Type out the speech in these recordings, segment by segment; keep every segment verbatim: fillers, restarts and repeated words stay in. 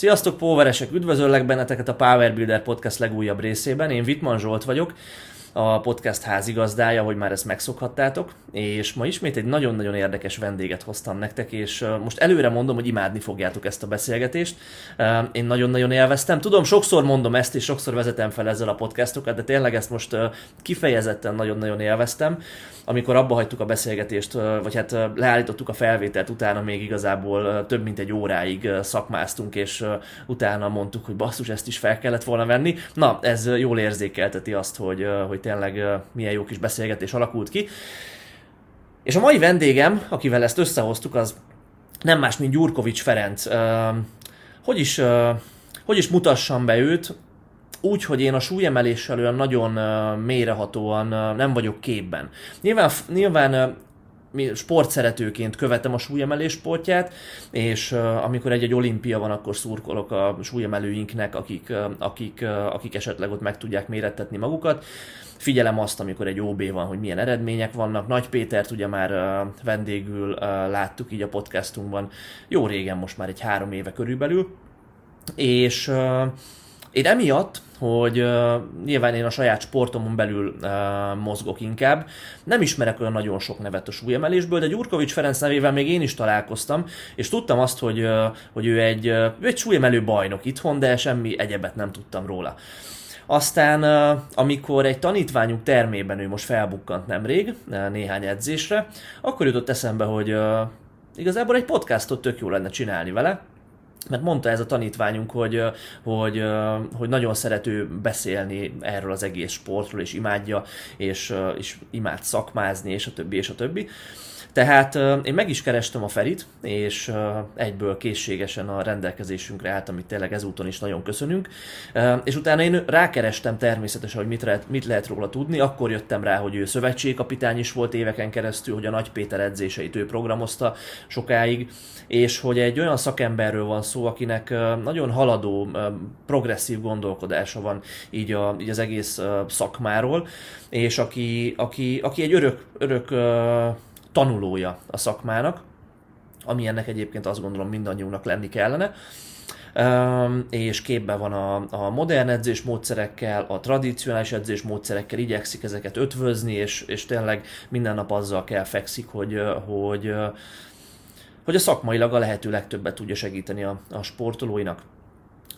Sziasztok, póveresek! Üdvözöllek benneteket a Power Builder Podcast legújabb részében. Én Wittman Zsolt vagyok, a podcast házigazdája, hogy már ezt megszokhattátok, és ma ismét egy nagyon-nagyon érdekes vendéget hoztam nektek, és most előre mondom, hogy imádni fogjátok ezt a beszélgetést. Én nagyon-nagyon élveztem. Tudom, sokszor mondom ezt, és sokszor vezetem fel ezzel a podcastokat, de tényleg ezt most kifejezetten nagyon-nagyon élveztem. Amikor abba hagytuk a beszélgetést, vagy hát leállítottuk a felvételt, utána még igazából több mint egy óráig szakmáztunk, és utána mondtuk, hogy basszus, ezt is fel kellett volna venni. Na, ez jól érzékelteti azt, hogy, hogy tényleg milyen jó kis beszélgetés alakult ki. És a mai vendégem, akivel ezt összehoztuk, az nem más, mint Gyurkovics Ferenc. Hogy is, hogy is mutassam be őt? Úgy, hogy én a súlyemeléssel olyan nagyon mélyrehatóan nem vagyok képben. Nyilván, nyilván mi sportszeretőként követem a súlyemelés sportját, és amikor egy-egy olimpia van, akkor szurkolok a súlyemelőinknek, akik, akik, akik esetleg ott meg tudják mérettetni magukat. Figyelem azt, amikor egy ó bé van, hogy milyen eredmények vannak. Nagy Pétert ugye már vendégül láttuk így a podcastunkban jó régen, most már egy három éve körülbelül, és én emiatt, hogy uh, nyilván én a saját sportomon belül uh, mozgok inkább, nem ismerek olyan nagyon sok nevet a súlyemelésből, de Gyurkovics Ferenc nevével még én is találkoztam, és tudtam azt, hogy, uh, hogy ő egy, uh, egy súlyemelő bajnok itthon, de semmi egyebet nem tudtam róla. Aztán, uh, amikor egy tanítványunk termében ő most felbukkant nemrég, uh, néhány edzésre, akkor jutott eszembe, hogy uh, igazából egy podcastot tök jó lenne csinálni vele, mert mondta ez a tanítványunk, hogy, hogy, hogy nagyon szerető beszélni erről az egész sportról, és imádja, és, és imád szakmázni, és a többi, és a többi. Tehát én meg is kerestem a Ferit, és egyből készségesen a rendelkezésünkre állt, amit tényleg ezúton is nagyon köszönünk. És utána én rákerestem természetesen, hogy mit lehet, mit lehet róla tudni, akkor jöttem rá, hogy ő szövetségkapitány is volt éveken keresztül, hogy a Nagy Péter edzéseit ő programozta sokáig, és hogy egy olyan szakemberről van szó, akinek nagyon haladó, progresszív gondolkodása van így, a, így az egész szakmáról, és aki, aki, aki egy örök, örök tanulója a szakmának, ami ennek egyébként azt gondolom mindannyiunknak lenni kellene, és képben van a, a modern edzésmódszerekkel, a tradicionális edzésmódszerekkel, igyekszik ezeket ötvözni, és, és tényleg minden nap azzal kell fekszik, hogy, hogy, hogy a szakmailag a lehető legtöbbet tudja segíteni a, a sportolóinak.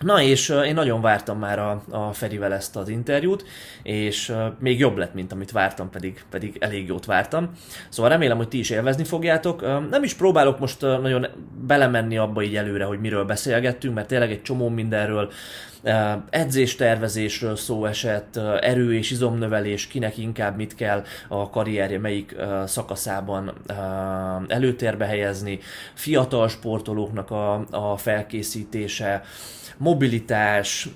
Na és én nagyon vártam már a, a Ferivel ezt az interjút, és még jobb lett, mint amit vártam, pedig, pedig elég jót vártam. Szóval remélem, hogy ti is élvezni fogjátok. Nem is próbálok most nagyon belemenni abba így előre, hogy miről beszélgettünk, mert tényleg egy csomó mindenről, edzéstervezésről szó esett, erő- és izomnövelés, kinek inkább mit kell a karrierje melyik szakaszában előtérbe helyezni, fiatal sportolóknak a, a felkészítése, mobilitás,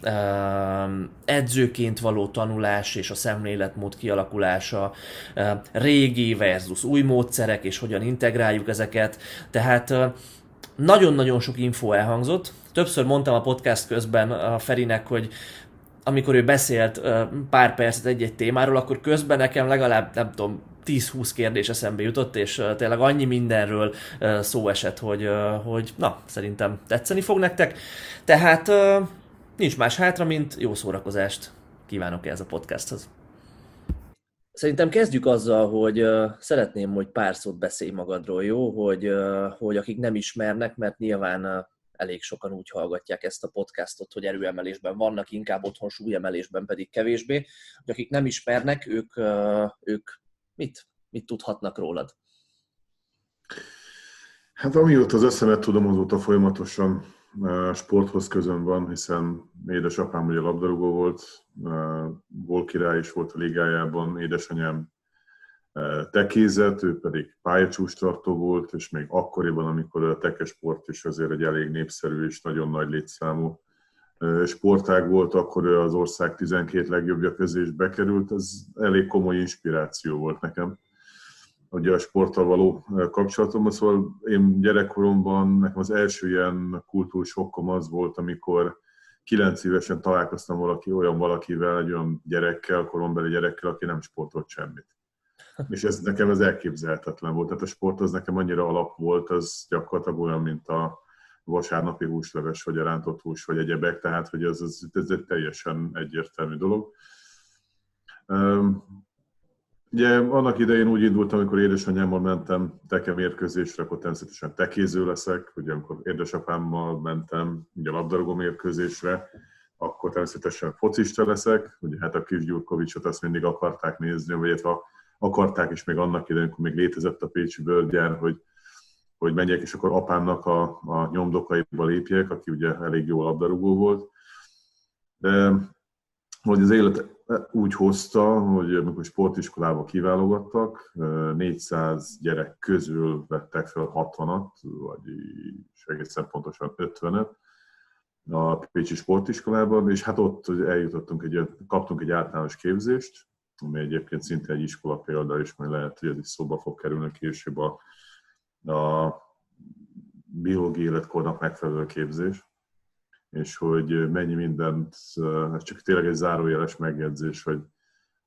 edzőként való tanulás és a szemléletmód kialakulása, régi versus új módszerek, és hogyan integráljuk ezeket. Tehát nagyon-nagyon sok info elhangzott. Többször mondtam a podcast közben a Ferinek, hogy amikor ő beszélt pár percet egy-egy témáról, akkor közben nekem legalább, nem tudom, tíz-húsz kérdés eszembe jutott, és tényleg annyi mindenről szó esett, hogy, hogy na, szerintem tetszeni fog nektek. Tehát nincs más hátra, mint jó szórakozást kívánok ez a podcasthoz. Szerintem kezdjük azzal, hogy uh, szeretném, hogy pár szót beszélj magadról, jó? Hogy, uh, hogy akik nem ismernek, mert nyilván uh, elég sokan úgy hallgatják ezt a podcastot, hogy erőemelésben vannak, inkább otthon súlyemelésben pedig kevésbé. Hogy akik nem ismernek, ők, uh, ők mit, mit tudhatnak rólad? Hát amióta az eszemet tudom, azóta folyamatosan uh, sporthoz közön van, hiszen édesapám ugye labdarúgó volt, gólkirály is volt a ligájában, édesanyám tekézett, ő pedig pályacsúcstartó volt, és még akkoriban, amikor a tekesport is azért egy elég népszerű és nagyon nagy létszámú sportág volt, akkor ő az ország tizenkét legjobbja közé is bekerült, ez elég komoly inspiráció volt nekem. Ugye a sporttal való kapcsolatomban, szóval én gyerekkoromban nekem az első ilyen kultúrsokkom az volt, amikor kilenc évesen találkoztam valaki, olyan valakivel, egy olyan gyerekkel, korombeli gyerekkel, aki nem sportolt semmit. És ez nekem ez elképzelhetetlen volt. Tehát a sport az nekem annyira alap volt, az gyakorlatilag olyan, mint a vasárnapi húsleves, vagy a rántott hús, vagy egyebek, tehát hogy ez, ez, ez egy teljesen egyértelmű dolog. Ugye annak idején úgy indultam, amikor édesanyámmal mentem teke mérkőzésre, akkor természetesen tekéző leszek. Ugye amikor édesapámmal mentem ugye a labdarúgó mérkőzésre, akkor természetesen focista leszek. Ugye hát a kis Gyurkovicsot azt mindig akarták nézni, vagy ha akarták is még annak idején, amikor még létezett a Pécsi Bölgyár, hogy, hogy menjek, és akkor apámnak a, a nyomdokaiba lépjek, aki ugye elég jó labdarúgó volt. De hogy az élet úgy hozta, hogy amikor sportiskolába kiválogattak, négyszáz gyerek közül vettek fel hatvanat, vagy egészen pontosan ötvenet a Pécsi Sportiskolában, és hát ott eljutottunk, egy, kaptunk egy általános képzést, ami egyébként szinte egy iskola példa, és majd lehet, hogy ez is szóba fog kerülni később a, a biológiai életkornak megfelelő képzés. És hogy mennyi mindent, csak tényleg egy zárójeles megjegyzés, hogy,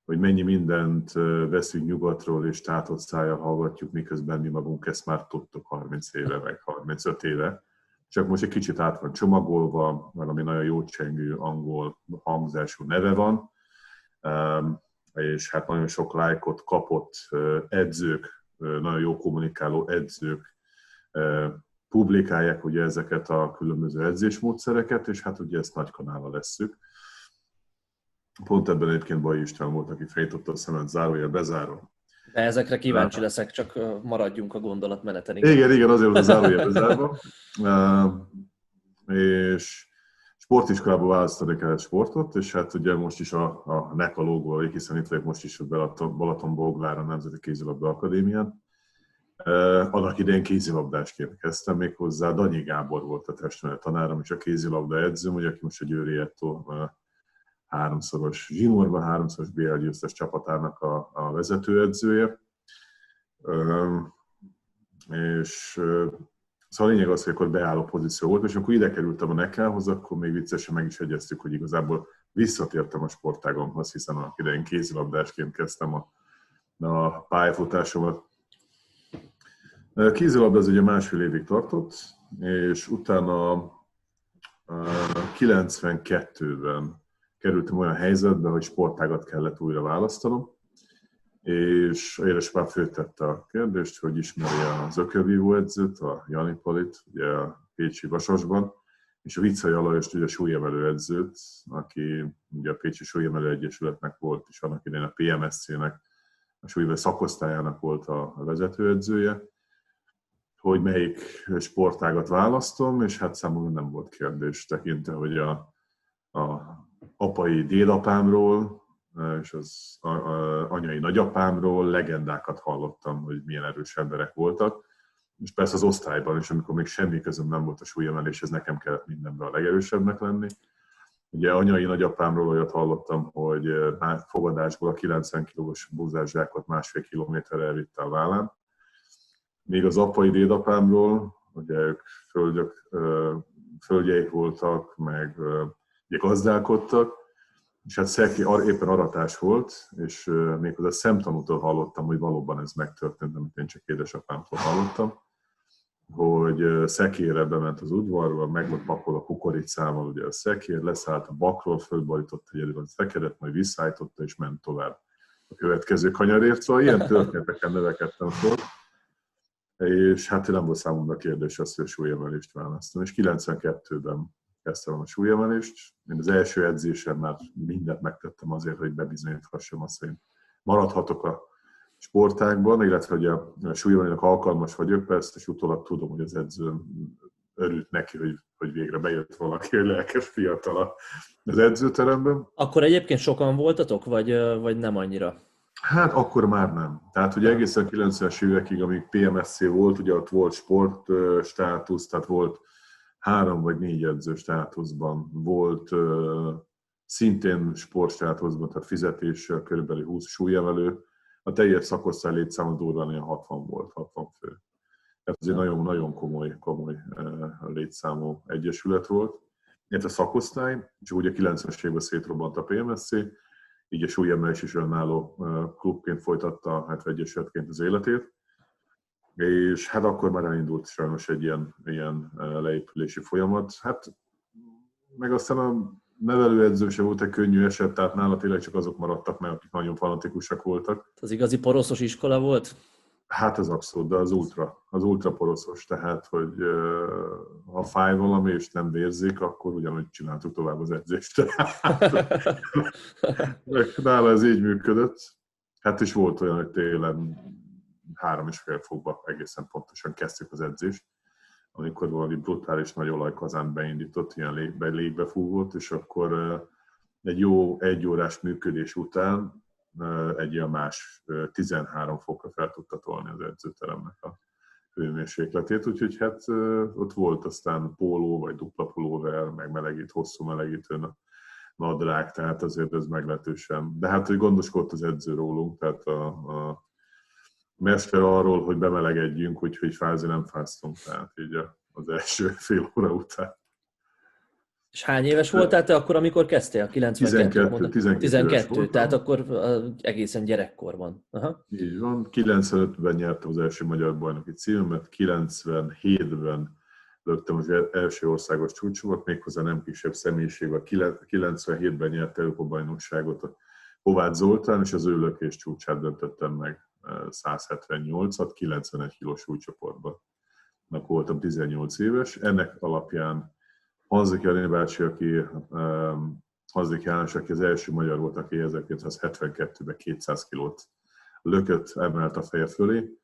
hogy mennyi mindent veszünk nyugatról és tátott szájjal hallgatjuk, miközben mi magunk ezt már tudtuk harminc éve, meg harmincöt éve. Csak most egy kicsit át van csomagolva, valami nagyon jócsengő angol hangzású neve van, és hát nagyon sok lájkot kapott edzők, nagyon jó kommunikáló edzők, publikálják ugye ezeket a különböző edzésmódszereket, és hát ugye ezt nagy kanállal vesszük. Pont ebben egyébként Baji István volt, aki fejtotta a szemet zárója, bezárva. De ezekre kíváncsi hát leszek, csak maradjunk a gondolatmeneten. Igen, igen, igen, azért volt a zárója bezárva. És sportiskolába választani kellett sportot, és hát ugye most is a, a NECA logóval, hiszen itt vagyok most is a Balaton-Boglára Nemzeti Kézilabbi Akadémián. Annak idején kézilabdásként kezdtem, méghozzá Danyi Gábor volt a testnevelő tanárom, és a kézilabda edzőm, ugye, aki most a Győri é té o háromszoros zsinórban, háromszoros bé el győztes csapatának a, a vezetőedzője. És szóval a lényeg az, hogy akkor beálló pozíció volt, és akkor ide kerültem a nekához, akkor még viccesen meg is egyeztük, hogy igazából visszatértem a sportágomhoz, hiszen annak idején kézilabdásként kezdtem a, a pályafutásomat. Kézilabda az ugye másfél évig tartott, és utána kilencvenkettőben kerültem olyan helyzetbe, hogy sportágat kellett újra választanom, és édesapám föltette a kérdést, hogy ismerje az ökölvívó edzőt, a Janipolit, ugye a Pécsi Vasasban, és a Szalaj Jóriba ugye a súlyemelő edzőt, aki ugye a Pécsi Súlyemelő Egyesületnek volt, és annak idején a pé em es cé-nek, a súlyemelő szakosztályának volt a vezetőedzője, hogy melyik sportágat választom, és hát számomra nem volt kérdés, tekintve, hogy a, a apai dédapámról és az a, a anyai nagyapámról legendákat hallottam, hogy milyen erős emberek voltak. És persze az osztályban is, amikor még semmi közöm nem volt a súlyemeléshez, nekem kellett mindenben a legerősebbnek lenni. Ugye anyai nagyapámról olyat hallottam, hogy már fogadásból a kilencven kilós búzászsákot másfél kilométerre elvitte a vállán. Még az apai dédapámról, ugye ők földök, földjeik voltak, meg ugye gazdálkodtak, és hát szeki éppen aratás volt, és méghozzá szemtanútól hallottam, hogy valóban ez megtörtént, amit én csak édesapámtól hallottam, hogy szekérre bement az udvarba, meg volt pakolva a kukoricával, ugye a szekér, leszállt a bakról, fölbarított egyedül a szekeret, majd visszállította és ment tovább a következő kanyarért, szóval ilyen történeteken növekedtem föl. És hát nem volt számomra kérdés az, hogy a súlyemelést választom. És kilencvenkettőben kezdtem a súlyemelést. Én az első edzésen már mindent megtettem azért, hogy bebizonyíthassam azt, hogy maradhatok a sportágban, illetve hogy a súlyemelőnek alkalmas vagyok, persze, és utólag tudom, hogy az edzőm örült neki, hogy, hogy végre bejött valaki, hogy lelkes fiatal az edzőteremben. Akkor egyébként sokan voltatok, vagy, vagy nem annyira? Hát akkor már nem. Tehát ugye egészen kilencvenes évekig, amíg pé em es cé volt, ugye ott volt sport státusz, tehát volt három vagy négy edző státuszban, volt szintén sport státuszban, tehát fizetés körülbelül húsz súlyemelő, a teljes szakosztály létszáma durván ilyen hatvan volt, hatvan fő. Tehát ez egy nagyon-nagyon komoly, komoly létszámú egyesület volt. Itt a szakosztály, és ugye kilencvenes évben szétrobbant a pé em es cé, így a súlyemelés is önálló klubként folytatta, hát egyesületként az életét. és hát akkor már elindult sajnos egy ilyen, ilyen leépülési folyamat. Hát meg aztán a nevelőedző sem volt egy könnyű eset, tehát nála tényleg csak azok maradtak meg, akik nagyon fanatikusak voltak. Az igazi poroszos iskola volt? Hát az abszolút, de az ultra, az ultra poroszos, tehát hogy ha fáj valami és nem vérzik, akkor ugyanúgy csináltuk tovább az edzést. Nála ez így működött. Hát is volt olyan, hogy télen három és fél fokba egészen pontosan kezdtük az edzést, amikor valami brutális nagy olajkazán beindított, ilyen légbe, légbe fúvott, és akkor egy jó egyórás működés után egy ilyen más tizenhárom fokra fel tudta tolni az edzőteremnek a hőmérsékletét, úgyhogy hát ott volt aztán póló, vagy dupla pulóver, meg melegít, hosszú melegítő nadrág, tehát azért ez meglehetősen. De hát, hogy gondoskodott az edző rólunk, tehát a, a mester arról, hogy bemelegedjünk, úgyhogy fázni nem fáztunk, tehát így az első fél óra után. És hány éves voltál te akkor, amikor kezdtél? kilencvenkettő, tizenkettő, tizenkettő, tizenkettő tehát akkor egészen gyerekkorban. Aha. Így van, kilencvenötben nyertem az első magyar bajnoki címemet, kilencvenhétben löptem az első országos csúcsomat, méghozzá nem kisebb személyiségvel, kilencvenhétben nyerte Európa bajnokságot a Kovács Zoltán, és az ő lökés csúcsát döntöttem meg száz hetvennyolcat, kilencvenegy kilós súlycsoportban. Akkor voltam tizennyolc éves, ennek alapján Hanzik János, aki, um, Azdik János, aki az első magyar volt, aki ezerkilencszázhetvenkettőben kétszáz kilót lökött, emelt a feje fölé.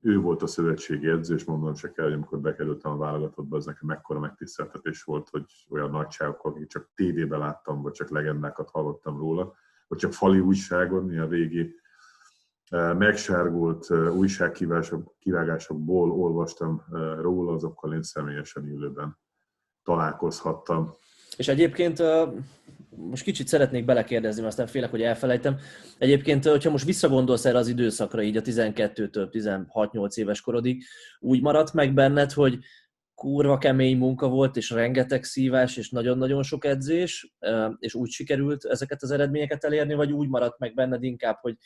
Ő volt a szövetségi edző, és mondom se kell, hogy amikor bekerültem a válogatottba, az nekem mekkora megtiszteltetés volt, hogy olyan nagyságokkal, akik csak tévében láttam, vagy csak legendákat hallottam róla, vagy csak fali újságon, mi a régi megsárgult újságkivágásokból olvastam róla, azokkal én személyesen élőben találkozhattam. És egyébként most kicsit szeretnék belekérdezni, mert aztán félek, hogy elfelejtem. Egyébként, hogyha most visszagondolsz erre az időszakra, így a tizenkettőtől tizenhat-nyolc éves korodig, úgy maradt meg benned, hogy kurva kemény munka volt, és rengeteg szívás, és nagyon-nagyon sok edzés, és úgy sikerült ezeket az eredményeket elérni, vagy úgy maradt meg benned inkább, hogy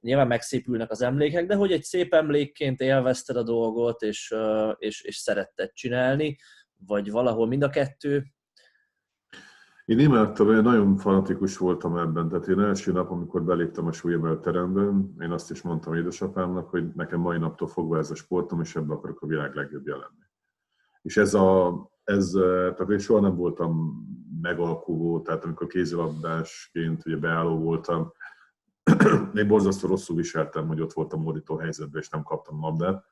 nyilván megszépülnek az emlékek, de hogy egy szép emlékként élvezted a dolgot, és, és, és szeretted csinálni, vagy valahol mind a kettő? Én imádtam, én nagyon fanatikus voltam ebben, tehát én első nap, amikor beléptem a súlyemelőteremben, én azt is mondtam édesapámnak, hogy nekem mai naptól fogva ez a sportom, és ebben akarok a világ legjobbja lenni. És ez a, ez, tehát én soha nem voltam megalkuvó, tehát amikor kézilabdásként ugye beálló voltam, én borzasztó rosszul viseltem, hogy ott voltam mordító helyzetben, és nem kaptam labdát.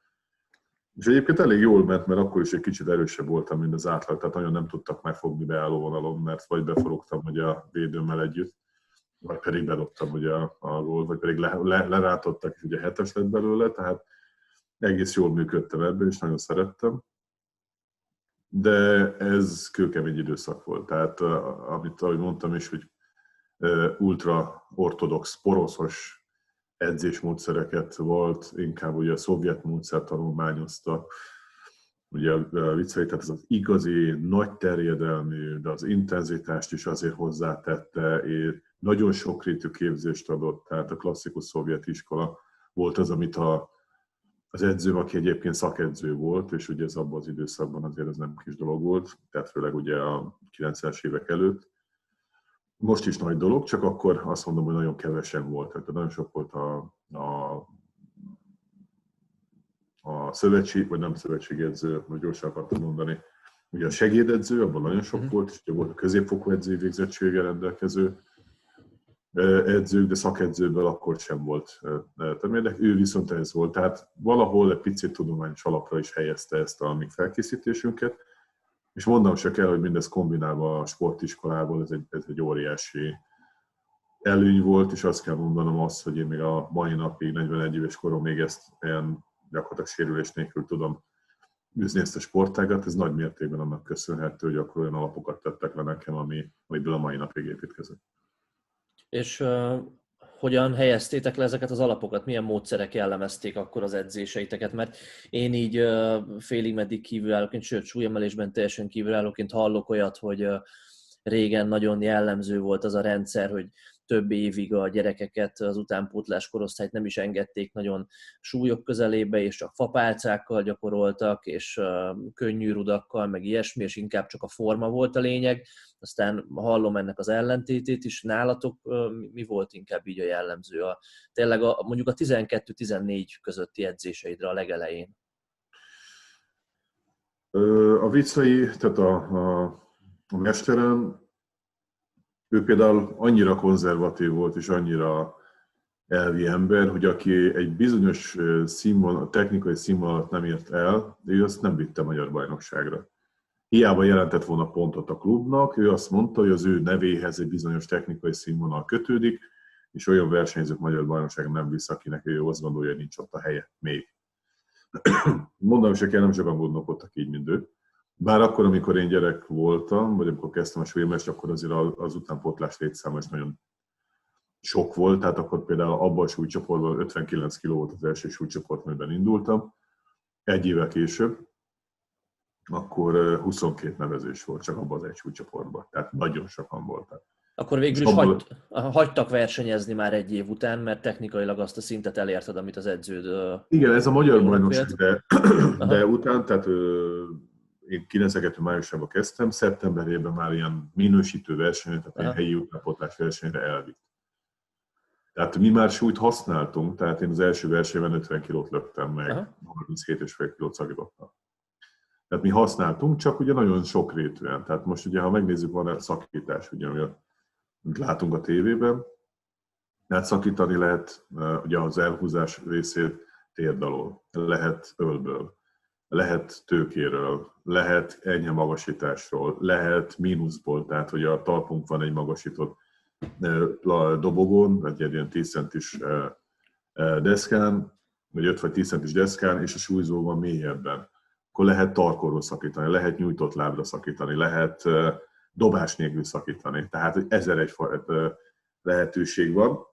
És egyébként elég jól ment, mert akkor is egy kicsit erősebb voltam, mint az átlag, tehát nagyon nem tudtak már fogni beálló vonalon, mert vagy beforogtam ugye a védőmmel együtt, vagy pedig bedobtam ugye a gólt, vagy pedig le, le, lerátottak, és ugye hetes lett belőle, tehát egész jól működtem ebben, és nagyon szerettem. De ez kőkemény időszak volt, tehát amit ahogy mondtam is, hogy ultra ortodox, poroszos edzésmódszereket volt, inkább ugye a szovjet módszer tanulmányozta, ugye a viccei, tehát ez az igazi, nagy terjedelmű, de az intenzitást is azért hozzátette, és nagyon sokrétű képzést adott, tehát a klasszikus szovjet iskola volt az, amit a, az edzőm, aki egyébként szakedző volt, és ugye ez abban az időszakban azért ez nem kis dolog volt, tehát főleg ugye a kilencvenes évek előtt. Most is nagy dolog, csak akkor azt mondom, hogy nagyon kevesen volt. Tehát nagyon sok volt a, a, a szövetség, vagy nem szövetségedző, vagy gyorsan akartam mondani. Ugye a segédedző, abban nagyon sok volt, és volt a középfokú edzői végzettséggel rendelkező edzők, de szakedzőből akkor sem volt. De ő viszont ez volt. Tehát valahol egy picit tudományos alapra is helyezte ezt a mi felkészítésünket. És mondanom se kell, hogy mindez kombinálva a sportiskolával, ez egy, ez egy óriási előny volt, és azt kell mondanom azt, hogy én még a mai napig, negyvenegy éves korom még ezt ilyen gyakorlatilag sérülés nélkül tudom űzni ezt a sportágat, ez nagy mértékben annak köszönhető, hogy akkor olyan alapokat tettek le nekem, ami, amiből a mai napig építkezek. És uh, hogyan helyeztétek le ezeket az alapokat? Milyen módszerek jellemezték akkor az edzéseiteket? Mert én így uh, félig meddig kívülállóként, sőt súlyemelésben teljesen kívülállóként hallok olyat, hogy uh, régen nagyon jellemző volt az a rendszer, hogy több évig a gyerekeket, az utánpótlás korosztályt nem is engedték nagyon súlyok közelébe, és csak fapálcákkal gyakoroltak, és könnyű rudakkal, meg ilyesmi, és inkább csak a forma volt a lényeg. Aztán hallom ennek az ellentétét is. Nálatok mi volt inkább így a jellemző? A, tényleg a, mondjuk a tizenkettő-tizennégy közötti edzéseidre a legelején. A Vicai, tehát a, a, a mesterem, ő például annyira konzervatív volt és annyira elvi ember, hogy aki egy bizonyos színvonal, technikai színvonalat nem ért el, ő azt nem vitte a magyar bajnokságra. Hiába jelentett volna pontot a klubnak, ő azt mondta, hogy az ő nevéhez egy bizonyos technikai színvonal kötődik, és olyan versenyzők magyar bajnokságon nem visz, akinek ő azt gondolja, hogy nincs ott a helye még. Mondom se kell, nem sokan gondolkodtak így, mint ő. Bár akkor, amikor én gyerek voltam, vagy amikor kezdtem a svédmest, akkor azért az utánpótlás létszáma is nagyon sok volt, tehát akkor például abban a súlycsoportban ötvenkilenc kiló volt az első súlycsoport, amiben indultam. Egy évvel később, akkor huszonkét nevezés volt csak abban az egy súlycsoportban, tehát nagyon sokan voltak. Akkor végül is hagy, hagytak versenyezni már egy év után, mert technikailag azt a szintet elérted, amit az edződ... Igen, ez a magyar bajnokság, de, de után, tehát én kilencvenkettő májusában kezdtem, szeptemberében már ilyen minősítő versenyre, tehát helyi utánpótlás versenyre elvitt. Tehát mi már súlyt használtunk, tehát én az első versenyben ötven kilót löptem meg, aha, harminchét és fél kilót szaggattam. Tehát mi használtunk, csak ugye nagyon sokrétűen. Tehát most ugye, ha megnézzük, van egy szakítás, ugye, amit látunk a tévében. Tehát szakítani lehet ugye az elhúzás részét térd alól, lehet ölből, lehet tőkéről, lehet enyhe magasításról, lehet mínuszból, tehát hogy a talpunk van egy magasított dobogon, egy ilyen tíz centis deszkán, vagy öt vagy tíz centis deszkán, és a súlyzó van mélyebben. Akkor lehet tarkorról szakítani, lehet nyújtott lábra szakítani, lehet dobás nélkül szakítani. Tehát ezer egy lehetőség van,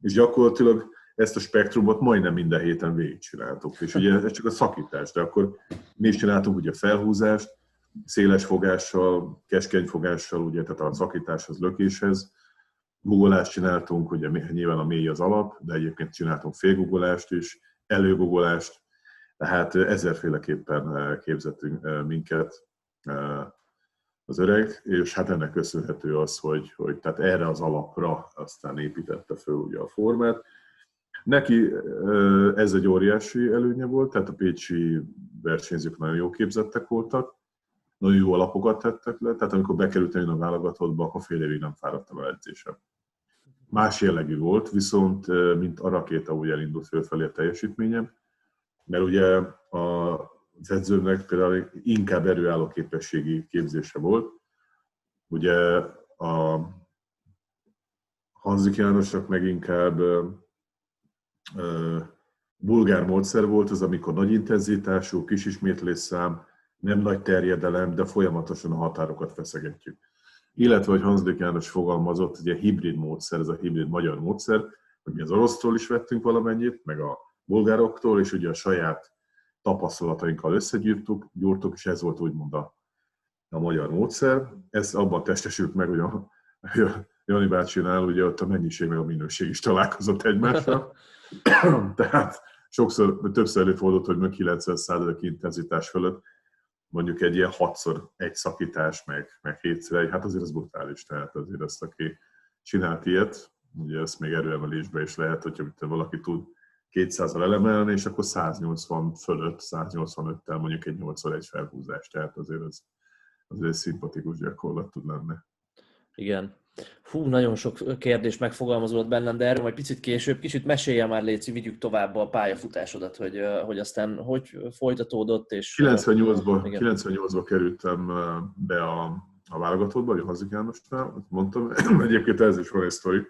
és gyakorlatilag ezt a spektrumot majdnem minden héten végigcsináltuk. És ugye ez csak a szakítás, de akkor mi is csináltunk ugye felhúzást, széles fogással, keskeny fogással, ugye, tehát a szakításhoz, lökéshez. Guggolást csináltunk, ugye nyilván a mély az alap, de egyébként csináltunk félguggolást is, előguggolást. Tehát ezerféleképpen képzettünk minket az öreg, és hát ennek köszönhető az, hogy, hogy tehát erre az alapra aztán építette föl ugye a formát. Neki ez egy óriási előnye volt, tehát a pécsi versenyzők nagyon jó képzettek voltak, nagyon jó alapokat tettek le, tehát amikor bekerültem a válogatottba, akkor fél évig nem fáradtam el edzésem. Más jellegű volt, viszont mint a rakéta úgy elindult fölfelé a teljesítményem, mert ugye az edzőmnek például inkább erőálló képességi képzése volt. Ugye a Hanzik Jánosnak meg inkább bulgár módszer volt az, amikor nagy intenzitású, kis ismétlésszám, nem nagy terjedelem, de folyamatosan a határokat feszegetjük. Illetve, hogy Hanzik János fogalmazott, ugye hibrid módszer, ez a hibrid magyar módszer, hogy mi az orosztól is vettünk valamennyit, meg a bulgároktól, és ugye a saját tapasztalatainkkal összegyúrtuk, és ez volt úgymond a, a magyar módszer. Ez abban testesült meg, hogy a, a Jani bácsinál, ugye ott a mennyiség meg a minőség is találkozott egymással. Tehát sokszor, többször előfordult, hogy kilencven százalék intenzitás fölött mondjuk egy ilyen hatszer egy szakítás, meg, meg hétszer egy, hát azért ez brutális, tehát azért ezt, aki csinált ilyet, ugye ezt még erőemelésben is lehet, hogyha valaki tud kétszázzal elemelni, és akkor száznyolcvan fölött, száznyolcvanöttel mondjuk egy nyolcszor egy felhúzás, tehát azért ez azért szimpatikus gyakorlat tud lenni. Igen. Hú, nagyon sok kérdés megfogalmazódott bennem, de erről majd picit később. Kicsit mesélje már, Léci, vigyük tovább a pályafutásodat, hogy, hogy aztán hogy folytatódott, és... kilencvennyolcban kerültem be a, a válogatottba, a Hanzik Jánosnál, mondtam, egyébként ez is van egy sztori.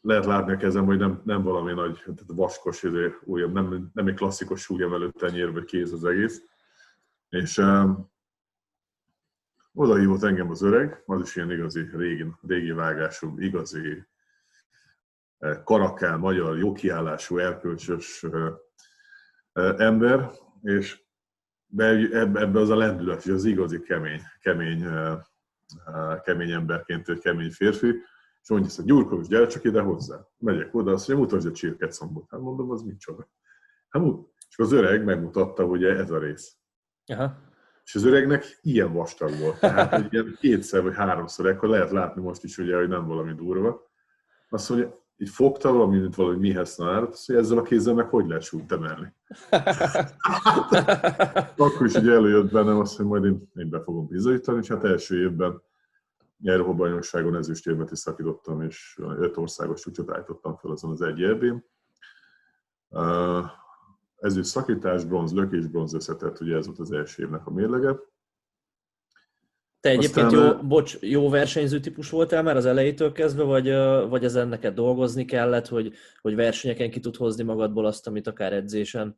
Lehet látni a kezem, hogy nem, nem valami nagy vaskos, újabb, nem, nem egy klasszikus súlyemelő tenyér vagy kéz az egész. És um, oda hívott engem az öreg, az is ilyen igazi, régi, régi vágású, igazi eh, karakál, magyar, jókiállású, erkölcsös eh, eh, ember, és ebbe, ebbe az a lendület, és az igazi kemény, kemény, eh, kemény emberként, kemény férfi. És mondja, hogy Gyurkovics, gyere csak ide hozzá. Megyek oda, azt mondja, mutasd a csirket szombot. Hát mondom, az micsoda. Hát, és az öreg megmutatta, hogy ez a rész. Aha. És az öregnek ilyen vastag volt. Tehát, hogy ilyen kétszer vagy háromszor, akkor lehet látni most is, ugye, hogy nem valami durva. Azt mondja, így fogta valami, mint valami mihez nálat, azt mondja, ezzel a kézzel meg hogy lehet súlyt emelni. Akkor is ugye előjött bennem azt, hogy majd én, én be fogom bizonyítani, és hát első évben Európa-bajnokságon ezüstérmet is szakítottam, és öt országos csúcsot állítottam fel azon az egy é bén. Ezüst szakítás, bronz lökés, bronz összetett, ugye ez volt az első évnek a mérlege. Te egyébként Aztán, jó, bocs, jó versenyző típus voltál már az elejétől kezdve, vagy, vagy ezen neked dolgozni kellett, hogy, hogy versenyeken ki tud hozni magadból azt, amit akár edzésen?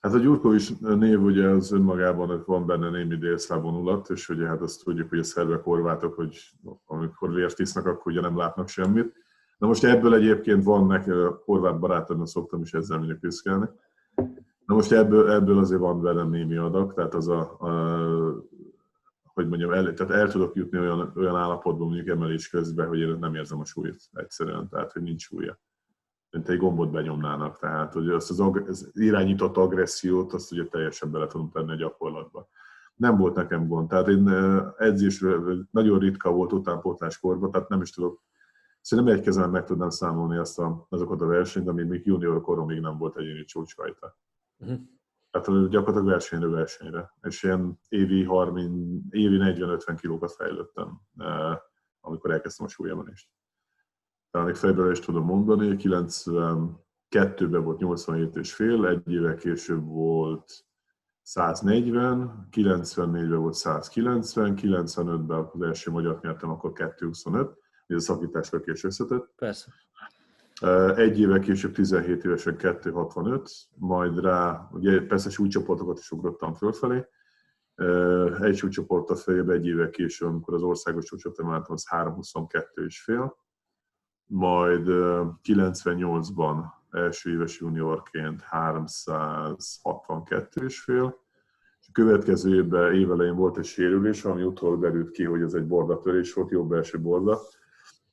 Hát a Gyurkovics név ugye az önmagában van benne némi délszláv vonulat, és ugye hát azt tudjuk, hogy a szervek, horvátok, hogy amikor lért isznak, akkor ugye nem látnak semmit. Na most ebből egyébként van nekem, a horvát barátomnak szoktam is ezzel mondjuk büszkélni. Na most ebből, ebből azért van velem némi adag, tehát az a, a hogy mondjam, el, tehát el tudok jutni olyan, olyan állapotban mondjuk emelés közben, hogy én nem érzem a súlyt egyszerűen, tehát hogy nincs súlya. Mint egy gombot benyomnának, tehát hogy azt az, ag- az irányított agressziót, azt ugye teljesen bele tudom tenni a gyakorlatba. Nem volt nekem gond, tehát én edzésről nagyon ritka volt utánpótláskorban, tehát nem is tudok, szerintem egy kezem meg tudnám számolni azt a, azokat a versenyt, ami még junior koromig nem volt egyéni csúcsrajta. Uh-huh. Tehát gyakorlatilag versenyre versenyre, és ilyen évi, évi negyven-ötven kilókat fejlődtem, amikor elkezdtem a súlyemelést. Tehát még fejből is tudom mondani, kilencvenkettőben volt nyolcvanhét és fél, egy évvel később volt száznegyven, kilencvennégyben volt százkilencven, kilencvenötben az első magyart nyertem, akkor kettőszázhuszonöt, ez a szakításra később összetett. Persze. Egy évvel később tizenhét évesen kettőszázhatvanöt, majd rá, ugye persze súlycsoportokat is ugrottam fölfelé, egy súlycsoporttal feljebb egy évvel később, amikor az országos csúcsot emeltem, az háromszázhuszonkettő és fél, majd kilencvennyolcban első éves juniorként háromszázhatvankettő és fél, és a következő évben évelején volt egy sérülés, ami utólag derült ki, hogy ez egy bordatörés volt, jobb első borda,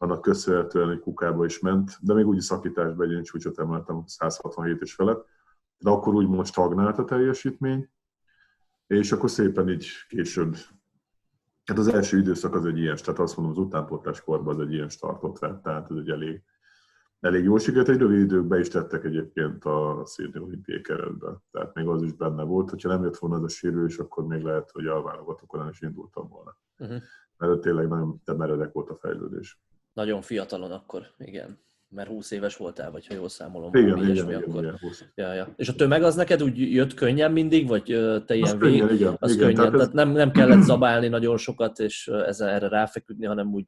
annak köszönhetően egy kukába is ment, de még úgy szakításban egyéni csúcsot emeltem százhatvanhét és felett, de akkor úgymond stagnált a teljesítmény, és akkor szépen így később, hát az első időszak az egy ilyen, tehát azt mondom, az utánpótlás korban az egy ilyen startot vett, tehát ez egy elég, elég jó sikert, egy rövid időkben is tettek egyébként a színi olimpiai keretben, tehát még az is benne volt, hogyha nem jött volna az a sérülés, akkor még lehet, hogy a válogatókon is indultam volna, uh-huh. mert tényleg nagyon meredek volt a fejlődés. Nagyon fiatalon akkor, igen. Mert húsz éves voltál, vagy ha jól számolom. Igen, igen, ilyesmi, igen, akkor... igen ja, ja. És a tömeg az neked úgy jött könnyen mindig, vagy te ilyen az végig? Könnyen, az igen, könnyen, tehát ez... nem, nem kellett zabálni nagyon sokat, és ezzel, erre ráfeküdni, hanem úgy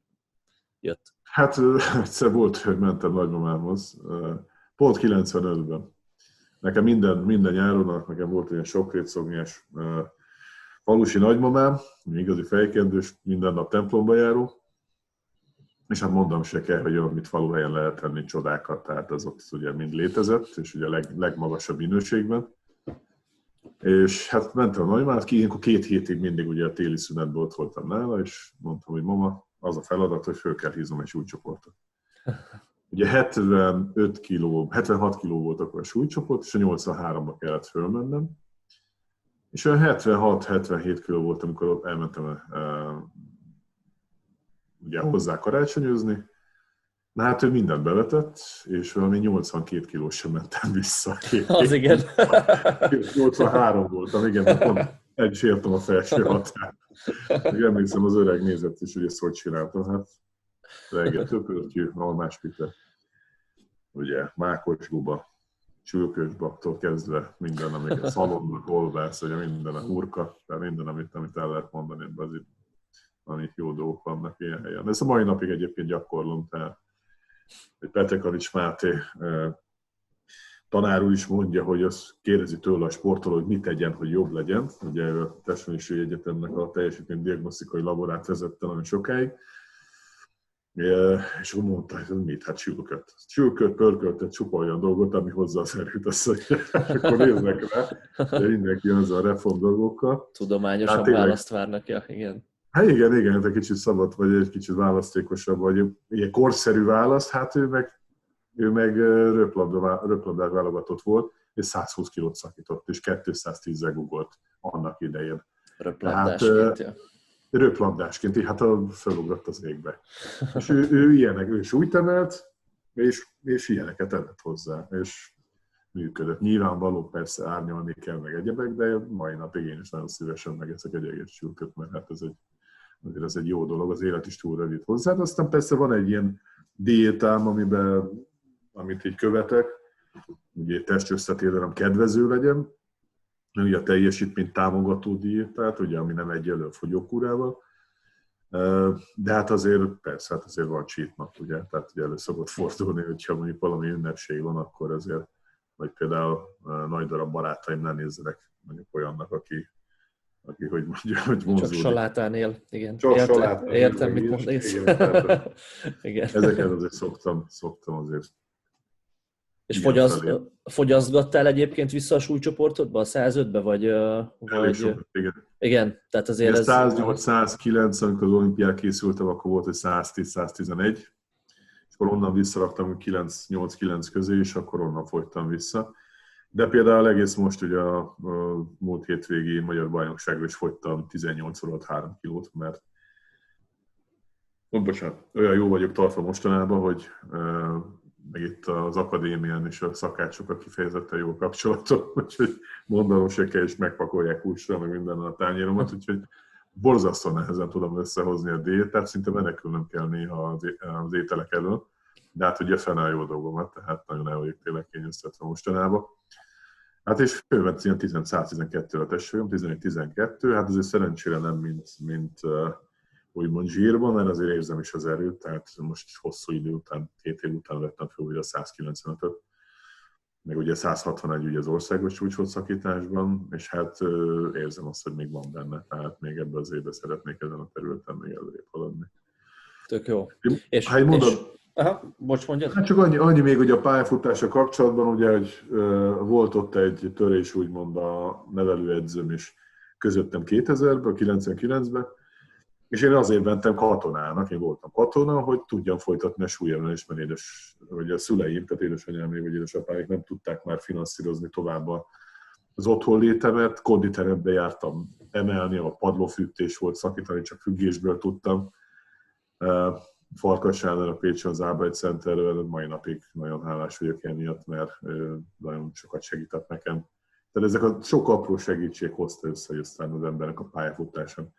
jött. Hát egyszer volt, hogy mentem nagymamámhoz, pont kilencvenötben. Nekem minden, minden nyáron, nekem volt ilyen sokrétszognyás falusi nagymamám, igazi fejkendős, minden nap templomba járó. És hát mondom se kell, hogy amit faluhelyen lehet tenni csodákat, tehát az ott ugye mind létezett, és ugye a leg, legmagasabb minőségben. És hát mentem a nagymát, ki, ilyenkor két hétig mindig ugye a téli szünetben ott voltam nála, és mondtam, hogy mama, az a feladat, hogy föl kell híznom egy súlycsoportot. Ugye hetvenöt kiló, hetvenhat kiló volt akkor a súlycsoport, és a nyolcvanháromba kellett fölmennem. És olyan hetvenhat-hetvenhét kiló volt, amikor elmentem a, ugye hozzá karácsonyozni, na hát ő mindent bevetett, és valami nyolcvankét kiló sem mentem vissza. Az igen. nyolcvanhárom voltam, igen, de pont el is értem a felső határt. Emlékszem, az öreg nézett is, hogy ezt hogy csináltam, hát reggel töpörtyű, almás pite, ugye mákosguba, csülkösbabtól kezdve minden, amíg a szalomnak olvász, ugye minden a hurka, tehát minden, amit, amit el lehet mondani ebben az itt. Amit jó dolgok vannak ilyen helyen. Ezt a mai napig egyébként gyakorlom, tehát egy Petrekovics Máté tanár úr is mondja, hogy azt kérdezi tőle a sportoló, hogy mit tegyen, hogy jobb legyen. Ugye a Testnevelési Egyetemnek a teljesítménydiagnosztikai laborát vezette nagyon sokáig, és akkor mondta, hogy mit? Hát sülköt. Sülköt, pörköltet, csupa olyan dolgot, ami hozzászerült, azt akkor néznek rá, de mindenki az a reform dolgokkal. Tudományosan hát, választ várnak, ja, igen. Hát igen, igen, te kicsit szabad vagy, egy kicsit választékosabb vagy. Ilyen korszerű választ, hát ő meg, ő meg röplabda, röplabdát válogatott volt, és százhúsz kilót szakított, és kétszáztízzel gugolt annak idején. Röplabdásként, hát, röplabdásként, így, hát felugrott az égbe. És ő, ő ilyenek, ő is úgy emelt, és, és ilyeneket emelt hozzá, és működött. Nyilvánvaló, persze árnyalni kell, meg egyebek, de mai napig én is nagyon szívesen megeszek egy egész csülköt, mert hát ez egy, azért ez egy jó dolog, az élet is túl rövid hozzá. Aztán persze van egy ilyen diétám, amiben, amit így követek, ugye testösszetételem kedvező legyen, ugye a teljesítmény támogató diétát, ugye, ami nem egyenlő fogyókúrával, de hát azért persze, hát azért van cheat nap, ugye, tehát ugye elő szokott fordulni, hogyha mondjuk valami ünnepség van, akkor azért, vagy például nagy darab barátaimnál nézzenek mondjuk olyannak, aki, aki hogy mondja, hogy mozódik. Csak salátán él, igen. Csak értem, salátán él, értem mit mondasz. Ezeket azért szoktam, szoktam azért. És fogyaszt, fogyasztgattál egyébként vissza a súlycsoportodba, a százötbe, vagy... vagy... Sokat, igen. Igen, tehát azért ez... száznyolc-százkilenc, amikor az olimpián készültem, akkor volt, hogy száztíz-száztizenegy, és akkor onnan visszaraktam kilenc-nyolc-kilenc közé, és akkor onnan folytam vissza. De például egész most ugye a, a múlt hétvégi Magyar Bajnokságra is fogytam tizennyolc óra három kilót, mert pontosan olyan jó vagyok tartva mostanában, hogy... meg itt az akadémián és a szakácsok kifejezetten jó kapcsolatot, úgyhogy mondanom se kell, és megpakolják húsra, meg mindennel a tányéromat, úgyhogy borzasztóan nehezen tudom összehozni a diétát, szinte menekülnöm kell néha az ételek elől, de hát ugye fennáll jó dolgomat, tehát nagyon el vagyok tényleg kényeztetve mostanában. Hát és fölment ilyen tíz-tizenkettő a testvérem, tizenegy-tizenkettő, hát azért szerencsére nem mint, mint úgymond zsírban, mert azért érzem is az erőt, tehát most hosszú idő után, két év után vettem fel újra százkilencvenötöt, meg ugye százhatvanegy ugye az országos csúcshosszakításban, és hát érzem azt, hogy még van benne, tehát még ebben az évben szeretnék ezen a területen még előrébb haladni. Tök jó. És, hát mondom, és, aha, bocs, mondjad. Hát csak annyi, annyi még, hogy a pályafutása kapcsolatban, ugye, hogy volt ott egy törés, úgymond a nevelőedzőm is közöttem kétezerben, kilencvenkilencben, és én azért mentem katonának, én voltam katona, hogy tudjam folytatni a súlyemelést, mert édes, vagy a szüleim, tehát édesanyám vagy édesapáik nem tudták már finanszírozni tovább az otthonlétemet. Konditerembe jártam emelni, a padlófűtés volt, szakítani csak függésből tudtam. Farkas Áner a Pécsi az Ábaj Centervel, mai napig nagyon hálás vagyok emiatt, mert nagyon sokat segített nekem. Tehát ezek a sok apró segítség hozta össze, hogy aztán az embernek a pályafutáson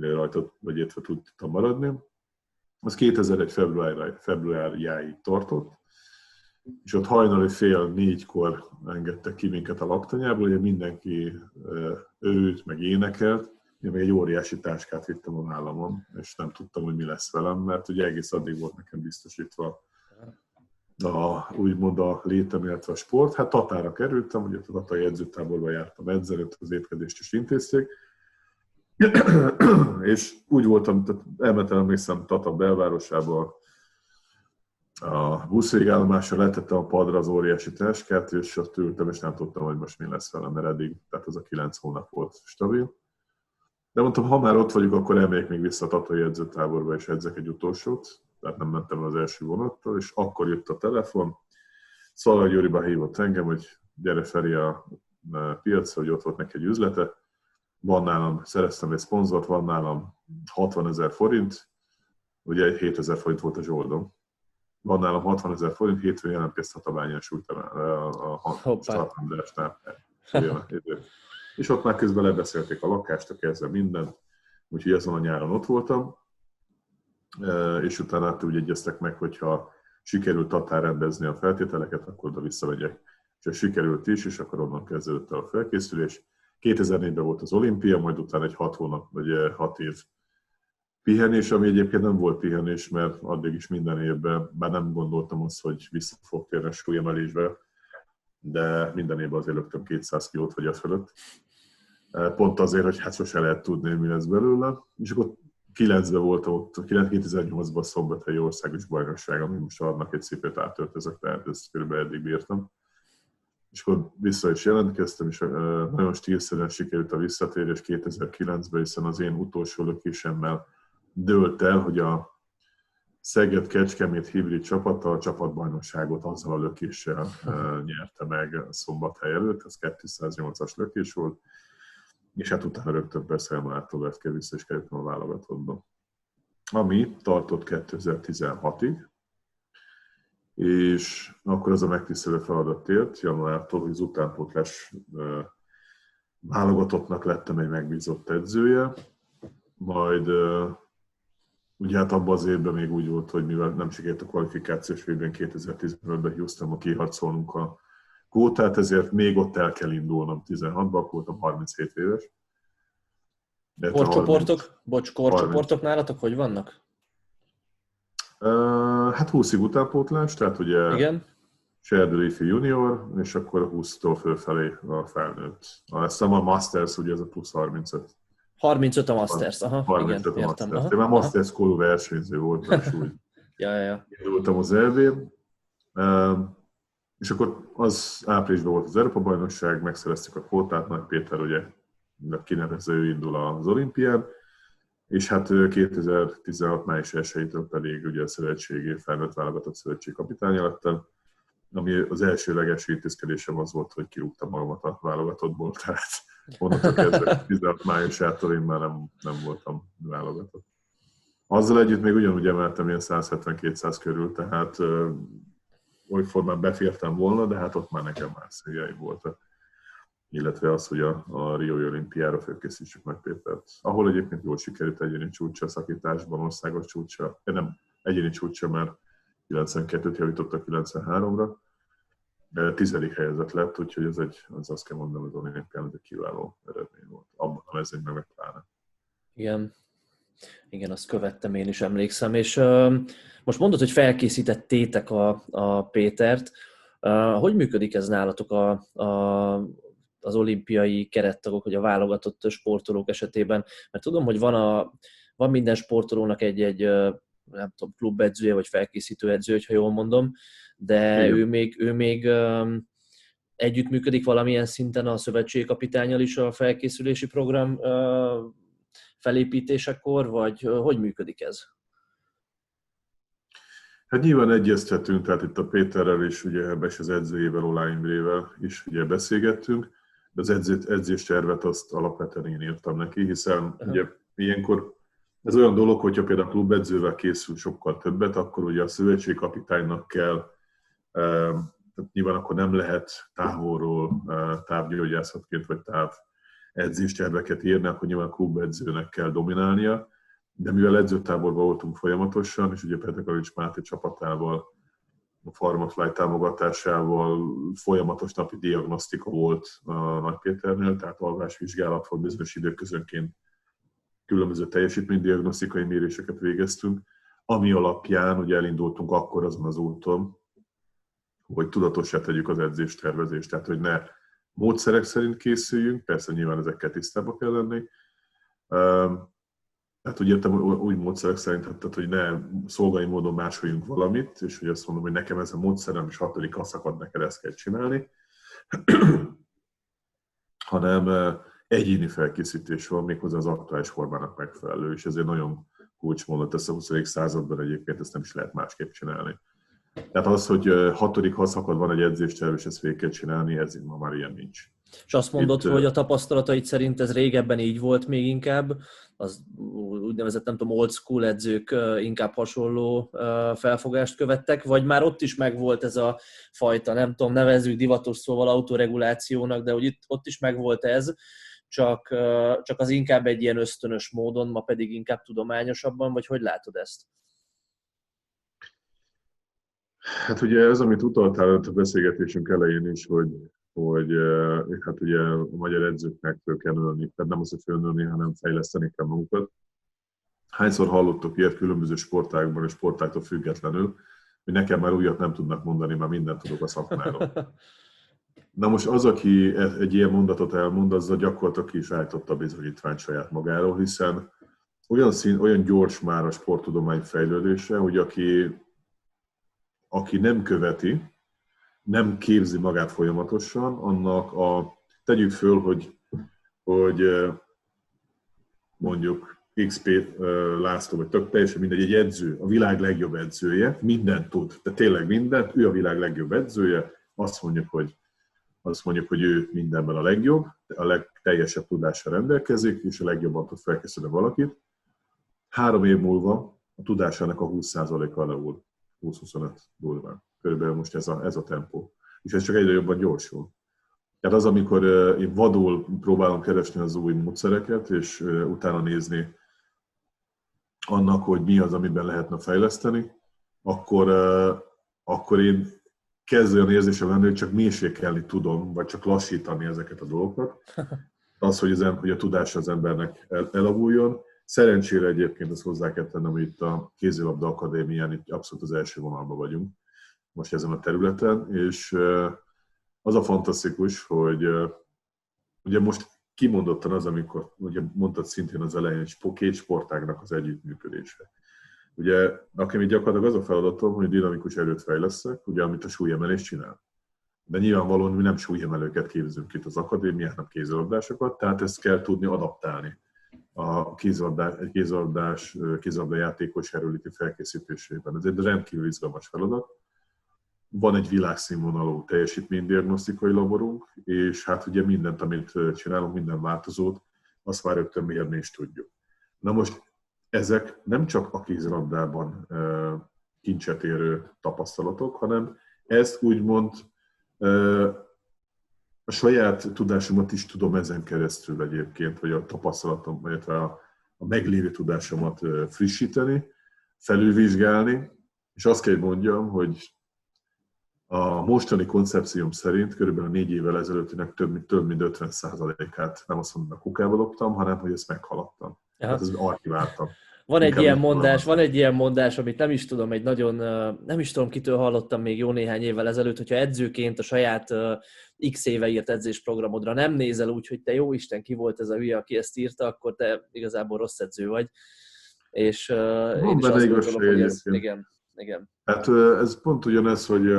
rajta vagy értve tudtam maradni. Az kétezer-egy február, februárjáig tartott, és ott hajnali fél négykor engedtek ki minket a laktanyából, ugye mindenki örült, meg énekelt, én meg egy óriási táskát vittem a vállamon, és nem tudtam, hogy mi lesz velem, mert ugye egész addig volt nekem biztosítva a, úgymond a létem, illetve a sport. Hát Tatára kerültem, ugye a Tatai edzőtáborban jártam edzeni, az étkezést is intézték, és úgy voltam, tehát elmentem, emlékszem, Tata belvárosába a buszvégállomásra, letettem a padra az óriási táskát, és ott ültem, és nem tudtam, hogy most mi lesz velem, mert eddig, tehát az a kilenc hónap volt stabil. De mondtam, ha már ott vagyok, akkor elmegyek még vissza a Tatai edzőtáborba, és edzek egy utolsót, tehát nem mentem az első vonattal, és akkor jött a telefon, Szalaj Jóriba hívott engem, hogy gyere Feri a piacra, hogy ott volt neki egy üzlete, van nálam, szereztem egy szponzort, van nálam hatvanezer forint, ugye hétezer forint volt a zsoldom, van nálam hatvanezer forint, hétfőn jelentkeztet a bányás újtalára a startandásnál. És ott már közben lebeszélték a lakást, a kezdve mindent, úgyhogy azon a nyáron ott voltam, és utána hát úgy egyeztek meg, hogyha sikerült Tatán rendezni a feltételeket, akkor oda visszamegyek. És ez sikerült is, és akkor onnan kezdődött el a felkészülés. kétezer-négyben volt az olimpia, majd utána egy hat hónap, vagy hat év pihenés, ami egyébként nem volt pihenés, mert addig is minden évben, bár nem gondoltam azt, hogy vissza fog térni a súlyemelésbe, de minden évben azért lögtem kétszáz kilót vagy a fölött. Pont azért, hogy hát sose lehet tudni, mi lesz belőle. És akkor kilencben volt ott, kétezer-nyolcban a szombathelyi országos bajnokság, ami most annak egy szépét áttört ezek, tehát ezt körülbelül eddig bírtam. és akkor vissza is jelentkeztem, és nagyon stílszerűen sikerült a visszatérés kétezer-kilencben, hiszen az én utolsó lökésemmel dőlt el, hogy a Szeged-Kecskemét hibrid csapata a csapatbajnokságot azzal a lökéssel nyerte meg Szombathely előtt, ez kétszáznyolcas lökés volt, és hát utána rögtön persze Elmártól vett kell vissza, és kerültem a válogatottba. Ami tartott kétezer-tizenhatig, és akkor az a megtisztelő feladat ért januártól, hogy az utánpótlás válogatottnak lettem egy megbízott edzője, majd ugye hát abban az évben még úgy volt, hogy mivel nem sikerült a kvalifikációs vb-n kétezer-tizenötben Houstonba kiharcolnunk a kvótát, ezért még ott el kell indulnom tizenhatban, akkor voltam harminchét éves. Korcsoportok? Bocs, korcsoportok nálatok hogy vannak? Hát húszig utánpótlás, tehát ugye igen. Serdülő ifi junior, és akkor húsztól fölfelé a felnőtt. Azt hiszem a Masters, ugye ez a plusz harmincöt. harmincöt a Masters, aha, harmincöt igen, a értem. Masters. Aha, én már aha. Masters korú versenyző voltam, és úgy ja, ja, ja. Indultam az é bé-n. És akkor az áprilisban volt az Európa-bajnokság, megszereztük a kvótát, Nagy Péter ugye kinevező indul az olimpián, és hát kétezer-tizenhat május elsejétől pedig ugye a szövetségé, felnőtt válogatott szövetség kapitánya lettem, ami az elsőleges intézkedésem az volt, hogy kirúgtam magamat a válogatottból, tehát onnantól kezdve tizenhat májusától én már nem, nem voltam válogatott. Azzal együtt még ugyanúgy emeltem ilyen száz hetven-kétszáz körül, tehát olyformán befértem volna, de hát ott már nekem már széljei voltak. Illetve az, hogy a, a Riói olimpiára fölkészítsük meg Pétert. Ahol egyébként jól sikerült egyéni csúcsa szakításban, országos csúcsa, nem egyéni csúcsa, mert kilencvenkettőt javítottak kilencvenháromra, tizedik helyezett lett, úgyhogy ez egy, az azt kell mondanom, az olimpián egy kiváló eredmény volt. Abban a mezőnyben meg pláne. Igen. Igen, azt követtem, én is emlékszem. És uh, most mondod, hogy felkészítettétek a, a Pétert. Uh, hogy működik ez nálatok a, a az olimpiai kerettagok, vagy a válogatott sportolók esetében, mert tudom, hogy van, a, van minden sportolónak egy-egy, nem tudom, klubedzője, vagy felkészítő edzője, ha jól mondom, de ő még, ő még együttműködik valamilyen szinten a szövetségi kapitánnyal is a felkészülési program felépítésekor, vagy hogy működik ez? Hát nyilván egyeztetünk, tehát itt a Péterrel is, ugye, és az edzőjével, Olá Imrével is ugye beszélgettünk, de az edzést, edzéstervet azt alapvetően én írtam neki, hiszen uh-huh. ugye ilyenkor ez olyan dolog, hogyha például a klubedzővel készül sokkal többet, akkor ugye a szövetségkapitánynak kell, tehát nyilván akkor nem lehet távolról távgyógyászatként vagy táv edzésterveket írni, akkor nyilván a klubedzőnek kell dominálnia, de mivel edzőtáborban voltunk folyamatosan, és ugye Petrekovics Máté csapatával, a PharmaFlight támogatásával folyamatos napi diagnosztika volt a Nagy Péternél, tehát alvásvizsgálat volt, bizonyos időközönként különböző teljesítménydiagnosztikai méréseket végeztünk, ami alapján ugye elindultunk akkor azon az úton, hogy tudatossá tegyük az edzéstervezést, tehát hogy ne módszerek szerint készüljünk, persze nyilván ezekkel tisztában kell lenni. Hát úgy értem, úgy módszerek szerint, tehát, hogy ne szolgai módon másoljunk valamit, és hogy azt mondom, hogy nekem ez a módszerem, és hatodik szakad, neked ezt kell csinálni, hanem egyéni felkészítés van, méghozzá az aktuális formának megfelelő, és ezért nagyon kulcsmondat, ezt a huszadik században egyébként ezt nem is lehet másképp csinálni. Tehát az, hogy hatodik szakad van egy edzésterv, és ezt végig kell csinálni, ez ma már ilyen nincs. És azt mondod, Itt, hogy a tapasztalataid szerint ez régebben így volt még inkább, az úgynevezett, nem tudom, old school edzők inkább hasonló felfogást követtek, vagy már ott is megvolt ez a fajta, nem tudom, nevezzük divatos szóval autoregulációnak, de hogy itt, ott is megvolt ez, csak, csak az inkább egy ilyen ösztönös módon, ma pedig inkább tudományosabban, vagy hogy látod ezt? Hát ugye ez, amit utaltál a beszélgetésünk elején is, hogy hogy hát ugye a magyar edzőknek föl kell nőni, tehát nem az, hogy fölnőni, hanem fejleszteni kell magukat. Hányszor hallottok ilyet különböző sportágban és sportáktól függetlenül, hogy nekem már újat nem tudnak mondani, mert mindent tudok a szakmáról. Na most az, aki egy ilyen mondatot elmond, azzal gyakorlatilag ki is állította a bizonyítványt saját magáról, hiszen olyan, szín, olyan gyors már a sporttudomány fejlődése, hogy aki, aki nem követi, nem képzi magát folyamatosan, annak a, tegyük föl, hogy, hogy mondjuk iksz pé László, vagy tök teljesen mindegy, egy edző, a világ legjobb edzője, mindent tud, de tényleg mindent, ő a világ legjobb edzője, azt mondjuk, hogy, azt mondjuk, hogy ő mindenben a legjobb, a legteljesebb tudással rendelkezik, és a legjobban tud felkészülni valakit. Három év múlva a tudásának a húsz százaléka leúl, húsz-huszonöt durván. Körülbelül most ez a, ez a tempó. És ez csak egyre jobban gyorsul. Tehát az, amikor én vadul próbálom keresni az új módszereket, és utána nézni annak, hogy mi az, amiben lehetne fejleszteni, akkor, akkor én kezd olyan érzésem lenni, hogy csak mérsékelni tudom, vagy csak lassítani ezeket a dolgokat. Az, hogy, az ember, hogy a tudás az embernek el, elavuljon. Szerencsére egyébként ezt hozzá kell tennem, hogy itt a Kézilabda Akadémián itt abszolút az első vonalban vagyunk most ezen a területen, és az a fantasztikus, hogy ugye most kimondottan az, amikor ugye mondtad szintén az elején, két sportágnak az együttműködése. Ugye nekem itt gyakorlatilag az a feladatom, hogy dinamikus erőt fejleszek, ugye amit a súlyemelés csinál. De nyilvánvalóan mi nem súlyemelőket képzünk itt az akadémiát, nem kézilabdásokat, tehát ezt kell tudni adaptálni a kézilabdás, kézilabdás, kézilabdajátékos erőléti felkészítésében. Ez egy rendkívül izgalmas feladat. Van egy világszínvonalú teljesítménydiagnosztikai laborunk, és hát ugye mindent, amit csinálunk, minden változót, azt már rögtön mérni is tudjuk. Na most ezek nem csak a kézilabdában kincset érő tapasztalatok, hanem ezt úgymond a saját tudásomat is tudom ezen keresztül egyébként, vagy a tapasztalatom, vagy a meglévő tudásomat frissíteni, felülvizsgálni, és azt kell mondjam, hogy a mostani koncepcióm szerint körülbelül négy évvel ezelőttinek több mint, több mint ötven százalékát nem azt mondom, a kukába loptam, hanem hogy ezt meghaladtam. Hát ezt archiváltam. Van egy ilyen mondás, van egy ilyen mondás, amit nem is tudom, egy nagyon, nem is tudom, kitől hallottam még jó néhány évvel ezelőtt, hogyha edzőként a saját x éve írt edzésprogramodra nem nézel úgy, hogy te jó Isten, ki volt ez a hülye, aki ezt írta, akkor te igazából rossz edző vagy. És van, én is azt gondolom, hogy ez, igen, igen. Hát ez pont ugyanez, hogy,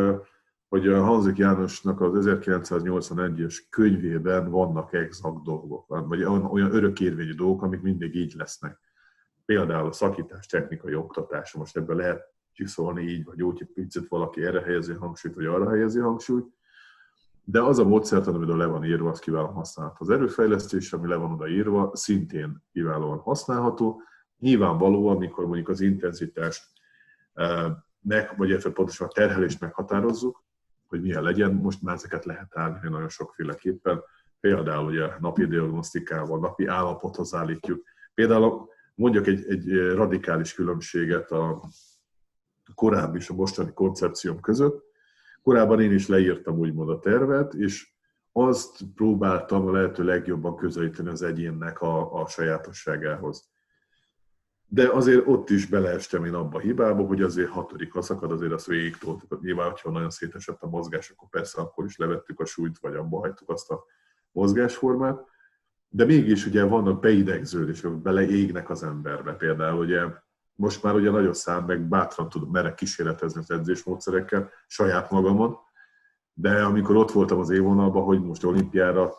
hogy a Hanzik Jánosnak az ezerkilencszáznyolcvanegyes könyvében vannak exakt dolgok, vagy olyan örökérvényű dolgok, amik mindig így lesznek. Például a szakítás technikai oktatása, most ebben lehet csiszolni így, vagy úgy, hogy picit valaki erre helyezi hangsúlyt, vagy arra helyezi hangsúlyt, de az a módszertan, amiről le van írva, az kiválóan használható. Az erőfejlesztés, ami le van oda írva, szintén kiválóan használható. Nyilvánvalóan, amikor mondjuk az intenzitást, vagy pontosan a terhelést meghatározzuk, hogy milyen legyen, most már ezeket lehet állni nagyon sokféleképpen. Például ugye napi diagnosztikával, napi állapothoz állítjuk. Például mondjak egy, egy radikális különbséget a korábbi és a mostani koncepcióm között. Korábban én is leírtam úgymond a tervet, és azt próbáltam a lehető legjobban közelíteni az egyénnek a, a sajátosságához. De azért ott is beleestem én abba a hibába, hogy azért hatodik szakad, azért azt végig toltuk. Nyilván, hogyha nagyon szétesett a mozgás, akkor persze akkor is levettük a súlyt, vagy abba hagytuk azt a mozgásformát. De mégis ugye vannak beidegződések, beleégnek az emberbe. Például ugye most már ugye nagyon szám, meg bátran tudom merre kísérletezni az edzésmódszerekkel, saját magamon. De amikor ott voltam az évvonalban, hogy most olimpiára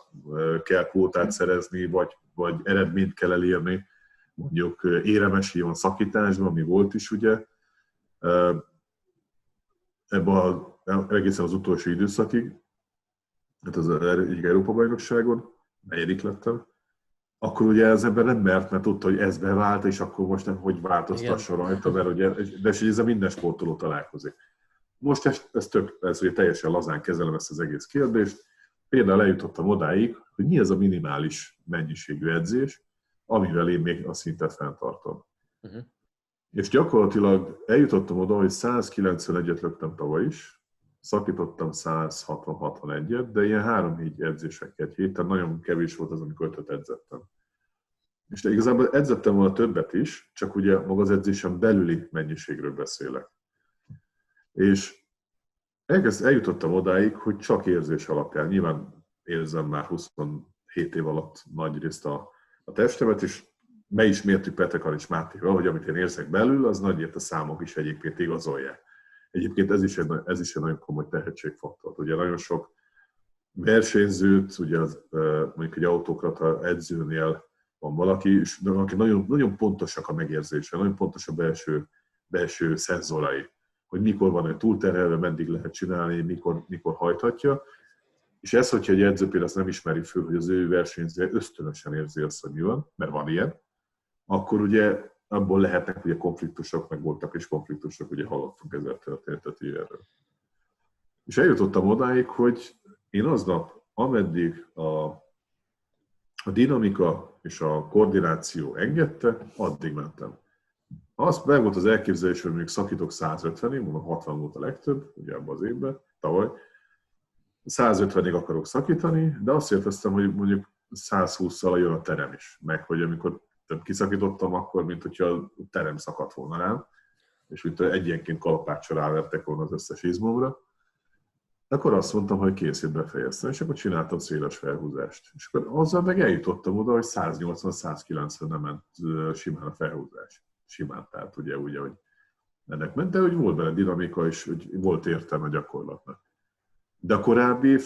kell kvótát szerezni, vagy, vagy eredményt kell elérni, mondjuk éremes ilyen szakításban, ami volt is ugye, ebben egészen az utolsó időszakig, hát az egyik Európa-bajnokságon, negyedik lettem, akkor ugye az ember nem mert, mert tudta, hogy ez bevált, és akkor most nem, hogy változtassa rajta, mert ugye, de ez a minden sportoló találkozik. Most ez, ez, tök, ez ugye teljesen lazán kezelem ezt az egész kérdést. Például eljutottam odáig, hogy mi ez a minimális mennyiségű edzés, amivel én még a szintet fenntartom. Uh-huh. És gyakorlatilag eljutottam oda, hogy százkilencvenegyet löktem tavaly is, szakítottam száz hatvan-hatvanegyet, de ilyen három-négy edzések egy héten, nagyon kevés volt az, amikor ötöt edzettem. És igazából edzettem volna többet is, csak ugye maga az edzésem belüli mennyiségről beszélek. És eljutottam odáig, hogy csak érzés alapján, nyilván érzem már huszonhét év alatt nagyrészt a a testemet, és be is mértük Petrekovics Mátéval, hogy amit én érzek belül, az nagyért a számok is egyébként igazolják. Egyébként ez is egy, ez is egy nagyon komoly tehetségfaktor. Ugye nagyon sok versenyzőt, ugye az, mondjuk egy autokrata edzőnél van valaki, és nagyon, nagyon pontosak a megérzése, nagyon pontos a belső, belső szenzorai, hogy mikor van egy túlterhelve, meddig lehet csinálni, mikor, mikor hajthatja. És ez, hogyha egy edző például nem ismeri föl, hogy az ő versenyzője ösztönösen érzi azt, hogy mi van, mert van ilyen, akkor ugye abból lehetnek ugye konfliktusok, meg voltak is konfliktusok, ugye hallottunk ezzel történetet ilyenről. És eljutottam odáig, hogy én aznap, ameddig a, a dinamika és a koordináció engedte, addig mentem. Azt meg volt az elképzelés, hogy még szakítok száz ötvenig, mondom hatvan volt a legtöbb, ugye abban az évben, tavaly, száz ötvenig akarok szakítani, de azt érteztem, hogy mondjuk száz hússzal jön a terem is, meg hogy amikor kiszakítottam, akkor mint hogyha a terem szakadt volna rám, és mint egyenként kalapáccsal rávertek volna az összes izmomra. Akkor azt mondtam, hogy kész, itt befejeztem, és akkor csináltam széles felhúzást. És akkor azzal meg eljutottam oda, hogy száznyolcvan-százkilencven nem ment simán a felhúzás. Simán, tehát ugye úgy, hogy ennek ment, de hogy volt benne dinamika, és hogy volt értelme a gyakorlatnak. De a korábbi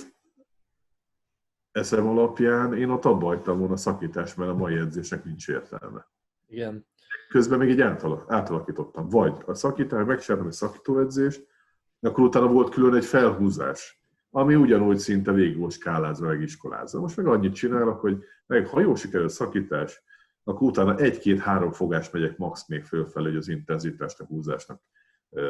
eszem alapján én ott abba hagytam volna a szakítás, mert a mai edzésnek nincs értelme. Igen. Közben még így átalakítottam. Vagy a szakítás, megcsináltam egy szakítóedzést, akkor utána volt külön egy felhúzás, ami ugyanúgy szinte végig volt skálázva, meg iskolázva. Most meg annyit csinálok, hogy meg ha jól sikerül a szakítás, akkor utána egy-két-három fogás megyek max még fölfelé, hogy az intenzitásnak, húzásnak,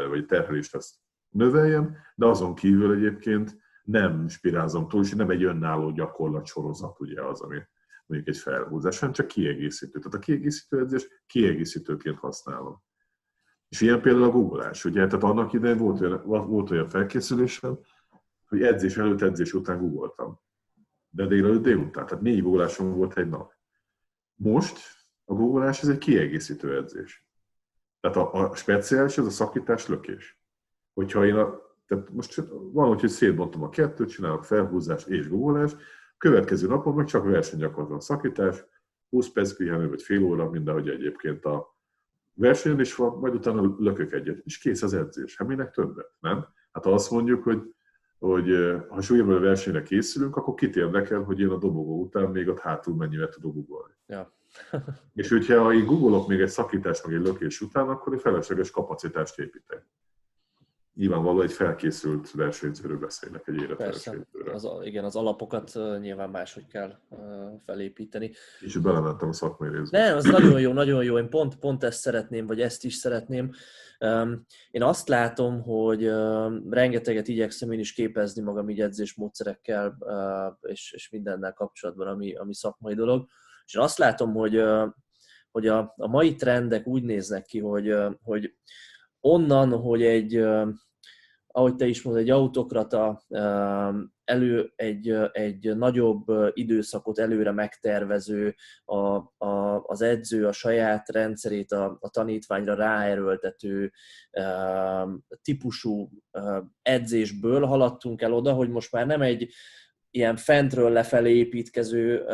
vagy terhelést ezt növeljem, de azon kívül egyébként nem spirázom túl, és nem egy önálló gyakorlatsorozat ugye az, ami mondjuk egy felhúzás, hanem csak kiegészítő. Tehát a kiegészítő edzés kiegészítőként használom. És ilyen például a googolás, ugye, tehát annak idején volt olyan, volt olyan felkészülésem, hogy edzés előtt, edzés után googoltam. De délelőtt, délután, tehát négy googolásom volt egy nap. Most a googolás ez egy kiegészítő edzés. Tehát a, a speciális, ez a szakítás lökés. Hogyha én a, tehát most van, hogy szétbontom a kettőt, csinálok felhúzást és googolás, következő napon meg csak versenygyakorlatban szakítás, húsz perc pihenő vagy fél óra, mindenhogy egyébként a versenyen is van, majd utána lökök egyet, és kész az edzés. Hát minek többet, nem? Hát ha azt mondjuk, hogy, hogy ha súlyban a versenyre készülünk, akkor kit érdekel, hogy én a dobogó után még ott hátul mennyivel tudok googolni. Ja. És hogyha én googolok még egy szakítás, meg egy lökés után, akkor egy felesleges kapacitást építek. Nyilvánvalóan egy felkészült versenyzőről beszélnek, egy érett versenyzőről. Igen, az alapokat nyilván máshogy kell felépíteni. És belementem a szakmai részbe. Nem, az nagyon jó, nagyon jó. Én pont, pont ezt szeretném, vagy ezt is szeretném. Én azt látom, hogy rengeteget igyekszem én is képezni magam így edzésmódszerekkel, és, és mindennel kapcsolatban, ami, ami szakmai dolog. És én azt látom, hogy, hogy a, a mai trendek úgy néznek ki, hogy, hogy onnan, hogy egy, ahogy te is mondod, egy autokrata elő egy, egy nagyobb időszakot előre megtervező, a, a, az edző a saját rendszerét a, a tanítványra ráerőltető típusú edzésből haladtunk el oda, hogy most már nem egy ilyen fentről lefelé építkező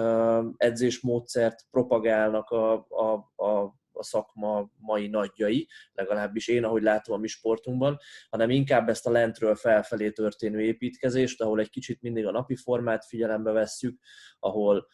edzésmódszert propagálnak a, a, a a szakma mai nagyjai, legalábbis én, ahogy látom a mi sportunkban, hanem inkább ezt a lentről felfelé történő építkezést, ahol egy kicsit mindig a napi formát figyelembe vesszük, ahol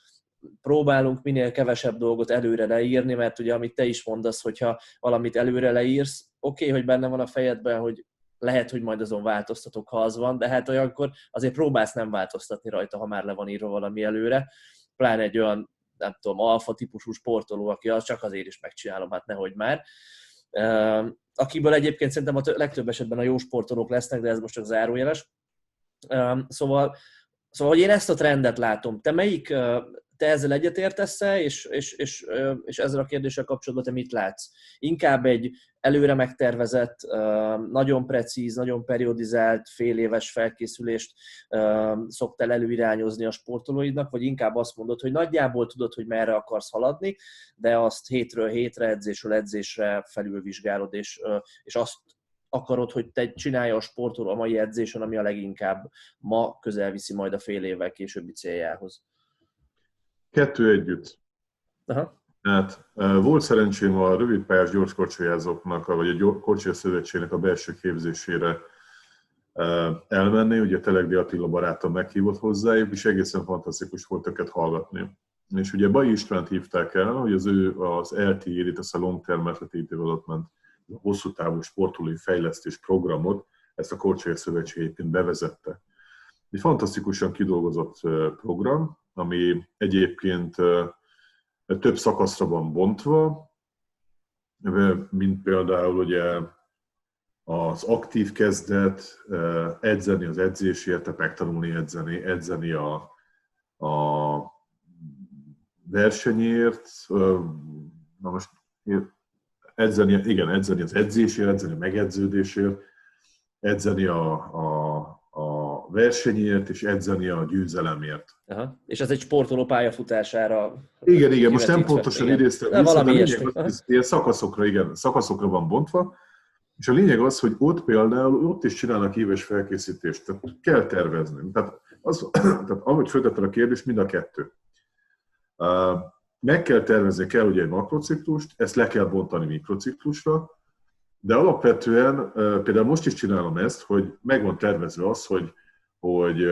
próbálunk minél kevesebb dolgot előre leírni, mert ugye, amit te is mondasz, hogyha valamit előre leírsz, oké, okay, hogy benne van a fejedben, hogy lehet, hogy majd azon változtatok, ha az van, de hát olyankor azért próbálsz nem változtatni rajta, ha már le van írva valami előre, pláne egy olyan nem tudom, alfa típusú sportoló, aki az csak azért is megcsinálom, hát nehogy már. Akiből egyébként szerintem a legtöbb esetben a jó sportolók lesznek, de ez most csak zárójeles. Szóval, szóval hogy én ezt a trendet látom. Te melyik, te ezzel egyetértesz-e, és, és, és, és ezzel a kérdéssel kapcsolatban te mit látsz? Inkább egy előre megtervezett, nagyon precíz, nagyon periodizált, fél éves felkészülést szoktál előirányozni a sportolóidnak, vagy inkább azt mondod, hogy nagyjából tudod, hogy merre akarsz haladni, de azt hétről hétre, edzésről edzésre felülvizsgálod, és, és azt akarod, hogy te csinálja a sportoló a mai edzésen, ami a leginkább ma közel viszi majd a fél évvel későbbi céljához. Kettő együtt. Aha. Hát, volt szerencsém a rövidpályás gyorskorcsolyázóknak, vagy a Korcsolya Szövetségnek a belső képzésére elmenni. Ugye Telegdi Attila barátom meghívott hozzájuk, és egészen fantasztikus volt őket hallgatni. És ugye Baji Istvánt hívták el, hogy az ő az el té é-t, ezt a Long Term Athletic Development, a hosszú távú sportolói fejlesztés programot, ezt a Korcsolya Szövetség egyébként bevezette. Egy fantasztikusan kidolgozott program, ami egyébként több szakaszra van bontva, mint például ugye az aktív kezdet, edzeni az edzésért, tehát megtanulni edzeni, edzeni a, a versenyért, na most edzeni, igen, edzeni az edzésért, edzeni a megedződésért, edzeni a, a, a versenyért, és edzeni a győzelemért. Aha. És ez egy sportoló pályafutására... Igen, igen, most nem pontosan idéztem, de szakaszokra, igen, szakaszokra van bontva, és a lényeg az, hogy ott például, ott is csinálnak éves felkészítést, tehát kell tervezni. Tehát, az, tehát ahogy föltettem a kérdést, mind a kettő. Meg kell tervezni, kell ugye egy makrociklust, ezt le kell bontani mikrociklusra, de alapvetően, például most is csinálom ezt, hogy meg van tervezve az, hogy, hogy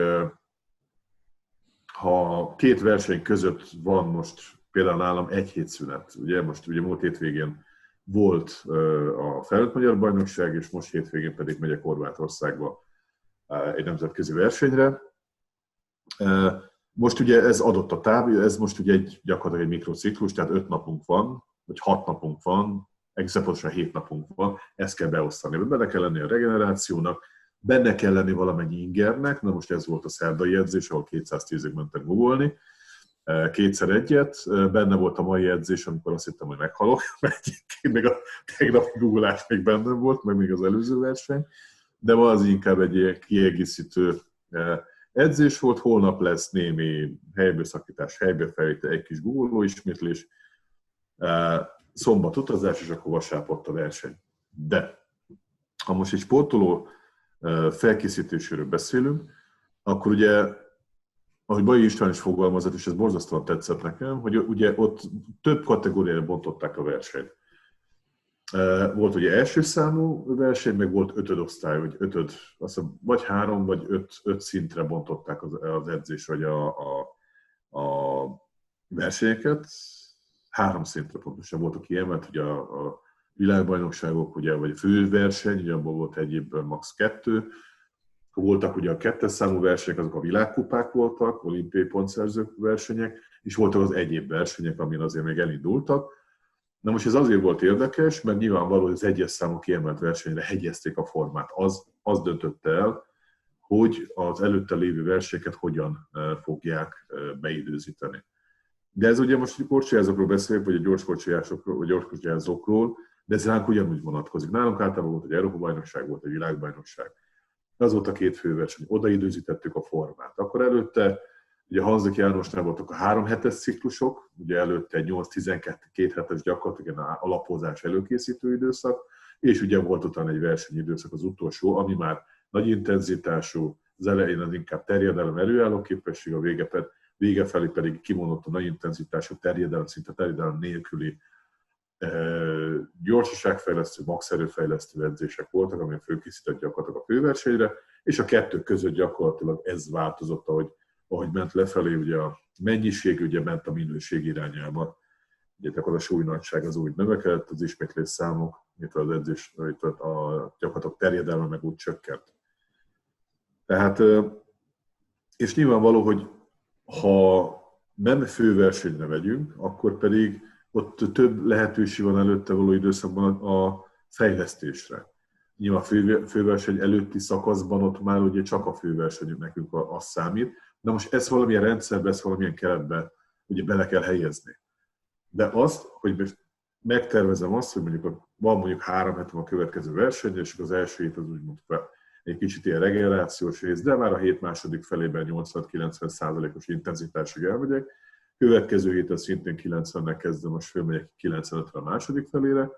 ha két verseny között van most például nálam egy hét szünet, ugye most ugye múlt hétvégén volt a felnőtt magyar bajnokság, és most hétvégén pedig megyek Horvátországba egy nemzetközi versenyre. Most ugye ez adott a táv, ez most ugye egy, gyakorlatilag egy mikrociklus, tehát öt napunk van, vagy hat napunk van, egészen pontosan hét napunk van, ezt kell beosztani. Benne kell lenni a regenerációnak, benne kell lenni valamennyi ingernek, na most ez volt a szerdai edzés, ahol kétszáztízig mentem googolni, kétszer egyet, benne volt a mai edzés, amikor azt hittem, hogy meghalok, mert még a tegnapi googolás még bennem volt, meg még az előző verseny, de ma az inkább egy kiegészítő edzés volt, holnap lesz némi helybőszakítás, helybőfelvétel, egy kis googoló ismétlés, szombat utazás, és akkor vasárnap ott a verseny. De ha most egy sportoló felkészítéséről beszélünk, akkor ugye, ahogy Baji István is fogalmazott, és ez borzasztóan tetszett nekem, hogy ugye ott több kategóriára bontották a versenyt. Volt ugye első számú verseny, meg volt ötöd osztály, vagy ötöd, azt hiszem, vagy három, vagy öt, öt szintre bontották az edzés, vagy a, a, a versenyeket. Három szintre pontosan volt, aki kiemelt, ugye a, a világbajnokságok, ugye, vagy a főverseny, ugye abban volt egy évben max. kettő. Voltak ugye a kettes számú versenyek, azok a világkupák voltak, olimpiai pontszerzők versenyek, és voltak az egyéb versenyek, amin azért még elindultak. Na most ez azért volt érdekes, mert nyilvánvaló, hogy az egyes számú kiemelt versenyre hegyezték a formát. Az, az döntötte el, hogy az előtte lévő versenyeket hogyan fogják beidőzíteni. De ez ugye most korcsolyázókról beszélünk, vagy a gyorskorcsolyázókról, vagy gyorskorcsolyázókról, de ez ránk ugyanúgy vonatkozik. Nálunk általában volt egy Európa-bajnokság, volt egy világbajnokság. Az volt a két főverseny, odaidőzítettük a formát. Akkor előtte ugye Hanzik Jánosnál voltak a három hetes ciklusok, ugye előtte egy nyolc-tizenkettő hetes gyakorlatilag a alapozás előkészítő időszak, és ugye volt utána egy versenyidőszak az utolsó, ami már nagy intenzitású, az elején az inkább terjedelem, erőálló képesség, a vége, ped, vége felé pedig kimondott a nagy intenzitású terjedelem, szinte terjedelem nélküli e, gyorsaságfejlesztő, maxerőfejlesztő edzések voltak, ami fölkészített gyakorlatilag a főversenyre, és a kettő között gyakorlatilag ez változott, ahogy ahogy ment lefelé, ugye a mennyiség ugye ment a minőség irányába. Ugye akkor a súlynagyság az úgy növekedett, az ismétlés számok, illetve az edzés, illetve a gyakorlatok terjedelme meg úgy csökkent. Tehát, és nyilvánvaló, hogy ha nem főversenyre megyünk, akkor pedig ott több lehetőség van előtte való időszakban a fejlesztésre. Nyilván a főverseny előtti szakaszban ott már ugye csak a főversenyünk nekünk az számít, de most ezt valamilyen rendszerbe, ezt valamilyen keretbe ugye bele kell helyezni. De azt, hogy megtervezem azt, hogy mondjuk a, van mondjuk három hetem a következő verseny, és az első hét az úgymond egy kicsit ilyen regenerációs rész, de már a hét második felében nyolcvan-kilencven százalékos intenzitásig elmegyek, következő héten szintén kilencvennel kezdem, most fölmegyek kilencvenötre a második felére,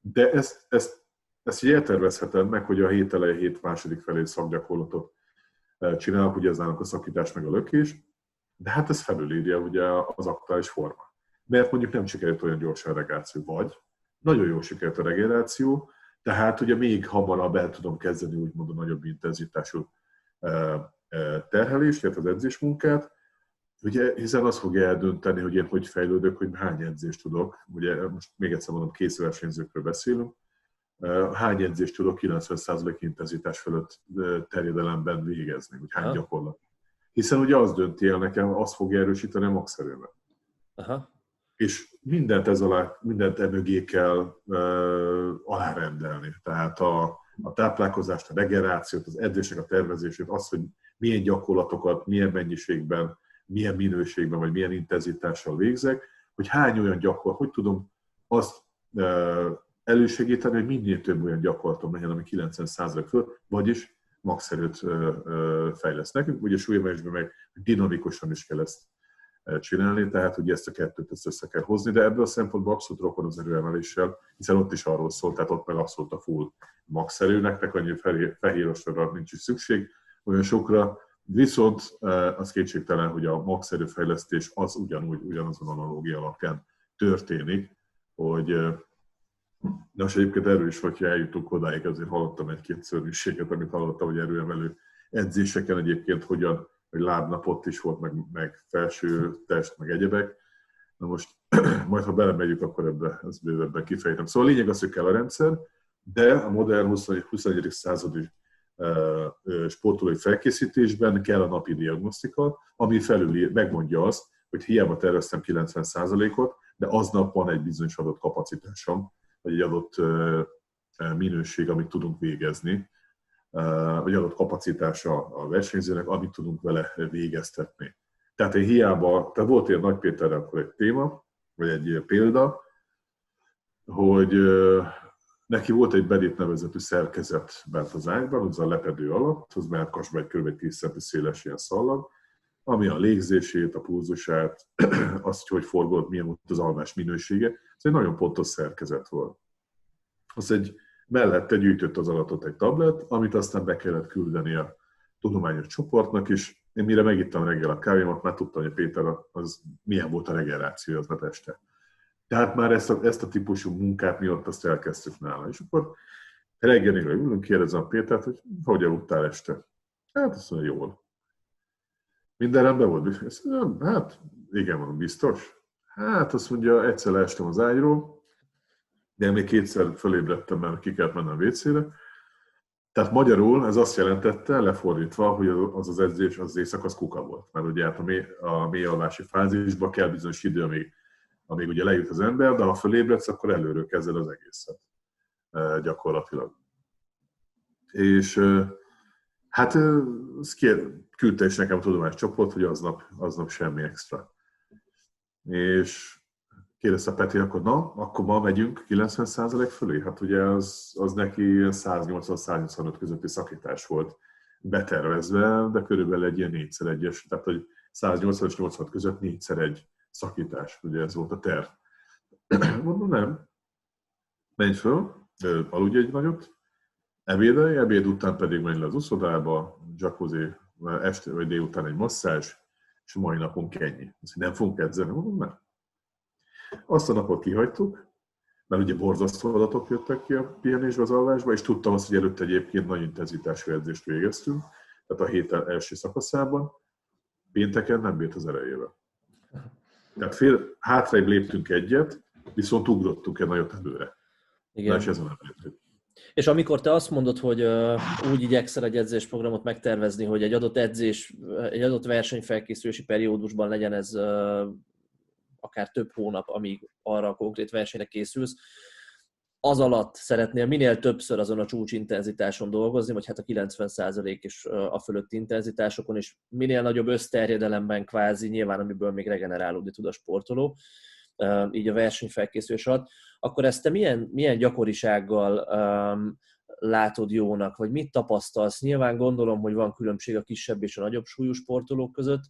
de ezt, ezt, ezt így eltervezhetem meg, hogy a hét elején, hét második felé szakgyakorlatot csinálok, ugye az nálunk a szakítás meg a lökés, de hát ez felülírja ugye az aktuális forma. mert mondjuk nem sikerült olyan gyorsan a regeneráció, vagy nagyon jól sikerült a regeneráció, tehát ugye még hamarabb el tudom kezdeni úgymond a nagyobb intenzitású terhelést, illetve az edzésmunkát, ugye, hiszen azt fogja eldönteni, hogy én hogy fejlődök, hogy hány edzést tudok, ugye most még egyszer mondom, kész versenyzőkről beszélünk, hány edzést tudok kilencven százalék intenzitás fölött terjedelemben végezni, hogy hány gyakorlat. Hiszen ugye az dönti el nekem, azt fogja erősíteni a max erőmet. Aha. És mindent ez alá, mindent emögé kell e, alárendelni. Tehát a, a táplálkozást, a regenerációt, az edzések, a tervezését, azt, hogy milyen gyakorlatokat, milyen mennyiségben, milyen minőségben, vagy milyen intenzitással végzek, hogy hány olyan gyakorlat, hogy tudom azt e, elősegíteni, hogy minél több olyan gyakorlatom legyen, ami kilencven százalék fölött, vagyis max erőt fejleszt nekünk. Ugye súlymenésben meg dinamikusan is kell ezt csinálni, tehát ugye ezt a kettőt ezt össze kell hozni, de ebből a szempontból abszolút rokon az erőemeléssel, hiszen ott is arról szól, tehát ott meg abszolút a full max erő, nektek annyi fehérosra nincs is szükség olyan sokra, viszont az kétségtelen, hogy a max erőfejlesztés az ugyanúgy, ugyanazon analógia alapján történik, hogy de most egyébként erről is, hogyha eljutunk odáig, azért hallottam egy-két szörnyűséget, amit hallottam, hogy erőemelő edzéseken egyébként hogyan, hogy lábnapot is volt, meg, meg felső test, meg egyebek. Na most, majd ha belemegyük, akkor ebbe, ezt bővebben kifejtem. Szóval a lényeg az, hogy kell a rendszer, de a modern huszonegyedik századi sportolói felkészítésben kell a napi diagnosztika, ami felül megmondja azt, hogy hiába terveztem kilencven százalékot, de aznap van egy bizonyos adott kapacitásom, vagy egy adott minőség, amit tudunk végezni, vagy adott kapacitása a versenyzőnek, amit tudunk vele végeztetni. Tehát én hiába, tehát volt ilyen Nagy Péterrel akkor egy téma, vagy egy példa, hogy neki volt egy bedét nevezetű szerkezet bent az ágyban, hozzá a lepedő alatt, az mellkasban egy kb. tíz centiméter széles ilyen szallag, ami a légzését, a pulzusát, azt, hogy forgolott, milyen volt az alvás minősége. Ez egy nagyon pontos szerkezet volt. Az egy mellette gyűjtött az adatot egy tablet, amit aztán be kellett küldeni a tudományos csoportnak is. Én mire megittem reggel a kávémat, már tudtam, hogy Péter az milyen volt a regeneráció aznap este. Tehát már ezt a, ezt a típusú munkát mi ott azt elkezdtük nála. És akkor reggelére ülünk, kérdezem Pétert, hogy hogy aludtál este? Hát azt mondja, jól. Minden rendben volt? Azt mondja, hát igen, mondom, biztos. Hát azt mondja, egyszer leestem az ágyról, de még kétszer fölébredtem, mert ki kellett mennem a vécére. Tehát magyarul ez azt jelentette, lefordítva, hogy az az edzés, az éjszak, az kuka volt. Mert ugye hát a, mély, a mélyalvási fázisba kell bizonyos idő, amíg, amíg ugye lejut az ember, de ha fölébredsz, akkor előről kezded az egészet gyakorlatilag. És hát küldte is nekem a tudományos csoport, hogy aznap, aznap semmi extra. És kérdezte Peti, akkor na, akkor ma megyünk kilencven százalék fölé? Hát ugye az, az neki száznyolcvan-száznyolcvanöt közötti szakítás volt betervezve, de körülbelül egy ilyen négyszer egyes, tehát hogy száznyolcvan és nyolcvan között négyszer egy szakítás, ugye ez volt a terv. Mondom, nem, menj föl, aludj egy nagyot, ebédelj, ebéd után pedig menj le az uszodába, jacuzzi, este vagy délután egy masszázs, és a mai napunk ennyi. Azt, nem fogunk edzeni, mondom, nem. Azt a napot kihagytuk, mert ugye borzasztó adatok jöttek ki a pihenésbe, az alvásba, és tudtam azt, hogy előtte egyébként nagy intenzitású edzést végeztünk, tehát a hét első szakaszában, pénteken nem bírt az erejével. Tehát fél, hátrább léptünk egyet, viszont ugrottunk egy nagyot előre. Igen. Na, és ezen nem léptünk. És amikor te azt mondod, hogy úgy igyekszel egy edzésprogramot megtervezni, hogy egy adott edzés, egy adott versenyfelkészülési periódusban legyen ez akár több hónap, amíg arra a konkrét versenyre készülsz, az alatt szeretnél minél többször azon a csúcsintenzitáson dolgozni, vagy hát a kilencven százalék és a fölötti intenzitásokon, és minél nagyobb összterjedelemben kvázi, nyilván amiből még regenerálódni tud a sportoló, így a versenyfelkészülés alatt, akkor ezt te milyen, milyen gyakorisággal um, látod jónak, vagy mit tapasztalsz? Nyilván gondolom, hogy van különbség a kisebb és a nagyobb súlyú sportolók között,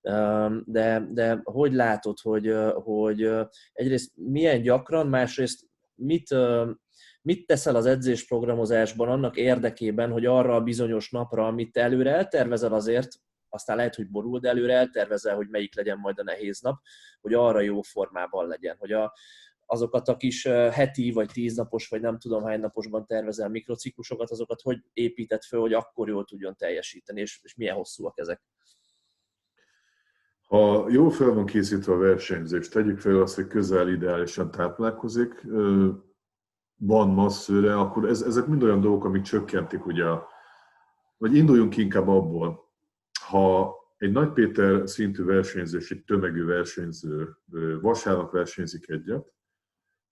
um, de, de hogy látod, hogy, hogy egyrészt milyen gyakran, másrészt mit, mit teszel az edzésprogramozásban annak érdekében, hogy arra a bizonyos napra, amit előre eltervezel azért, aztán lehet, hogy borul, de előre eltervezel, hogy melyik legyen majd a nehéz nap, hogy arra jó formában legyen, hogy a, azokat a kis heti, vagy tíznapos, vagy nem tudom hány naposban tervezel mikrociklusokat, azokat hogy építed föl, hogy akkor jól tudjon teljesíteni, és, és milyen hosszúak ezek. Ha jól fel van készítve a versenyzést, tegyük fel azt, hogy közel ideálisan táplálkozik, van masszőre, akkor ez, ezek mind olyan dolgok, amik csökkentik ugye, vagy induljunk inkább abból, ha egy Nagy Péter szintű versenyzés, egy tömegű versenyző vasárnap versenyzik egyet,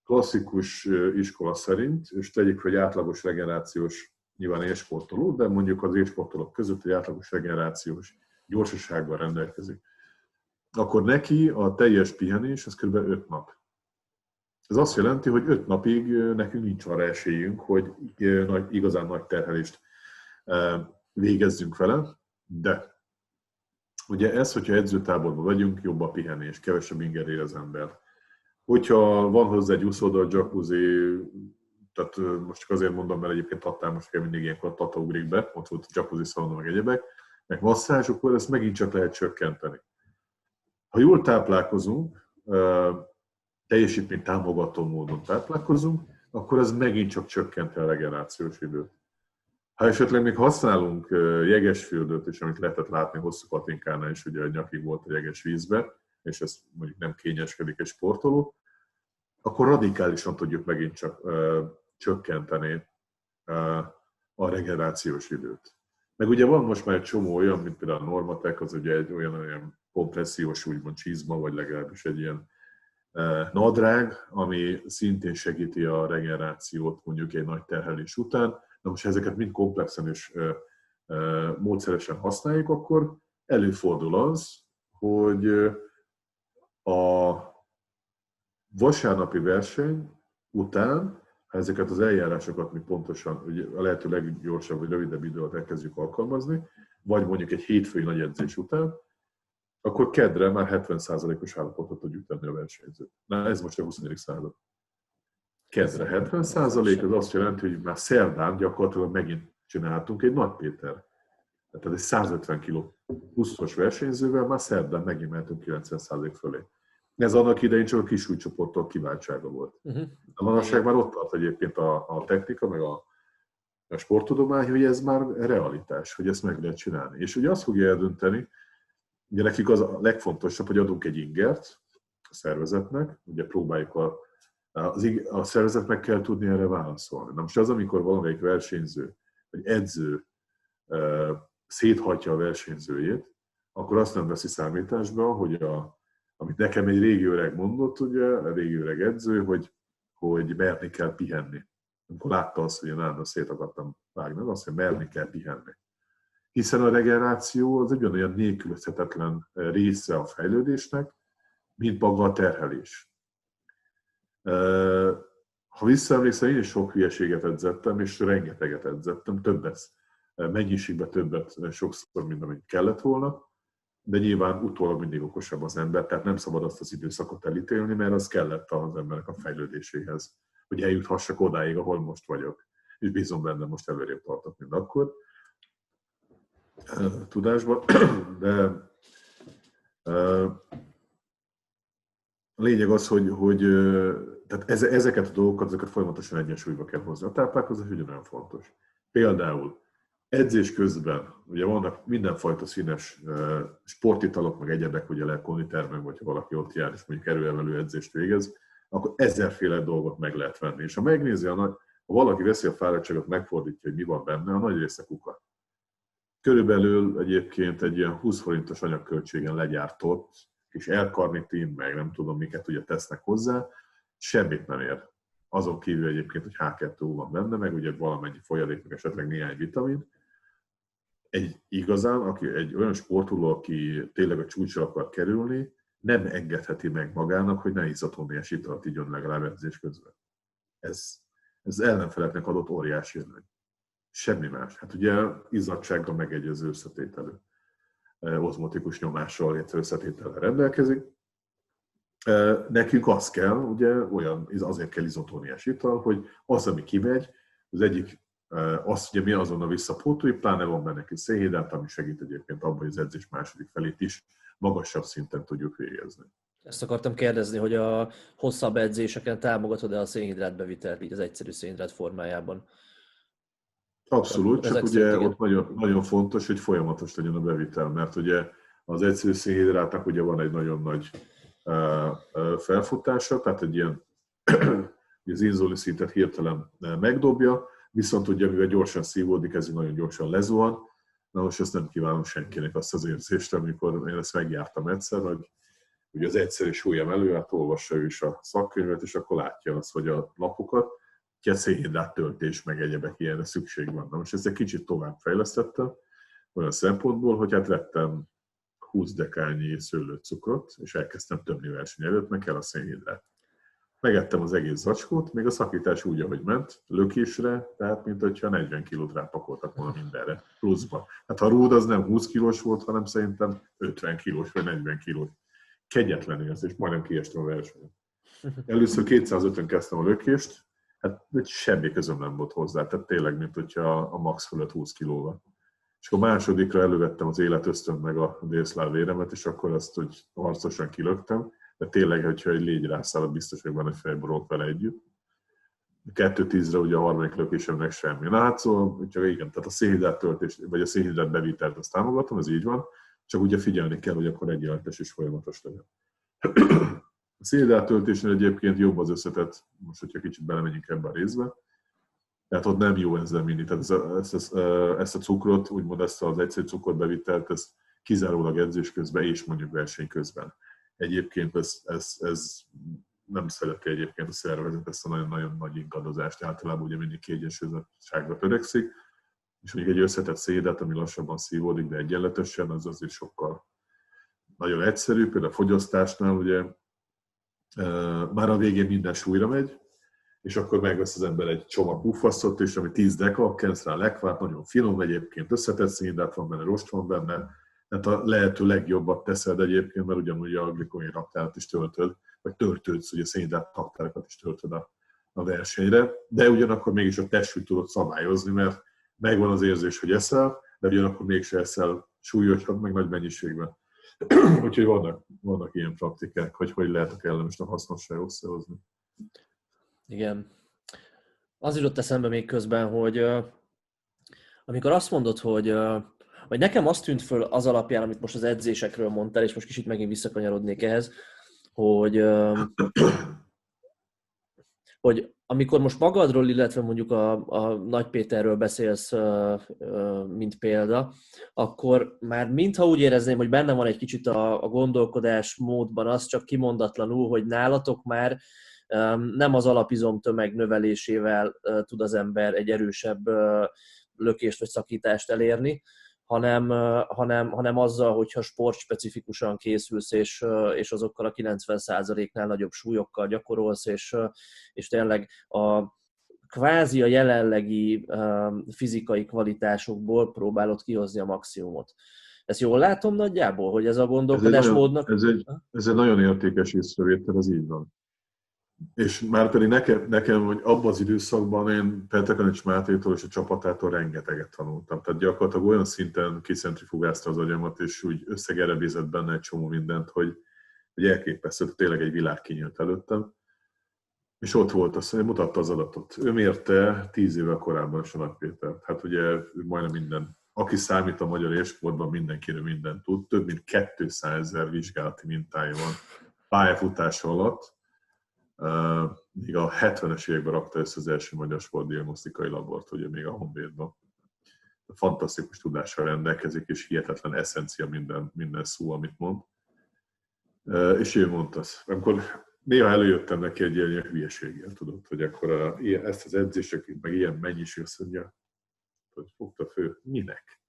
klasszikus iskola szerint, és tegyük fel, hogy átlagos regenerációs, nyilván élsportoló, de mondjuk az élsportolók között egy átlagos regenerációs gyorsasággal rendelkezik, akkor neki a teljes pihenés, ez kb. öt nap. Ez azt jelenti, hogy öt napig nekünk nincs arra esélyünk, hogy igazán nagy terhelést végezzünk vele, de ugye ez, hogyha edzőtáborban vagyunk, jobb a pihenés, kevesebb inger ér az ember. Hogyha van hozzá egy úszóda, jacuzzi, tehát most csak azért mondom, mert egyébként Tatán most kell mindig ilyenkor a Tata ugrik be, ott volt a jacuzzi szalona, meg egyebek, meg masszázs, akkor ezt megint csak lehet csökkenteni. Ha jól táplálkozunk, teljesítmény támogató módon táplálkozunk, akkor ez megint csak csökkenti a regenerációs időt. Ha esetleg még használunk jegesfürdőt is, amit lehetett látni hosszú patinkánál is, ugye a nyakig volt a jeges vízbe, és ez mondjuk nem kényeskedik egy sportoló, akkor radikálisan tudjuk megint csak ö, csökkenteni ö, a regenerációs időt. Meg ugye van most már egy csomó olyan, mint például a Normatec, az ugye egy olyan-olyan kompressziós, úgymond csizma, vagy legalábbis egy ilyen nadrág, ami szintén segíti a regenerációt mondjuk egy nagy terhelés után. Na most, ha ezeket mind komplexen és módszeresen használjuk, akkor előfordul az, hogy a vasárnapi verseny után, ha ezeket az eljárásokat mi pontosan, ugye a lehető leggyorsabb vagy rövidebb idő alatt elkezdjük alkalmazni, vagy mondjuk egy hétfői nagy edzés után, akkor kedre már hetven százalékos állapotot tudjuk tenni a versenyzőt. Na, ez most a huszonegyedik század. Kedre hetven százalék, az azt jelenti, hogy már szerdán gyakorlatilag megint csináltunk egy Nagy Péter. Tehát egy száz ötven kiló pluszos versenyzővel már szerdán megint mehetünk kilencven százalék fölé. Ez annak idején csak a kis újcsoporttól kiváltsága volt. Uh-huh. A manapság már ott tart egyébként a, a technika, meg a, a sporttudomány, hogy ez már realitás, hogy ezt meg lehet csinálni. És ugye azt fogja eldönteni, ugye nekik az a legfontosabb, hogy adunk egy ingert a szervezetnek, ugye próbáljuk a, az, a szervezet meg kell tudni erre válaszolni. Na most az, amikor valamelyik versenyző, vagy edző e, széthatja a versenyzőjét, akkor azt nem veszi számításba, hogy a, amit nekem egy régi öreg mondott, ugye, a régi öreg edző, hogy, hogy merni kell pihenni. Amikor látta azt, hogy én állandóan szét akartam vágni, azt, hogy merni kell pihenni. Hiszen a regeneráció az egy olyan nélkülözhetetlen része a fejlődésnek, mint maga a terhelés. Ha visszaemlékszem, én is sok hülyeséget edzettem, és rengeteget edzettem, többet, mennyiségben többet sokszor, mint amit kellett volna, de nyilván utólag mindig okosabb az ember, tehát nem szabad azt az időszakot elítélni, mert az kellett az embernek a fejlődéséhez, hogy eljuthassak odáig, ahol most vagyok, és bízom benne, most előrébb tartok, mint akkor. Tudásban, de a lényeg az, hogy, hogy tehát ezeket a dolgokat ezeket folyamatosan egyensúlyba kell hozni. A táplálkozás ugyanolyan fontos. Például edzés közben, ugye vannak mindenfajta színes sportitalok, meg egyebek, ugye lehet konditermek, vagy ha valaki ott jár, és mondjuk erőemelő edzést végez, akkor ezerféle dolgot meg lehet venni. És ha megnézi, a nagy, ha valaki veszi a fáradtságot, megfordítja, hogy mi van benne, a nagy része kuka. Körülbelül egyébként egy ilyen húsz forintos anyagköltségen legyártott, és L-karnitin, meg nem tudom miket ugye tesznek hozzá, semmit nem ér. Azon kívül egyébként, hogy há kettő ó van benne, meg ugye valamennyi folyadék, meg esetleg néhány vitamin. Egy igazán, aki egy olyan sportoló, aki tényleg a csúcsra akar kerülni, nem engedheti meg magának, hogy ne izzatómiás italt igyon legalább edzés közben. Ez, ez ellenfeleknek adott óriási előny. Semmi más. Hát ugye izzadsággal megegyező összetételű, ozmotikus nyomással létre összetétellel rendelkezik. Nekünk az kell, ugye olyan, azért kell izotóniás ital, hogy az, ami kimegy, az egyik Azt ugye mi azonnal visszapótoljuk, pláne van benne egy szénhidrát, ami segít egyébként abban, hogy az edzés második felét is magasabb szinten tudjuk végezni. Ezt akartam kérdezni, hogy a hosszabb edzéseken támogatod-e a szénhidrát bevitelt, így az egyszerű szénhidrát formájában? Abszolút, csak ugye ott nagyon, nagyon fontos, hogy folyamatos legyen a bevitel, mert ugye az egyszerű szénhidrátnak ugye van egy nagyon nagy felfutása, tehát egy ilyen az inzulin szintet hirtelen megdobja, viszont ugye mivel gyorsan szívódik, ez nagyon gyorsan lezuhan. Na most ezt nem kívánom senkinek, azt az érzést, amikor én ezt megjártam egyszer, hogy ugye az egyszerű súlyem elő, hát olvassa ő is a szakkönyvet, és akkor látja azt, hogy a lapokat, ki a szénhidrát töltés, meg egyebek ilyenre szükség van. Na most ezt egy kicsit tovább fejlesztettem, olyan szempontból, hogy hát vettem húsz dekányi szőlőcukrot, és elkezdtem tömni verseny előtt, meg kell a szénhidrát. Megettem az egész zacskót, még a szakítás úgy, ahogy ment, lökésre, tehát mint hogyha negyven kilót rápakoltak volna mindenre, pluszba. Hát a rúd az nem húsz kilós volt, hanem szerintem ötven kilós vagy negyven kilós. Kegyetlen érzés, és majdnem kiestem a versenyt. Először kétszázötön kezdtem a lökést, hát semmi közöm nem volt hozzá, tehát tényleg, mint hogyha a max fölött húsz kilóval. És akkor másodikra elővettem az életösztön meg a délszláv véremet, és akkor azt, hogy harcosan kilöktem, de tényleg, hogyha egy légy rászáll, biztos, hogy van egy fejborult vele együtt. kettő tízre ugye a harmadik lökésemnek semmi. Na hát szóval, úgyhogy igen, tehát a szénhidrát töltés, vagy a szénhidrát bevitelt, azt támogatom, ez így van, csak ugye figyelni kell, hogy akkor egyenletes és folyamatos legyen. A szénhidrát töltésnél egyébként jobb az összetett, most hogyha kicsit belemegyünk ebbe a részbe, tehát ott nem jó ezzel mindig, tehát ezt, ezt, ezt a cukrot, úgymond ezt az egyszerű cukrot bevitelt, ezt kizárólag edzés közben és mondjuk verseny közben. Egyébként ez, ez, ez nem szereti egyébként a szervezet, ezt a nagyon-nagyon nagy ingadozást, általában ugye mindig kiegyensúlyozottságra törekszik, és mondjuk egy összetett szénhidrát, ami lassabban szívódik, de egyenletesen, az azért sokkal nagyon egyszerű, például a fogyasztásnál ugye már a végén minden súlyra megy, és akkor megvesz az ember egy csomag puffasztott, és ami tíz deka, kensz rá lekvárt, nagyon finom egyébként, összetett szénhidrát van benne, rost van benne, tehát a lehető legjobbat teszed egyébként, mert ugyanúgy a glikogén raktárat is töltöd, vagy töltődsz, ugye szénhidrát raktárakat is töltöd a, a versenyre, de ugyanakkor mégis a testsúlyt tudod szabályozni, mert megvan az érzés, hogy eszel, de ugyanakkor mégse eszel súlyosan, meg nagy mennyiségben. Úgyhogy vannak, vannak ilyen praktikák, hogy hogy lehet a kellemes, a hasznosság összehozni. Igen. Az jutott eszembe még közben, hogy uh, amikor azt mondod, hogy uh, vagy nekem azt tűnt föl az alapján, amit most az edzésekről mondtál, és most kicsit megint visszakanyarodnék ehhez, hogy, hogy amikor most magadról, illetve mondjuk a, a Nagy Péterről beszélsz, mint példa, akkor már mintha úgy érezném, hogy benne van egy kicsit a, a gondolkodás módban az, csak kimondatlanul, hogy nálatok már nem az alapizom tömeg növelésével tud az ember egy erősebb lökést vagy szakítást elérni, Hanem, hanem, hanem azzal, hogyha sportspecifikusan készülsz, és, és azokkal a kilencven százaléknál nagyobb súlyokkal gyakorolsz, és, és tényleg a kvázi a jelenlegi fizikai kvalitásokból próbálod kihozni a maximumot. Ezt jól látom nagyjából, hogy ez a gondolkodásmódnak... Ez, ez, ez egy nagyon értékes észrevétel, ez így van. És már pedig nekem, nekem hogy abban az időszakban én Petrekovics Mátétól és a csapatától rengeteget tanultam. Tehát gyakorlatilag olyan szinten kicentrifugázta az agyamat, és úgy összegerebézett benne egy csomó mindent, hogy, hogy elképesztő, tényleg egy világ kinyílt előttem. És ott volt az, hogy mutatta az adatot. Ő mérte tíz évvel korábban is a Nagy Pétert. Hát ugye majdnem minden, aki számít a magyar élsportban, mindenkiről mindent tud. Több mint kétszázezer vizsgálati mintája van pályafutása alatt. Uh, még a hetvenes években rakta össze az első magyar sportdiagnosztikai labort, ugye még a Honvédban. Fantasztikus tudással rendelkezik, és hihetetlen eszencia minden, minden szó, amit mond. Uh, és ő mondta azt. Amikor néha előjöttem neki egy ilyen, ilyen hülyeséggel, tudod, hogy akkor a, ilyen, ezt az edzéseket, meg ilyen mennyiség, azt mondja, hogy fogta fő, minek?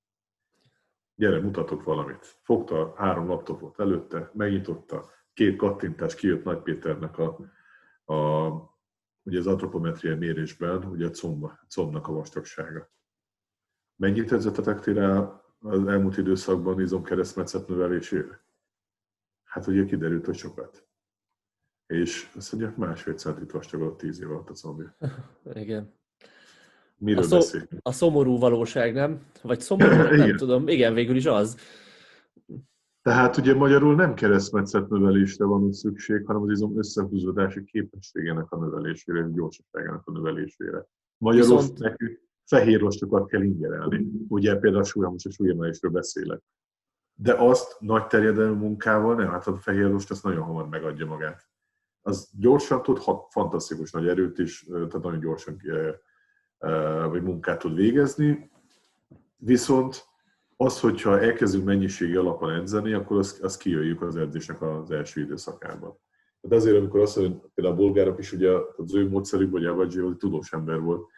Gyere, mutatok valamit. Fogta három laptopot előtte, megnyitotta, két kattintás kijött Nagy Péternek a A, ugye az antropometriai mérésben ugye a combnak comb, a vastagsága. Mennyit edzettetek ti rá az elmúlt időszakban izomkeresztmetszet növelésére? Hát ugye kiderült, hogy sokat. És azt mondják, másfél centit vastagodott tíz év alatt a combja. Igen. Miről a, szó, a szomorú valóság, nem? Vagy szomorú, nem tudom. Igen, végül is az. Tehát ugye magyarul nem keresztmetszet növelésre van szükség, hanem az izom összehúzódási képességének a növelésére, és gyorsaságának a növelésére. Magyarul Viszont... nekünk fehér rostokat kell ingerelni. Ugye például a súlyamos és súlyemelésről beszélek. De azt nagy terjedelmű munkával nem, hát a fehér rost azt nagyon hamar megadja magát. Az gyorsan tud, fantasztikus nagy erőt is, tehát nagyon gyorsan vagy munkát tud végezni, viszont az, hogyha elkezdünk mennyiségi alapon edzeni, akkor azt, azt kijöjjük az edzésnek az első időszakában. De azért, amikor azt mondja, hogy például a bolgárok is ugye az ő módszerük, vagy Abadzsi, tudós ember volt,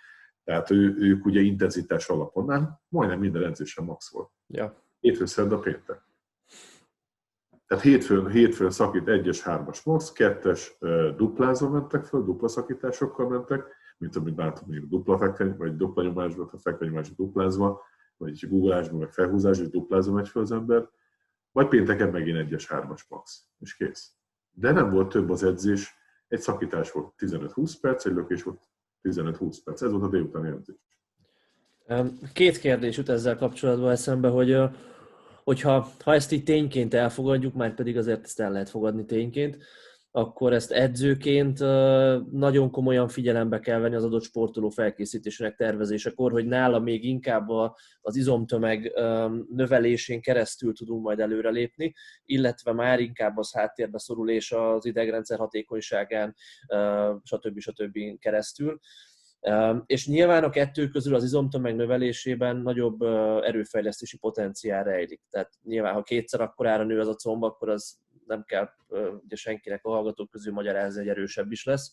tehát ő, ők ugye intenzitás alapon, nem, majdnem minden edzésen max volt. Ja. Hétfő, szerda, péntek. Tehát hétfőn, hétfőn szakít egyes, hármas max, kettes duplázva mentek föl, dupla szakításokkal mentek, mint amit látom, mondjuk dupla fekveny, vagy dupla nyomásba, a fekvenyomásba duplázva, vagy guggolásba, meg felhúzásba, és duplázva megy föl az ember, vagy pénteken megint egyes, hármas max, és kész. De nem volt több az edzés, egy szakítás volt tizenöt-húsz perc, egy lökés volt tizenöt-húsz perc, ez volt a délutáni edzés. Két kérdés jut ezzel kapcsolatban eszembe, hogy hogyha ha ezt így tényként elfogadjuk, már pedig azért ezt el lehet fogadni tényként, akkor ezt edzőként nagyon komolyan figyelembe kell venni az adott sportoló felkészítésének tervezésekor, hogy nála még inkább az izomtömeg növelésén keresztül tudunk majd előrelépni, illetve már inkább az háttérbe szorul és az idegrendszer hatékonyságán, stb. stb. Keresztül. És nyilván a kettő közül az izomtömeg növelésében nagyobb erőfejlesztési potenciál rejlik. Tehát nyilván, ha kétszer akkorára nő az a comb, akkor az nem kell ugye senkinek a hallgatók közül magyarázni, hogy erősebb is lesz.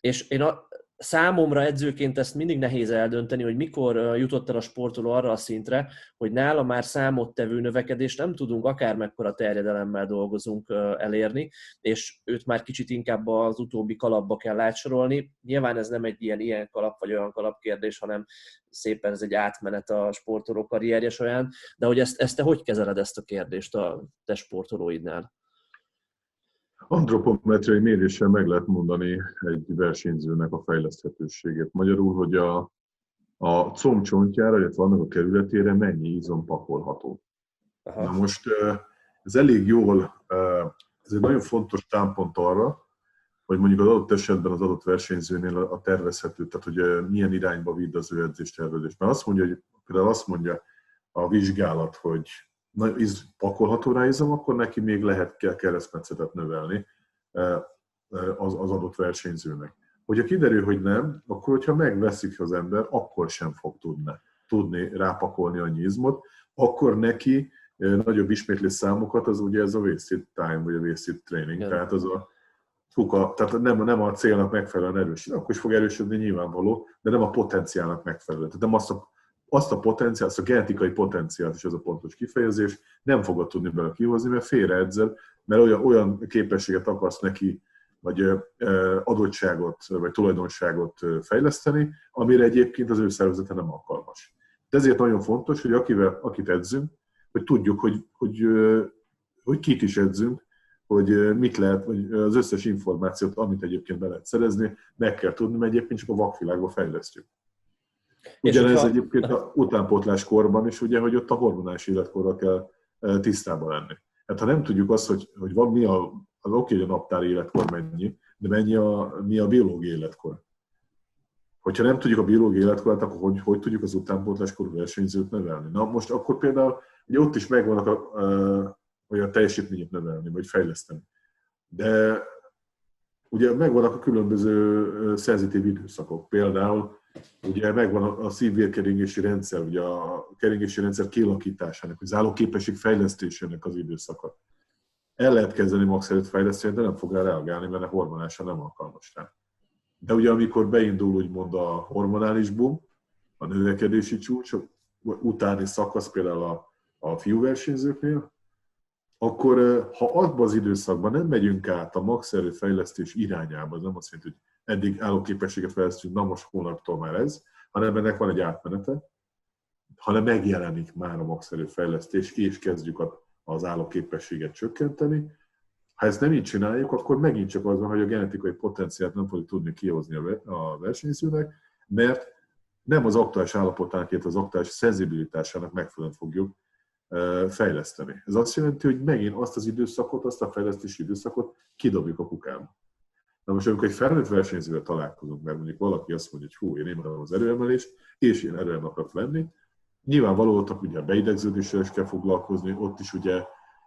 És én a, számomra edzőként ezt mindig nehéz eldönteni, hogy mikor jutott el a sportoló arra a szintre, hogy nála már számottevő növekedést nem tudunk, akármekkora terjedelemmel dolgozunk elérni, és őt már kicsit inkább az utóbbi kalapba kell átsorolni. Nyilván ez nem egy ilyen, ilyen kalap vagy olyan kalap kérdés, hanem szépen ez egy átmenet a sportoló karrierje során, de hogy ezt, ezt te hogy kezeled ezt a kérdést a te sportolóidnál? Antropometriai méréssel meg lehet mondani egy versenyzőnek a fejleszthetőségét. Magyarul, hogy a, a combcsontjára, illetve annak a kerületére mennyi izom pakolható. Aha. Na most ez elég jól, ez egy nagyon fontos támpont arra, hogy mondjuk az adott esetben az adott versenyzőnél a tervezhető, tehát hogy milyen irányba vidd az ő edzéstervezés. Mert azt mondja, hogy például azt mondja a vizsgálat, hogy na, íz, pakolható rá izom, akkor neki még lehet kell keresztmetszetet növelni az, az adott versenyzőnek. Hogyha kiderül, hogy nem, akkor hogyha megveszik az ember, akkor sem fog tudni, tudni rápakolni annyi izmot, akkor neki nagyobb ismétlés számokat, az ugye ez a wasted time, vagy a wasted training, igen. Tehát az a kuka, tehát nem, nem a célnak megfelelően erősödni, akkor is fog erősödni nyilvánvaló, de nem a potenciálnak megfelelően. Tehát nem azt a azt a potenciál, azt a genetikai potenciált, és ez a pontos kifejezés, nem fogod tudni belőle kihozni, mert félreedzel, mert olyan, olyan képességet akarsz neki, vagy adottságot, vagy tulajdonságot fejleszteni, amire egyébként az ő szervezete nem alkalmas. De ezért nagyon fontos, hogy akivel, akit edzünk, hogy tudjuk, hogy, hogy, hogy kit is edzünk, hogy mit lehet, vagy az összes információt, amit egyébként be lehet szerezni, meg kell tudni, mert egyébként csak a vakvilágba fejlesztjük. Ugyanez ha... egyébként a utánpótlás korban is, ugye, hogy ott a hormonális életkorra kell tisztában lenni. Hát ha nem tudjuk azt, hogy, hogy van, mi a, az oké, hogy a naptár életkor mennyi, de mennyi a, mi a biológiai életkor. Hogyha nem tudjuk a biológiai életkorát, akkor hogy, hogy tudjuk az utánpótlás korú versenyzőt növelni? Na most akkor például, ugye ott is megvannak a, a, a teljesítményét növelni, vagy fejleszteni. De ugye megvannak a különböző szenzitív időszakok. Például ugye megvan a szívvérkeringési rendszer, ugye a keringési rendszer kialakításának, az állóképesség fejlesztésének az időszaka. El lehet kezdeni max erőt fejleszteni, de nem fog rá reagálni, mert a hormonása nem alkalmas rá. De ugye amikor beindul úgymond a hormonális boom, a növekedési csúcs, utáni szakasz például a, a fiúversenyzőknél, akkor ha abban az időszakban nem megyünk át a max erő fejlesztés irányába, az nem azt jelenti, hogy eddig állóképességet fejlesztünk, na most hónaptól már ez, hanem ennek van egy átmenete, hanem megjelenik már a max erőfejlesztés, és kezdjük az állóképességet csökkenteni, Ha ezt nem így csináljuk, akkor megint csak az van, hogy a genetikai potenciált nem fogjuk tudni kihozni a versenyzőnek, mert nem az aktuális állapotánként, az aktuális szenzibilitásának megfelelően fogjuk fejleszteni. Ez azt jelenti, hogy megint azt az időszakot, azt a fejlesztési időszakot kidobjuk a kukába. Na most, amikor egy felnőtt versenyzővel találkozunk, mert mondjuk valaki azt mondja, hogy hú, én imádom az erőemelést, és én erőem akarok lenni, nyilvánvaló ott ugye a beidegződéssel is kell foglalkozni, ott is ugye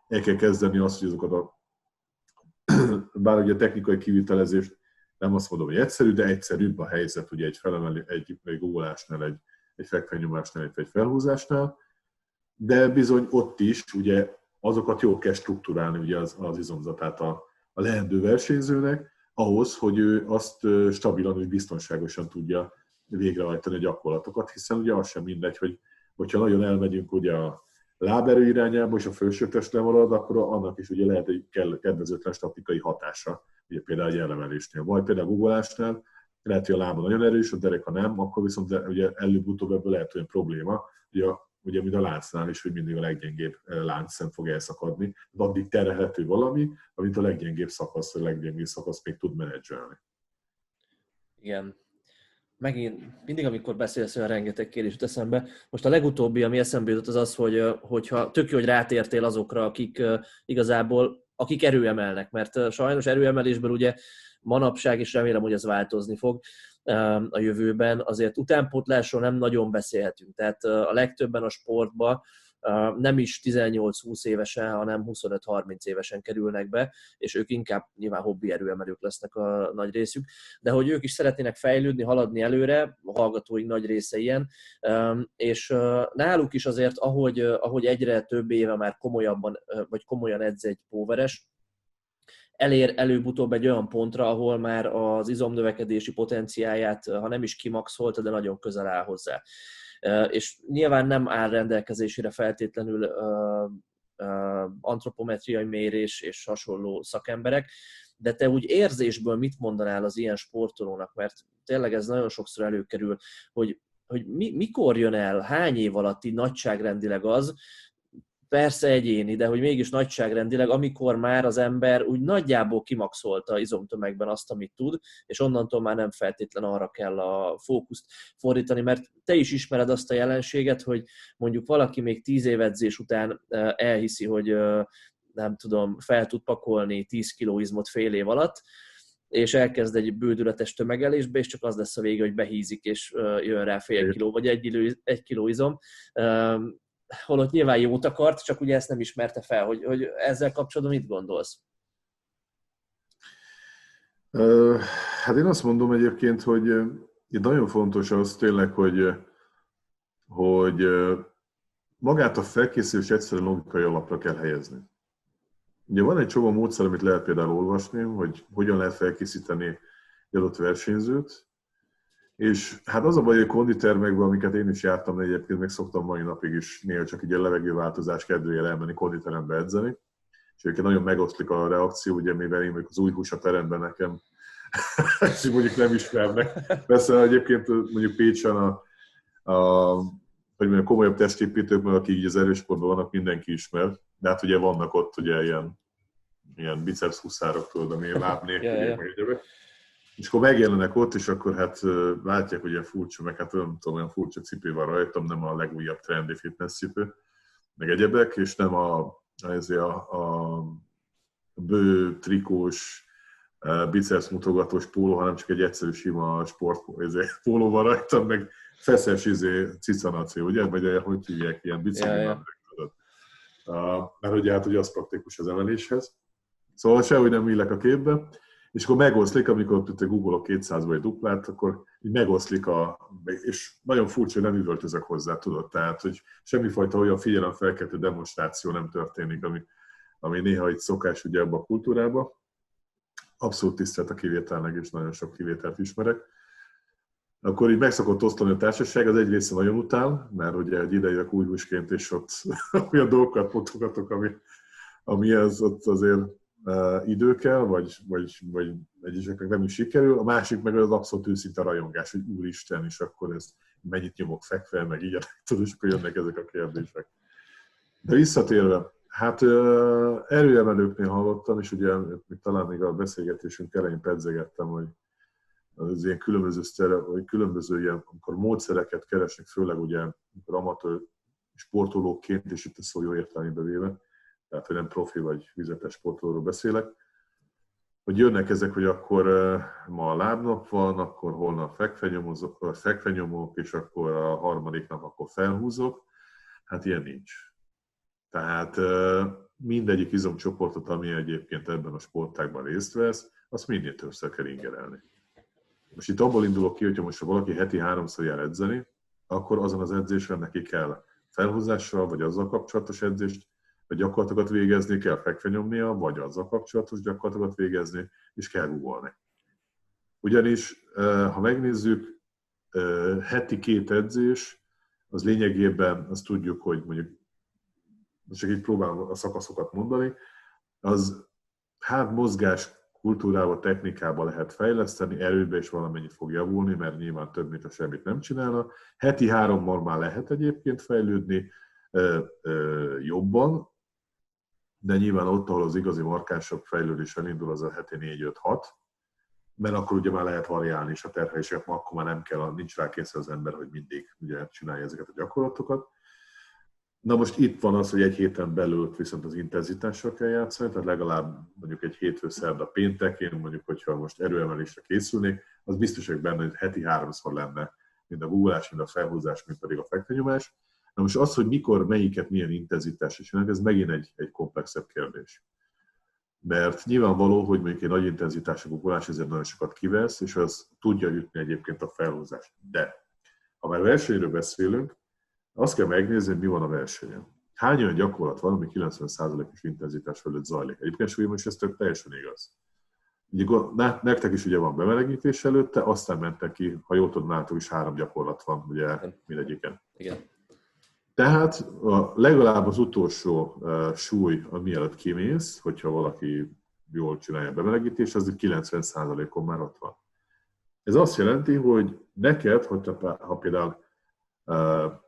el kell kezdeni azt, hogy azokat a, bár ugye a technikai kivitelezést nem azt mondom, hogy egyszerű, de egyszerűbb a helyzet ugye egy felemelés, egy, egy gólásnál, egy, egy fekvennyomásnál, egy felhúzásnál, de bizony ott is ugye azokat jól kell struktúrálni ugye az, az izomzatát a, a leendő versenyzőnek, ahhoz, hogy ő azt stabilan és biztonságosan tudja végrehajtani a gyakorlatokat, hiszen ugye az sem mindegy, hogy hogyha nagyon elmegyünk ugye a láberő irányába, és a felsőtest lemarad, akkor annak is ugye lehet egy kedvezőtlen statikai hatása, ugye például egy elemelésnél, vagy például a guggolásnál, lehet, hogy a lába nagyon erős, a dereka nem, akkor viszont ugye előbb-utóbb ebből lehet olyan probléma, ugye, ugye mint a láncnál is, hogy mindig a leggyengébb láncszem fog elszakadni, de addig terhelhető valami, amit a leggyengébb szakasz, a leggyengébb szakasz még tud menedzselni. Igen. Megint mindig, amikor beszélsz, olyan rengeteg kérdést eszembe. Most a legutóbbi, ami eszembe jutott, az az, hogy hogyha tök jó, hogy rátértél azokra, akik igazából, akik erőemelnek, mert sajnos erőemelésből ugye manapság, és remélem, hogy ez változni fog a jövőben, azért utánpótlásról nem nagyon beszélhetünk. Tehát a legtöbben a sportban nem is tizennyolc-húsz évesen, hanem huszonöt-harminc évesen kerülnek be, és ők inkább nyilván hobbi erőemelők lesznek a nagy részük, de hogy ők is szeretnének fejlődni, haladni előre, a hallgatóink nagy része ilyen, és náluk is azért, ahogy, ahogy egyre több éve már komolyabban, vagy komolyan edz egy póveres, elér előbb-utóbb egy olyan pontra, ahol már az izomnövekedési potenciáját, ha nem is kimaxolta, de nagyon közel áll hozzá. És nyilván nem áll rendelkezésére feltétlenül uh, uh, antropometriai mérés és hasonló szakemberek, de te úgy érzésből mit mondanál az ilyen sportolónak, mert tényleg ez nagyon sokszor előkerül, hogy, hogy mi, mikor jön el, hány év alatti nagyságrendileg az, persze egyéni, de hogy mégis nagyságrendileg, amikor már az ember úgy nagyjából kimaxolta izomtömegben azt, amit tud, és onnantól már nem feltétlen arra kell a fókuszt fordítani, mert te is ismered azt a jelenséget, hogy mondjuk valaki még tíz év edzés után elhiszi, hogy nem tudom, fel tud pakolni tíz kiló izmot fél év alatt, és elkezd egy bődületes tömegelésbe, és csak az lesz a vége, hogy behízik, és jön rá fél kiló, vagy egy, egy kiló izom, holott nyilván jót akart, csak ugye ezt nem ismerte fel, hogy, hogy ezzel kapcsolatban mit gondolsz? Hát én azt mondom egyébként, hogy itt nagyon fontos az tényleg, hogy, hogy magát a felkészülés egyszerű logikai alapra kell helyezni. Ugye van egy csomó módszer, amit lehet például olvasni, hogy hogyan lehet felkészíteni egy adott versenyzőt, és hát az a baj, hogy a konditermekben, amiket én is jártam, de egyébként meg szoktam mai napig is néha csak így a levegőváltozás kedvéért elmenni konditerembe edzeni. És egyébként nagyon megoszlik a reakció, ugye mivel én mondjuk az új hús a teremben nekem, és mondjuk nem ismernek. Persze egyébként mondjuk Pécsen a, a, a komolyabb testépítőkben, akik így az erősportban vannak, mindenki ismer. De hát ugye vannak ott ugye ilyen, ilyen biceps huszárok, tudod, ami láb nélkül, yeah, yeah. És akkor megjelenek ott, és akkor hát látják, hogy ilyen furcsa, meg hát nem tudom, olyan furcsa cipő van rajtam, nem a legújabb trendi fitness cipő, meg egyebek, és nem a, ezért a, a bő, trikós, biceps mutogatós póló, hanem csak egy egyszerű sima sport, ezért póló van rajtam, meg feszes izé, cicanacé, ugye? Vagy hogy hívják, ilyen bicikli, yeah, yeah. Mert ugye hát ugye az praktikus az emeléshez. Szóval sehogy nem illek a képbe. És akkor megoszlik, amikor googolok kétszázba egy duplát, akkor így megoszlik, a, és nagyon furcsa, hogy nem üvöltözök hozzá, tudod? Tehát, hogy semmifajta olyan figyelemfelkeltő demonstráció nem történik, ami, ami néha itt szokás ugye ebbe a kultúrába. Abszolút tisztelt a kivételnek, és nagyon sok kivételt ismerek. Akkor így meg szokott osztani a társaság, az egy része nagyon utál, mert ugye egy idejűek újhúsként, és ott olyan dolgokat mutogatok, ami, ami ez ott azért... Uh, idő kell, vagy, vagy, vagy egyeseknek nem is sikerül, a másik meg az abszolút őszinte rajongás, hogy úristen, és akkor ez mennyit nyomok fekve, meg így, és akkor jönnek ezek a kérdések. De visszatérve, Hát erőemelőknél hallottam, és ugye talán még a beszélgetésünk elején pedzegettem, hogy az ilyen különböző, sztere, vagy különböző ilyen, amikor módszereket keresnek, főleg ugye amatőr sportolóként, és itt a szó jó értelmében véve, tehát hogy nem profi vagy fizetes sportolóról beszélek, hogy jönnek ezek, hogy akkor ma a lábnap van, akkor holnap fekvenyomozok, fekvenyomok, és akkor a harmadik nap akkor felhúzok. Hát ilyen nincs. Tehát mindegyik izomcsoportot, ami egyébként ebben a sportágban részt vesz, azt minél többször kell ingerelni. Most itt abból indulok ki, hogyha most ha valaki heti háromszor jár edzeni, akkor azon az edzésre neki kell felhúzással, vagy azzal kapcsolatos edzést, vagy gyakorlatokat végezni, kell fekvenyomnia, vagy azzal kapcsolatos gyakorlatokat végezni, és kell googolni. Ugyanis, ha megnézzük, heti két edzés, az lényegében azt tudjuk, hogy mondjuk, csak így próbálom a szakaszokat mondani, az hát mozgás kultúrába, technikába lehet fejleszteni, erőbe is valamennyit fog javulni, mert nyilván több, mint a semmit nem csinálna. Heti hárommal már lehet egyébként fejlődni ö, ö, jobban, de nyilván ott, ahol az igazi markánsabb fejlődés elindul, az a heti négy öt hat, mert akkor ugye már lehet variálni, és a terheléseket akkor már nem kell, nincs rá kényszer az ember, hogy mindig ugye csinálja ezeket a gyakorlatokat. Na most itt van az, hogy egy héten belül viszont az intenzitással kell játszani, tehát legalább mondjuk egy hétfő, szerda, péntekén, mondjuk, hogyha most erőemelésre készülnék, az biztos, hogy benne, hogy heti háromszor lenne, mind a googolás, mind a felhúzás, mind pedig a fekvenyomás. Na most az, hogy mikor, melyiket, milyen intenzitásra csinálni, ez megint egy, egy komplexebb kérdés. Mert nyilvánvaló, hogy mondjuk egy nagy intenzitású googolás ezért nagyon sokat kivesz, és az tudja jutni egyébként a felhúzást. De ha már versenyről beszélünk, azt kell megnézni, hogy mi van a versenyen. Hány olyan gyakorlat van, ami kilencven százalékos intenzitás fölött zajlik. Egyébként súlyom is ez tök teljesen igaz. Ugye, nektek is ugye van bemelegítés előtte, aztán mentek ki, ha jól tudom, nálatok is három gyakorlat van, ugye mindegyiken. Igen. Tehát a, legalább az utolsó uh, súly, mielőtt kimész, hogyha valaki jól csinálja a bemelegítést, az kilencven százalékon már ott van. Ez azt jelenti, hogy neked, hogyha, ha például uh,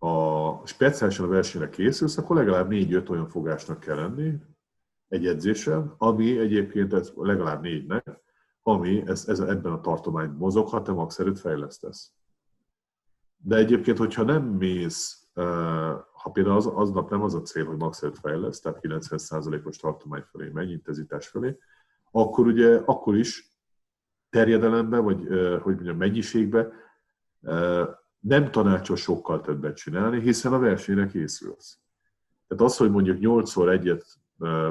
a speciálisan a versenyre készülsz, akkor legalább négy-öt olyan fogásnak kell lenni egy edzésen, ami egyébként ez legalább négynek, ami ez, ez ebben a tartományban mozog, ha te magszerűt fejlesztesz. De egyébként, hogyha nem mész, ha például az, aznap nem az a cél, hogy magszerűt fejlesz, tehát kilencven százalékos tartomány felé menj, intenzitás felé, akkor ugye akkor is terjedelemben, vagy hogy mondjam, mennyiségben nem tanácsos sokkal többet csinálni, hiszen a versenyre készülsz. Tehát az, hogy mondjuk nyolcszor egyet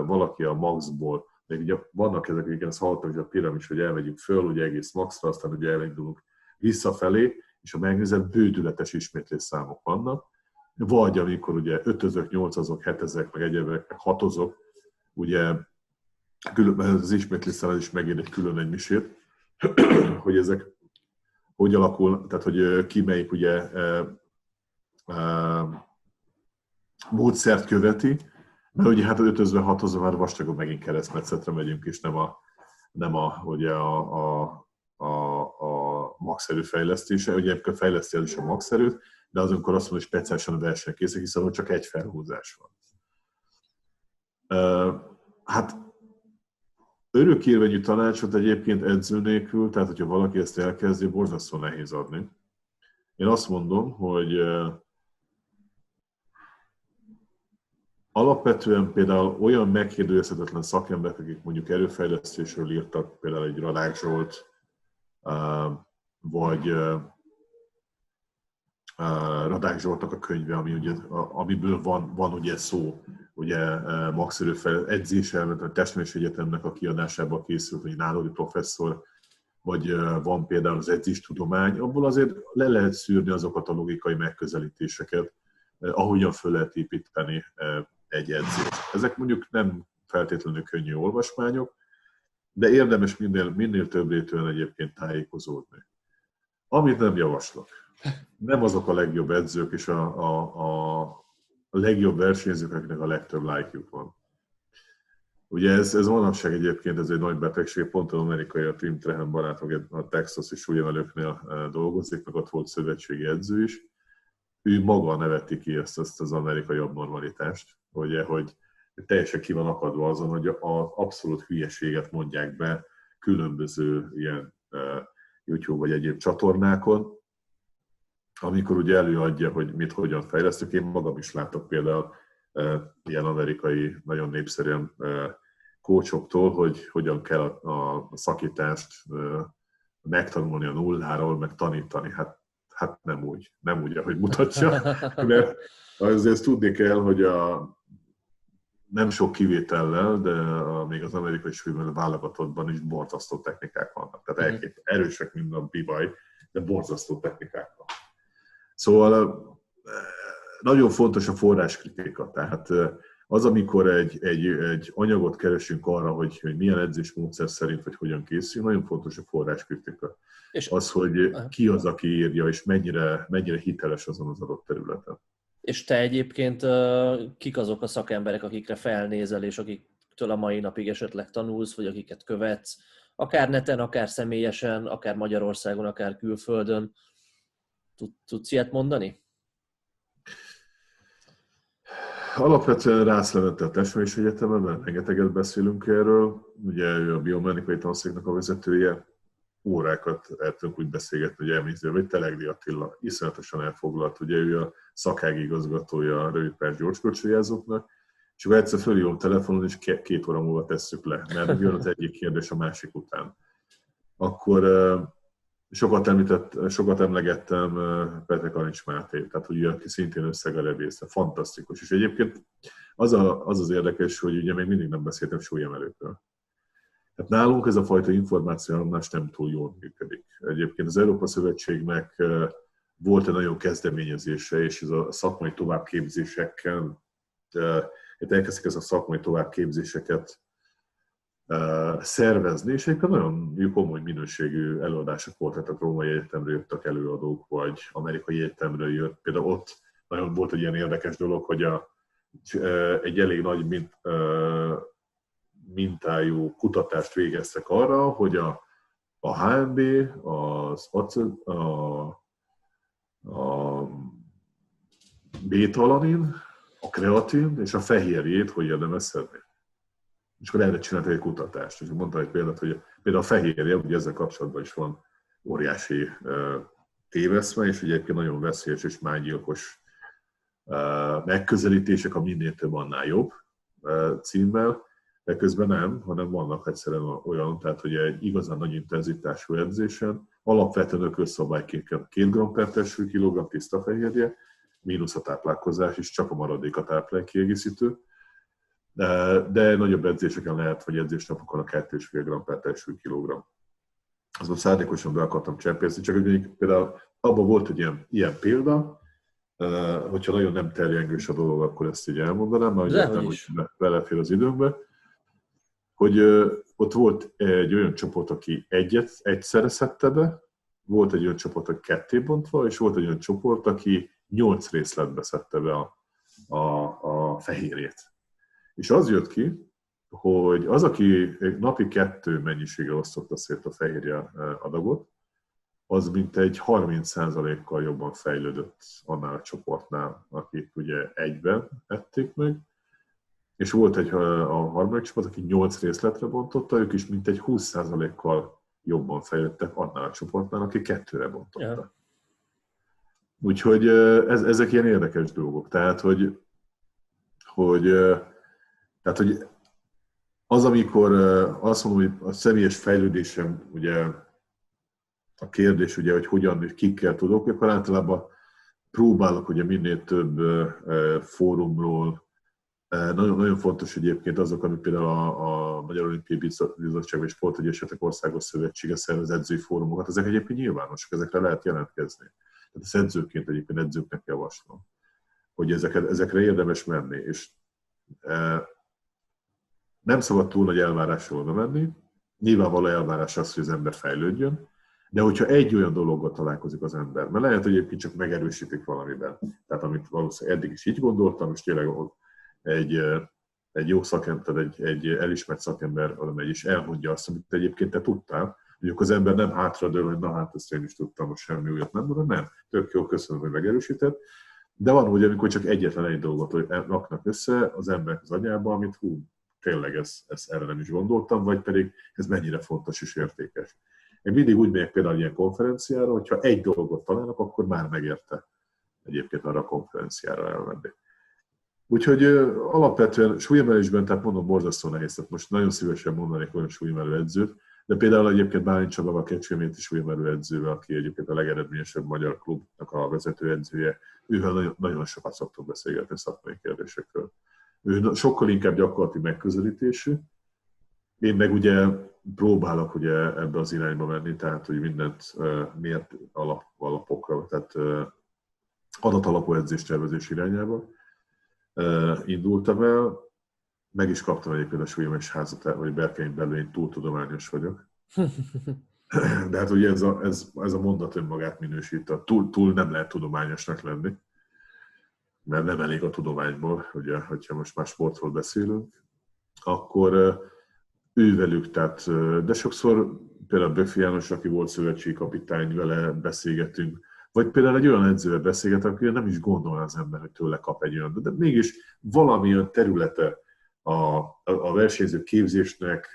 valaki a maxból, még ugye vannak ezek, igen, ezt hallottam, hogy a piramis, hogy elmegyünk föl, ugye egész maxra, aztán ugye elindulunk visszafelé, és a megnézett bődületes ismétlés számok vannak, vagy amikor ugye ötözök, nyolcazok, hetezek, meg egyebek, meg hatozok, ugye különben az ismétlés szám, ez is megint egy külön egy misét, hogy ezek hogy alakul, tehát hogy ki melyik ugye e, e, módszert követi, mert ugye hát ötözve, hatozva már vastagon megint keresztmetszetre megyünk, és nem a, nem a, ugye a, a, a, a magszerű fejlesztése, ugye amikor fejleszti az is a magszerűt, de azonkor azt mondom, hogy speciálisan a versenyre készül, hiszen ott csak egy felhúzás van. E, hát örök érvényű tanácsot egyébként edző nélkül, tehát hogyha valaki ezt elkezdi, borzasztó nehéz adni. Én azt mondom, hogy alapvetően például olyan megkérdőjelezhetetlen szakemberek, akik mondjuk erőfejlesztésről írtak, például egy Radák Zsolt, vagy Radák Zsoltnak a könyve, ami ugye, amiből van, van ugye szó, ugye magszerű edzés elment, a Testmérs Egyetemnek a kiadásában készült, vagy Nálódi professzor, vagy van például az edzéstudomány, abból azért le lehet szűrni azokat a logikai megközelítéseket, ahogyan föl lehet építeni egy edzést. Ezek mondjuk nem feltétlenül könnyű olvasmányok, de érdemes minél, minél több rétűen egyébként tájékozódni. Amit nem javaslok. Nem azok a legjobb edzők és a, a, a a legjobb versenyzők, akiknek a legtöbb lájkjuk van. Ugye ez, ez manapság egyébként, ez egy nagy betegség, pont az amerikai, a Tim Trehen barátok a texasi súlyemelőknél dolgozik, meg ott volt szövetségi edző is. Ő maga neveti ki ezt, ezt az amerikai abnormalitást, hogy, hogy teljesen ki van akadva azon, hogy az abszolút hülyeséget mondják be különböző ilyen YouTube vagy egyéb csatornákon, amikor ugye előadja, hogy mit, hogyan fejlesztük. Én magam is látok például ilyen amerikai, nagyon népszerűen kócsoktól, hogy hogyan kell a szakítást megtanulni a nulláról, meg tanítani. Hát, hát nem úgy, nem úgy, ahogy mutatja. Mert azért tudni kell, hogy a, nem sok kivétellel, de a, még az amerikai súlyban válogatottban is borzasztó technikák vannak. Tehát mm-hmm. erősek, mint a bibaj, de borzasztó technikák vannak. Szóval nagyon fontos a forráskritika. Tehát az, amikor egy, egy, egy anyagot keresünk arra, hogy, hogy milyen edzésmódszer szerint, vagy hogyan készül, nagyon fontos a forráskritika. És az, hogy ki az, aki írja, és mennyire, mennyire hiteles azon az adott területen. És te egyébként kik azok a szakemberek, akikre felnézel, és akiktől a mai napig esetleg tanulsz, vagy akiket követsz, akár neten, akár személyesen, akár Magyarországon, akár külföldön? Tudsz ilyet mondani? Alapvetően Rácz Levente a Testmérs Egyetemen, mert rengeteget beszélünk erről. Ugye ő a biomechanikai tanszéknak a vezetője. Órákat eltünk úgy beszélgetni, hogy említő, hogy Telegdi Attila iszonyatosan elfoglalt. Ugye ő a szakági igazgatója a rövidpárs gyorskorcsolyázóknak. És akkor egyszer fölhívom telefonon, és két óra múlva tesszük le. Mert jön az egyik kérdés a másik után. Akkor... Sokat, említett, sokat emlegettem Petrekovics Máté, tehát ugye, aki szintén összegerebészte, fantasztikus. És egyébként az, a, az az érdekes, hogy ugye még mindig nem beszéltem súlyemelőkről. Tehát nálunk ez a fajta információáramlás nem túl jól működik. Egyébként az Európa Szövetségnek volt egy nagyon kezdeményezése, és ez a szakmai továbbképzésekkel, elkezdték ezt a szakmai továbbképzéseket szervezni, és egyébként nagyon komoly minőségű előadások voltak, tehát Római Egyetemről jöttek előadók, vagy Amerikai Egyetemről jött. Például ott nagyon volt egy ilyen érdekes dolog, hogy a, egy elég nagy mint, mintájú kutatást végeztek arra, hogy a, a há em bé, az a, a bétalanin, a kreatin és a fehérjét hogy érdemes szedni. És akkor erre csináltak egy kutatást. És mondtam egy példát, hogy például a fehérje, ugye ezzel kapcsolatban is van óriási téveszme, és egyébként nagyon veszélyes és mágyilkos megközelítések, a minél több annál jobb címmel, de közben nem, hanem vannak egyszerűen olyan, tehát hogy egy igazán nagy intenzitású edzésen, alapvetően ökölszabályként két gramm per testfő kilogramm tiszta fehérje, mínusz a táplálkozás, és csak a maradék a táplálékkiegészítő. De, de nagyobb edzéseken lehet, vagy edzésnapokon a két és fél gramm per testfő kilogramm. Azt most szándékosan be akartam csempészni, csak hogy például abban volt egy ilyen, ilyen példa, hogyha nagyon nem terjengős a dolog, akkor ezt így elmondanám, mert értem, hogy belefér az időnkbe, hogy ott volt egy olyan csoport, aki egyet, egyszerre szedte be, volt egy olyan csoport, aki ketté bontva, és volt egy olyan csoport, aki nyolc részletbe szedte be a, a, a fehérjét. És az jött ki, hogy az, aki napi kettő mennyiségre osztotta szét a fehérje adagot, az mintegy harminc százalékkal jobban fejlődött annál a csoportnál, akik ugye egyben ették meg. És volt egy a harmadik csoport, aki nyolc részletre bontotta, ők is mintegy húsz százalékkal jobban fejlődtek annál a csoportnál, aki kettőre bontotta. Ja. Úgyhogy ez, ezek ilyen érdekes dolgok. Tehát, hogy... hogy Tehát, hogy az, amikor azt mondom, hogy a személyes fejlődésem, ugye a kérdés, ugye, hogy hogyan, kikkel tudok, akkor általában próbálok ugye minél több fórumról. Nagyon, nagyon fontos egyébként azok, amik például a, a Magyar Olimpiai Bizottság és Sportegyesületek Országos Szövetsége szervez edzői fórumokat, ezek egyébként nyilvánosak, ezekre lehet jelentkezni. Tehát ezt edzőként egyébként edzőknek javaslom, hogy ezeket, ezekre érdemes menni. És nem szabad túl nagy elvárásra oda menni, nyilvánvaló elvárás az, hogy az ember fejlődjön, de hogyha egy olyan dologgal találkozik az ember, mert lehet, hogy egyébként csak megerősítik valamiben, tehát amit valószínűleg eddig is így gondoltam, és tényleg egy, egy jó szakember, egy, egy elismert szakember valamegy is elmondja azt, amit egyébként te tudtál, hogy az ember nem hátradől, hogy na hát ezt én is tudtam, most semmi újat nem mondom, nem, tök jó, köszönöm, hogy megerősített, De van úgy, amikor csak egyetlen egy dolgot raknak össze az emberek az agyába, amit hú, tényleg ezt, ezt erre nem is gondoltam, vagy pedig ez mennyire fontos és értékes. Én mindig úgy megyek például ilyen konferenciára, hogyha egy dolgot találnak, akkor már megérte egyébként arra a konferenciára elmenni. Úgyhogy alapvetően súlyemelésben, tehát mondom, borzasztó nehéz, tehát most nagyon szívesen mondanék olyan súlyemelő edzőt, de például egyébként Bálint Csabával, kecskeméti súlyemelő edzővel, aki egyébként a legeredményesebb magyar klubnak a vezetőedzője, ővel nagyon, nagyon sokat szoktuk beszélgetni szakmai kérdésekről. Ő sokkal inkább gyakorlati megközelítésű, én meg ugye próbálok ugye ebbe az irányba menni, tehát hogy mindent mért alap, alapokra, tehát adatalapú edzéstervezés irányába indultam el, meg is kaptam egyébként a súlyemelés házat, vagy berkeim belül, én túl tudományos vagyok. De hát ugye ez a, ez, ez a mondat önmagát minősít, túl, túl nem lehet tudományosnak lenni, mert nem elég a tudományból, ugye, hogyha most már sportról beszélünk, akkor ő velük, tehát, de sokszor például Böffi János, aki volt szövetségi kapitány, vele beszélgetünk, vagy például egy olyan edzővel beszélgetek, aki nem is gondolná az ember, hogy tőle kap egy olyan, de mégis valamilyen területe a, a, a versenyző képzésnek,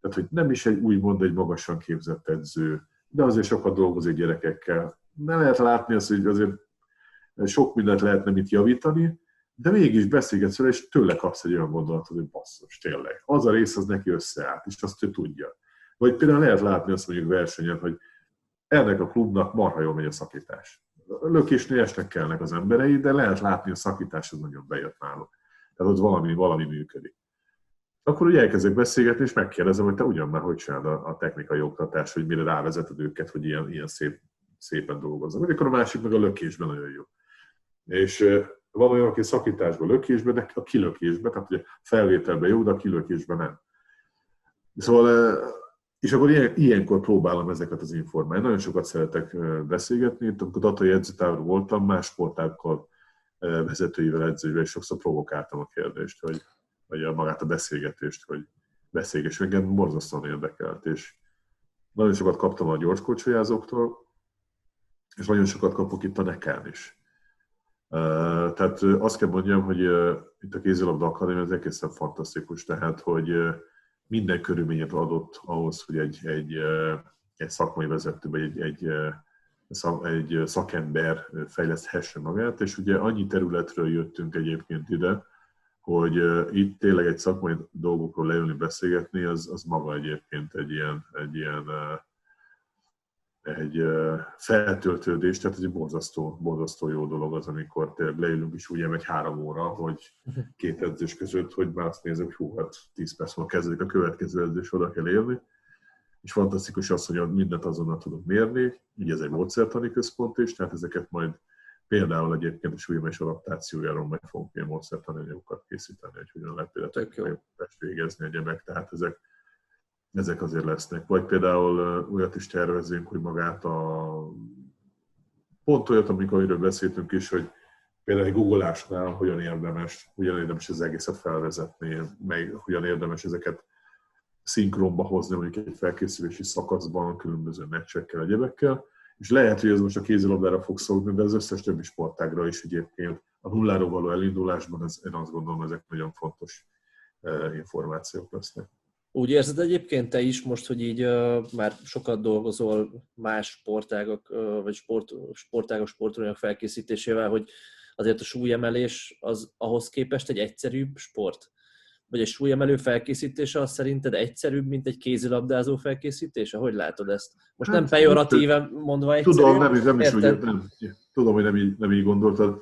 tehát hogy nem is egy úgymond egy magasan képzett edző, de azért sokat dolgozik gyerekekkel. Nem lehet látni azt, hogy azért sok mindent lehetne mit javítani, de mégis beszélgetsz vele, és tőle kapsz egy olyan gondolatot, hogy basszus, tényleg. Az a rész az neki összeállt, és azt ő tudja. Vagy például lehet látni azt mondjuk versenyen, hogy ennek a klubnak marha jól megy a szakítás. Lökésnél esnek kellnek az emberei, de lehet látni, a szakítás az nagyon bejött náluk. Tehát ott valami, valami működik. Akkor ugye elkezdek beszélgetni, és megkérdezem, hogy te ugyan már hogy csinálod a technikai oktatás, hogy mire rávezeted őket, hogy ilyen, ilyen szép, szépen dolgoznak. Akkor a másik meg a lökésben nagyon jó. És van olyan, aki szakításban, lökésben, de a kilökésben, tehát ugye felvételben jó, de a kilökésben nem. Szóval, és akkor ilyen, ilyenkor próbálom ezeket az információt. Nagyon sokat szeretek beszélgetni, itt amikor datai edzőtáborban voltam, más sportákkal, vezetőivel, edzőivel, és sokszor provokáltam a kérdést, hogy, vagy magát a beszélgetést, hogy beszélgés. Engem borzasztóan érdekelt, és nagyon sokat kaptam a gyorskorcsolyázóktól, és nagyon sokat kapok itt a nekán is. Tehát azt kell mondjam, hogy itt a Kézilabda Akadémia az egészen fantasztikus, tehát hogy minden körülményet adott ahhoz, hogy egy, egy, egy szakmai vezető, vagy egy, egy, egy szakember fejleszthesse magát, és ugye annyi területről jöttünk egyébként ide, hogy itt tényleg egy szakmai dolgokról leülni, beszélgetni, az, az maga egyébként egy ilyen, egy ilyen egy feltöltődés, tehát egy borzasztó, borzasztó jó dolog az, amikor tényleg leülünk is úgy egy három óra, hogy két edzés között, hogy már azt nézem, hogy hú, hát tíz perc múlva kezdődik a következő edzés, oda kell élni. És fantasztikus az, hogy mindent azonnal tudunk mérni, így ez egy módszertani központ is, tehát ezeket majd például egyébként a súlyemelés adaptációjáról meg fogunk ilyen módszertani anyagokat készíteni, hogy hogyan lehet például végezni egyebek, tehát ezek Ezek azért lesznek. Vagy például olyat is tervezünk, hogy magát a... Pont olyat, amikor amiről beszéltünk is, hogy például egy googolásnál hogyan érdemes, hogyan érdemes az egészet felvezetni, meg hogyan érdemes ezeket szinkronba hozni, mondjuk egy felkészülési szakaszban, különböző meccsekkel, egyebekkel. És lehet, hogy ez most a kézilabdára fog szólni, de az összes többi sportágra is egyébként a nulláról való elindulásban, ez, én azt gondolom, ezek nagyon fontos információk lesznek. Úgy érzed egyébként te is most, hogy így uh, már sokat dolgozol más sportágak, uh, vagy sport, sportágak, sportolók felkészítésével, hogy azért a súlyemelés az ahhoz képest egy egyszerűbb sport? Vagy egy súlyemelő felkészítése az szerinted egyszerűbb, mint egy kézilabdázó felkészítése? Hogy látod ezt? Most nem pejoratíven mondva egyszerűbb. Tudom, nem, nem is úgy, nem, tudom, hogy nem így, nem így gondoltad.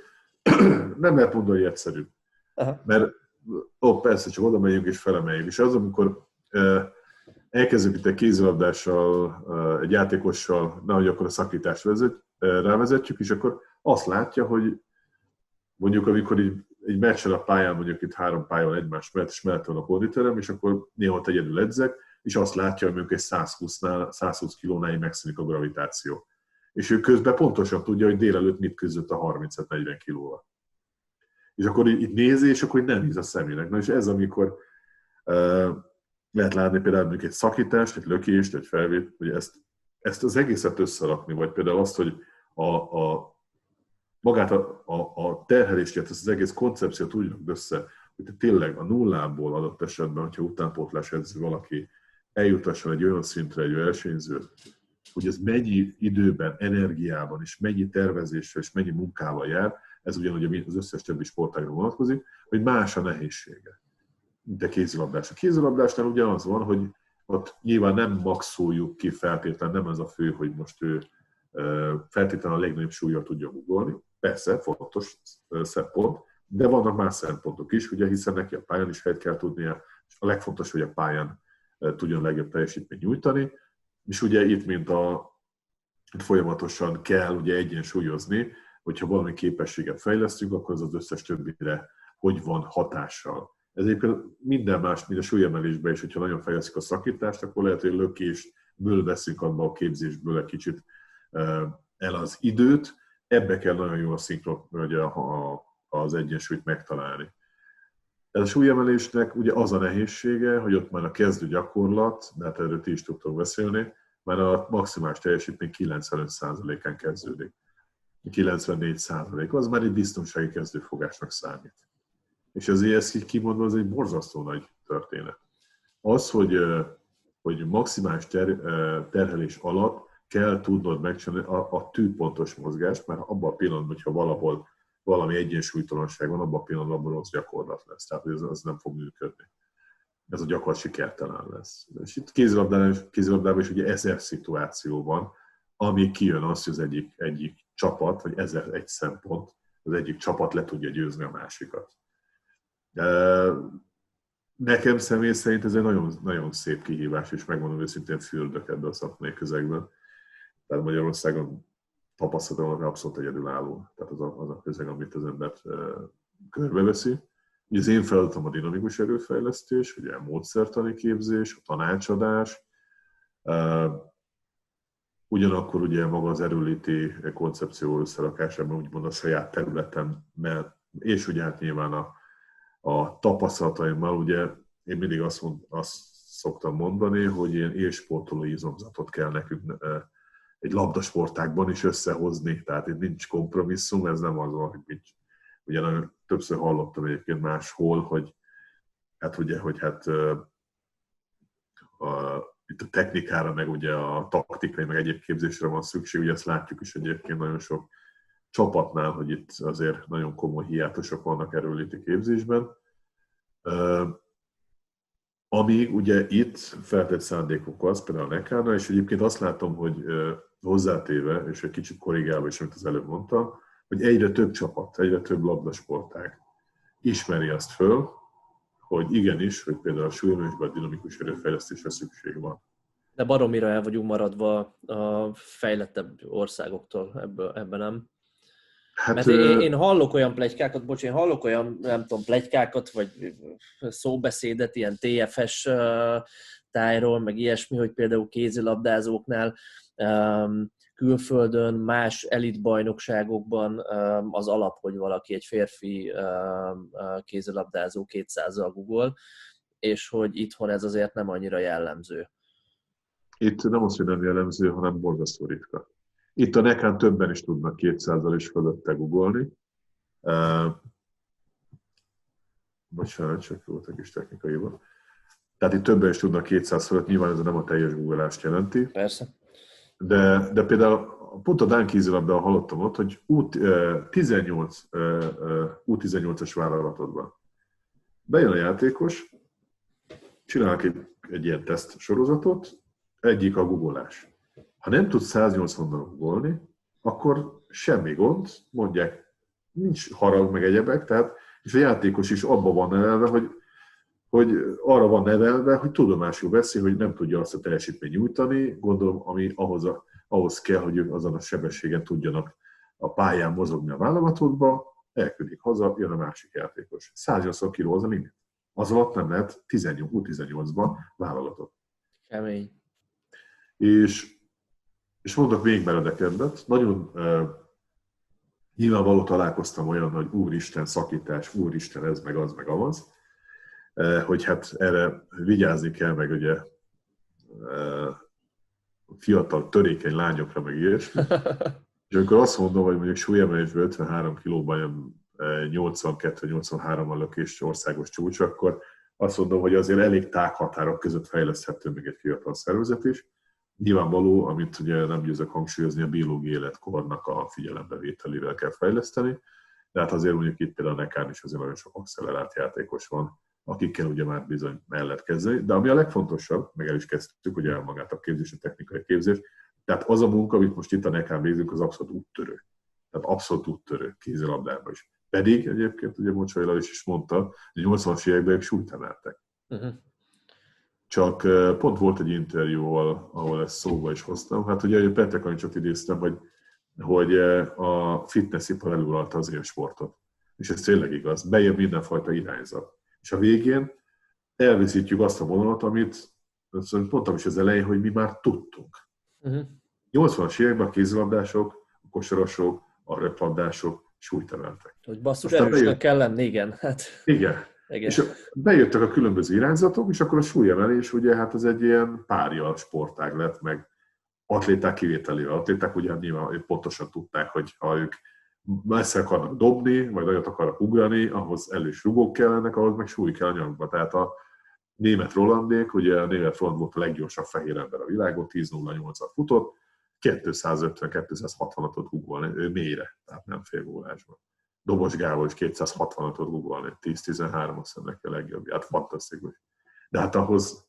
Nem lehet mondani, hogy egyszerűbb. Aha. Mert ó, persze, csak oda megyünk és felemeljük. És az, amikor elkezdünk itt egy kézilabdással, egy játékossal, nehogy akkor a szakítást vezet, rávezetjük, és akkor azt látja, hogy mondjuk amikor így, egy meccsen a pályán, mondjuk itt három pályán egymás mellett, és mellett van a konditerem, és akkor néha ott egyedül edzek, és azt látja, hogy mondjuk egy száz húsznál, száz húsz kilónál megszűnik a gravitáció. És ő közben pontosan tudja, hogy délelőtt mit küzdött a harmincöt-negyven kilóval. És akkor itt nézi, és akkor nem hisz a szemének. Na és ez, amikor lehet látni például mondjuk egy szakítást, egy lökést, egy felvét, hogy ezt, ezt az egészet összerakni, vagy például azt, hogy a, a magát a, a, a terhelésket, ezt az egész koncepciót úgy rakd össze, hogy te tényleg a nullából adott esetben, hogyha utánpótlás edző valaki eljutasson egy olyan szintre, egy versenyzőt, hogy ez mennyi időben, energiában, és mennyi tervezéssel, és mennyi munkával jár, ez ugyanúgy az összes többi sportágra vonatkozik, hogy más a nehézsége, de kézilabdás. A kézilabdásnál ugyanaz van, hogy ott nyilván nem maxoljuk ki feltétlenül, nem ez a fő, hogy most ő feltétlenül a legnagyobb súlyjal tudja ugorni. Persze, fontos szempont, de vannak más szempontok is, ugye, hiszen neki a pályán is helyt kell tudnia, és a legfontosabb, hogy a pályán tudjon legjobb teljesítményt nyújtani, és ugye itt, mint a itt folyamatosan kell ugye egyensúlyozni, hogyha valami képességet fejlesztünk, akkor az az összes többire hogy van hatással. Ez egyébként minden más, mint a súlyemelésben is, hogyha nagyon fejleszik a szakítást, akkor lehet, hogy lökést, ből veszünk abba a képzésből egy kicsit el az időt, ebbe kell nagyon jól a szinkron, hogy az egyensúlyt megtalálni. Ez a súlyemelésnek ugye az a nehézsége, hogy ott már a kezdő gyakorlat, mert erről ti is tudtok beszélni, már a maximális teljesítmény kilencvenöt százalékán kezdődik. kilencvennégy százalék, az már egy biztonsági kezdőfogásnak számít. És azért ezt így kimondva, az egy borzasztó nagy történet. Az, hogy, hogy maximális ter, terhelés alatt kell tudnod megcsinálni a, a tűpontos mozgást, mert abban a pillanatban, hogyha valahol valami egyensúlytalanság van, abban a pillanatban abban rossz gyakorlat lesz. Tehát ez, ez nem fog működni. Ez a gyakorlat sikertelen lesz. És itt kézilabdában, kézilabdában is ugye ezer szituáció van, ami kijön az, hogy az egyik, egyik csapat, vagy ezer egy szempont, az egyik csapat le tudja győzni a másikat. Nekem személy szerint ez egy nagyon, nagyon szép kihívás, és megmondom őszintén fürdök ebben a szakmai közegben. Tehát Magyarországon tapasztalatom abszolút egyedülálló. Tehát az a, az a közeg, amit az embert körbeveszi. Az én feladatom a dinamikus erőfejlesztés, ugye a módszertani képzés, a tanácsadás, ugyanakkor ugye maga az erőléti koncepció összerakásában úgymond a saját területem, mert és ugye hát nyilván a, a tapasztalataimmal, ugye én mindig azt, mond, azt szoktam mondani, hogy ilyen élsportoló izomzatot kell nekünk egy labdasportákban is összehozni, tehát itt nincs kompromisszum, ez nem az, hogy nincs. Ugye nagyon többször hallottam egyébként máshol, hogy hát ugye, hogy hát a, itt a technikára, meg ugye a taktikai, meg egyéb képzésre van szükség, ugye ezt látjuk is egyébként nagyon sok csapatnál, hogy itt azért nagyon komoly hiátusok vannak erőléti képzésben. Ami ugye itt feltett szándékok az, például a Nekánál, és egyébként azt látom, hogy hozzátéve, és egy kicsit korrigálva is, amit az előbb mondtam, hogy egyre több csapat, egyre több labdasportág ismeri azt föl, hogy igenis, hogy például a súlyemelésben a dinamikus erőfejlesztésre szükség van. De baromira el vagyunk maradva a fejlettebb országoktól, ebből, ebben nem. Hát, Mert én, én hallok olyan pletykákat, bocs, én hallok olyan, nem tudom, pletykákat, vagy szóbeszédet, ilyen té ef es tájról, meg ilyesmi, hogy például kézilabdázóknál külföldön, más elitbajnokságokban az alap, hogy valaki egy férfi kézilabdázó kétszázzal gugol, és hogy itthon ez azért nem annyira jellemző. Itt nem az, hogy nem jellemző, hanem borzasztó ritka. Itt a Nekán többen is tudnak kétszázzal és fölötte gugolni. Bocsánat, csak voltak is technikai van. Tehát itt többen is tudnak kétszáz fölött, nyilván ez nem a teljes gugolást jelenti. Persze. De, de például pont a dán kézilabdában hallottam ott, hogy U tizennyolc, U tizennyolcas vállalatodban bejön a játékos, csinálnak egy, egy ilyen teszt sorozatot, egyik a gugolás. Ha nem tudsz száznyolcvannal gugolni, akkor semmi gond, mondják, nincs harag meg egyebek, tehát, és a játékos is abban van nevelve, hogy, hogy arra van nevelve, hogy tudomásul veszi, hogy nem tudja azt a teljesítményt nyújtani, gondolom, ami ahhoz, a, ahhoz kell, hogy ők azon a sebességen tudjanak a pályán mozogni a válogatottba, elküldik haza, jön a másik játékos. száznyolcvan kiló az a limit. Az alatt nem lehet tizennyolc tizennyolcban válogatott. Kemény. És, és mondok még meredekebbet, nagyon uh, nyilvánvaló találkoztam olyan, hogy úristen szakítás, úristen ez, meg az, meg amaz, uh, hogy hát erre vigyázni kell, meg ugye uh, fiatal, törékeny lányokra, meg ilyesmi. És amikor azt mondom, hogy mondjuk súlyemelésből ötvenhárom kilóban jön nyolcvankettő-nyolcvanhárom a lökés országos csúcs, akkor azt mondom, hogy azért elég tág határok között fejleszthető még egy fiatal szervezet is. Nyilvánvaló, amit ugye nem győzök hangsúlyozni, a biológiai életkornak a figyelembevételével kell fejleszteni, de hát azért mondjuk itt például a nekán is azért nagyon sok accelerált játékos van, akikkel ugye már bizony mellett kezdeni. De ami a legfontosabb, meg el is kezdtük, ugye magát a képzés, a technikai képzés, tehát az a munka, amit most itt a nekán végzünk, az abszolút úttörő. Tehát abszolút úttörő kézilabdában is. Pedig egyébként ugye Mocsai Lajos is mondta, hogy nyolcvanas években ők súlyt emeltek. Uh-huh. Csak pont volt egy interjúval, ahol ezt szóba is hoztam. Hát ugye a Petrekovicsot idéztem, hogy, hogy a fitnessipar eluralta az élsportot. És ez tényleg igaz. Bejön mindenfajta irányzat. És a végén elveszítjük azt a vonalat, amit mondtam is az elején, hogy mi már tudtunk. Uh-huh. nyolcvanas években a kézilabdások, a kosarasok, a röplabdások súlyt emeltek. Hogy basszus, aztán erősnek bejött... kell lenni, igen. Hát... igen. Igen. És bejöttek a különböző irányzatok, és akkor a súlyemelés, ugye hát ez egy ilyen párja sportág lett, meg atléták kivételével. Atléták ugye nyilván pontosan tudták, hogy ha ők messze akarnak dobni, vagy nagyot akarnak ugrani, ahhoz elős rugók kellenek, ahhoz meg súly kell a nyakba. Tehát a német Rolandék, ugye a német Roland volt a leggyorsabb fehér ember a világon, tíz nulla nyolcat futott, kétszázötven-kétszázhatvanatot guggolni, mélyre, tehát nem félgólásban. Dobos Gábor is kétszázhatvanatot guggolni, tíz tizenhárom azt ennek a legjobb, hát fantasztikus. De hát ahhoz,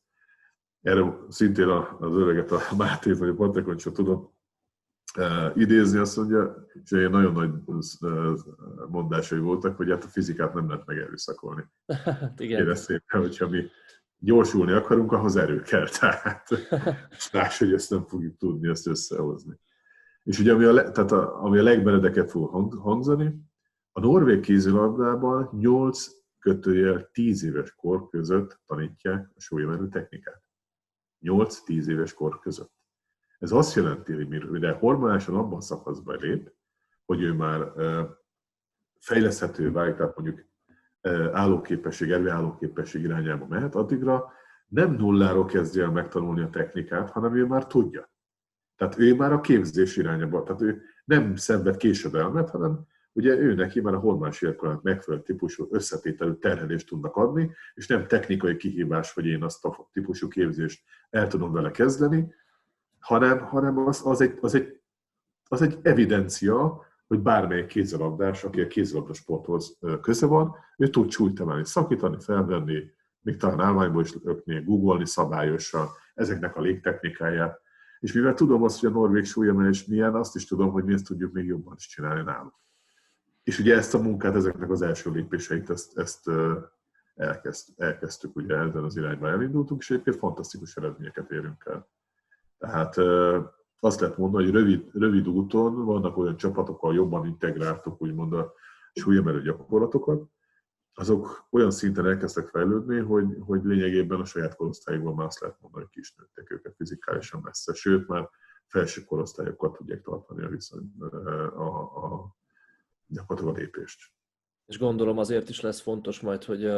erre szintén az öreget, a Mátét vagy a Pantekoncsot tudom uh, idézni, azt mondja, és ilyen nagyon nagy mondásai voltak, hogy hát a fizikát nem lehet megerőszakolni. Éreztem, hogyha mi gyorsulni akarunk, ahhoz erő kell, tehát máshogy ezt nem fogjuk tudni, ezt összehozni. És ugye ami a, le, tehát a, ami a legmeredeket fog hangzani, a norvég kézilabdában nyolc kötőjel tíz éves kor között tanítják a súlyemelő technikát. nyolc-tíz éves kor között. Ez azt jelenti, hogy mire hormonálisan abban szakaszban lép, hogy ő már fejleszthető válik, tehát mondjuk állóképesség, erőállóképesség irányába mehet, addigra nem nulláról kezdje el megtanulni a technikát, hanem ő már tudja. Tehát ő már a képzés irányába, tehát ő nem szenved késedelmet, hanem ugye ő neki már a hormonális értelemben megfelelő típusú összetételű terhelést tudnak adni, és nem technikai kihívás, hogy én azt a típusú képzést el tudom vele kezdeni, hanem, hanem az, az, egy, az, egy, az egy evidencia, hogy bármelyik kézilabdás, aki a kézilabda sporthoz köze van, ő tud súlyt emelni, szakítani, felvenni, még talán állványból is lökni, googolni szabályosan ezeknek a légtechnikáját. És mivel tudom azt, hogy a norvég súlyemelés milyen, azt is tudom, hogy mi ezt tudjuk még jobban is csinálni nálunk. És ugye ezt a munkát, ezeknek az első lépéseit, ezt, ezt elkezd, elkezdtük, ugye ezen az irányban elindultunk, és egyébként fantasztikus eredményeket érünk el. Tehát azt lehet mondani, hogy rövid, rövid úton vannak olyan csapatok, ahol jobban integráltuk, úgymond a súlyemelő gyakorlatokat, azok olyan szinten elkezdtek fejlődni, hogy, hogy lényegében a saját korosztályokban már azt lehet mondani, hogy ki is nőttek őket fizikálisan messze, sőt már felső korosztályokkal tudják tartani a viszony, a, a gyakorlatilag a lépést. És gondolom azért is lesz fontos majd, hogy,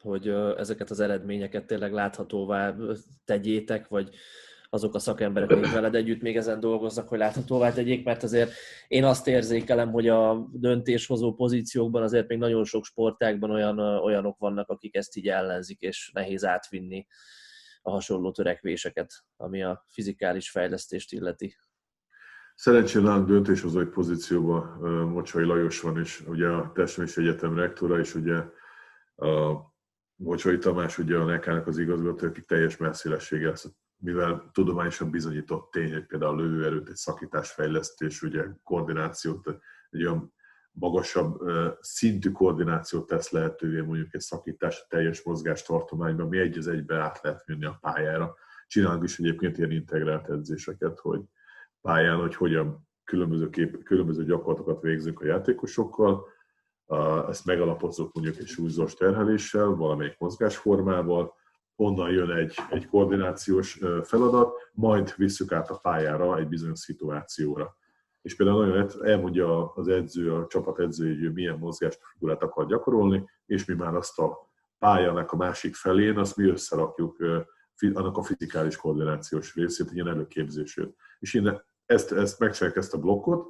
hogy ezeket az eredményeket tényleg láthatóvá tegyétek, vagy azok a szakemberek, akik veled együtt még ezen dolgoznak, hogy láthatóvá tegyék, mert azért én azt érzékelem, hogy a döntéshozó pozíciókban azért még nagyon sok sportágban olyan, olyanok vannak, akik ezt így ellenzik, és nehéz átvinni a hasonló törekvéseket, ami a fizikális fejlesztést illeti. Szerencsére nálunk döntéshozói pozícióban Mocsai Lajos van, és ugye a Testmérs Egyetem rektora, és ugye a Mocsai Tamás, ugye a nekának az igazgató, akik teljes messzélességgel, mivel tudományosan bizonyított tény, hogy például a lövőerőt, egy szakításfejlesztés, ugye koordinációt, egy olyan magasabb szintű koordinációt tesz lehetővé, mondjuk egy szakítás a teljes mozgástartományban, mi egy az egybe át lehet vinni a pályára. Csinálunk is egyébként ilyen integrált edzéseket, hogy pályán, hogy hogyan különböző, kép, különböző gyakorlatokat végzünk a játékosokkal, ezt megalapozzuk mondjuk egy súlyzós terheléssel, valamelyik mozgásformával, onnan jön egy, egy koordinációs feladat, majd visszük át a pályára egy bizonyos szituációra. És például nagyon elmondja az edző, a csapat edző, hogy milyen mozgásfigurát akar gyakorolni, és mi már azt a pályának a másik felén, azt mi összerakjuk annak a fizikális koordinációs részét, ilyen előképzését. És én ezt, ezt megcsinálják, ezt a blokkot,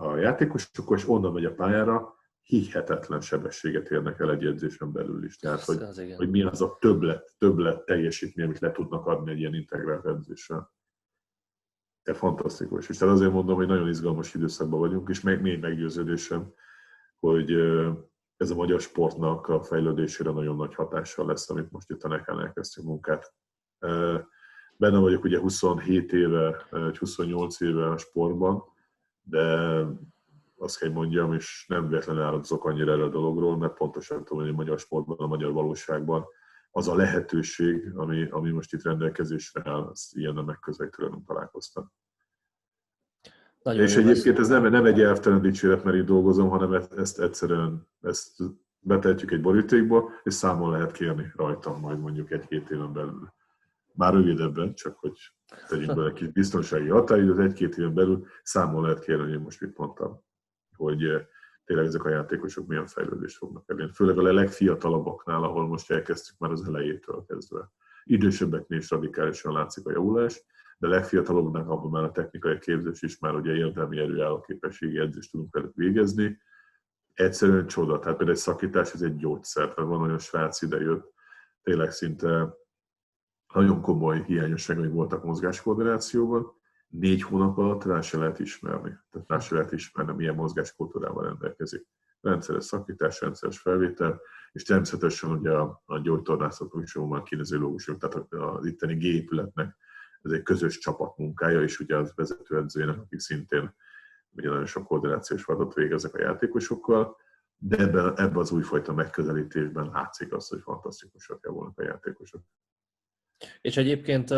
a játékosokkal, és onnan megy a pályára, hihetetlen sebességet érnek el egy edzésen belül is. Tehát, hogy, hogy mi az a többlet, többlet teljesítmény, amit le tudnak adni egy ilyen integrált edzéssel. De fantasztikus. És tehát azért mondom, hogy nagyon izgalmas időszakban vagyunk, és még, még meggyőződésem, hogy ez a magyar sportnak a fejlődésére nagyon nagy hatással lesz, amit most itt a nekán elkezdtünk munkát. Benne vagyok ugye huszonhét éve, huszonnyolc éve a sportban, de azt kell mondjam, és nem véletlenül áradozok annyira erre a dologról, mert pontosan tudom, hogy a magyar sportban, a magyar valóságban az a lehetőség, ami, ami most itt rendelkezésre áll, az ilyennel megközelítően nem találkoztam. Nagyon és egyébként ez nem, nem egy elvtelen dicséret, mert itt dolgozom, hanem ezt egyszerűen ezt betehetjük egy borítékba, és számon lehet kérni rajtam majd mondjuk egy-két éven belül. Már rövidebben, csak hogy tegyünk bele egy kis biztonsági határidőt, egy-két éven belül számon lehet kérni, hogy én most mit mondtam, hogy tényleg ezek a játékosok milyen fejlődést fognak elérni. Főleg a legfiatalabbaknál, ahol most elkezdtük már az elejétől kezdve. Idősebbeknél is radikálisan látszik a javulás, de a legfiatalabbnak abban már a technikai képzés is, már ugye érdemi erőállóképességi edzést tudunk velük végezni. Egyszerűen csoda, tehát például egy szakítás, ez egy gyógyszer, mert van olyan srác idejött, tényleg szinte nagyon komoly hiányosságai voltak mozgáskoordinációban, négy hónap alatt rá se lehet ismerni, tehát rá se lehet ismerni, milyen mozgáskultúrával rendelkezik. Rendszeres szakítás, rendszeres felvétel, és természetesen ugye a, a gyógytornászatunk is van kineziológusok, tehát az itteni gépületnek ez egy közös csapatmunkája, és ugye az vezetőedzőjének, akik szintén ugye nagyon sok koordinációs feladatot végeznek a játékosokkal, de ebben, ebben az újfajta megközelítésben látszik az, hogy fantasztikusak volnak a játékosok. És egyébként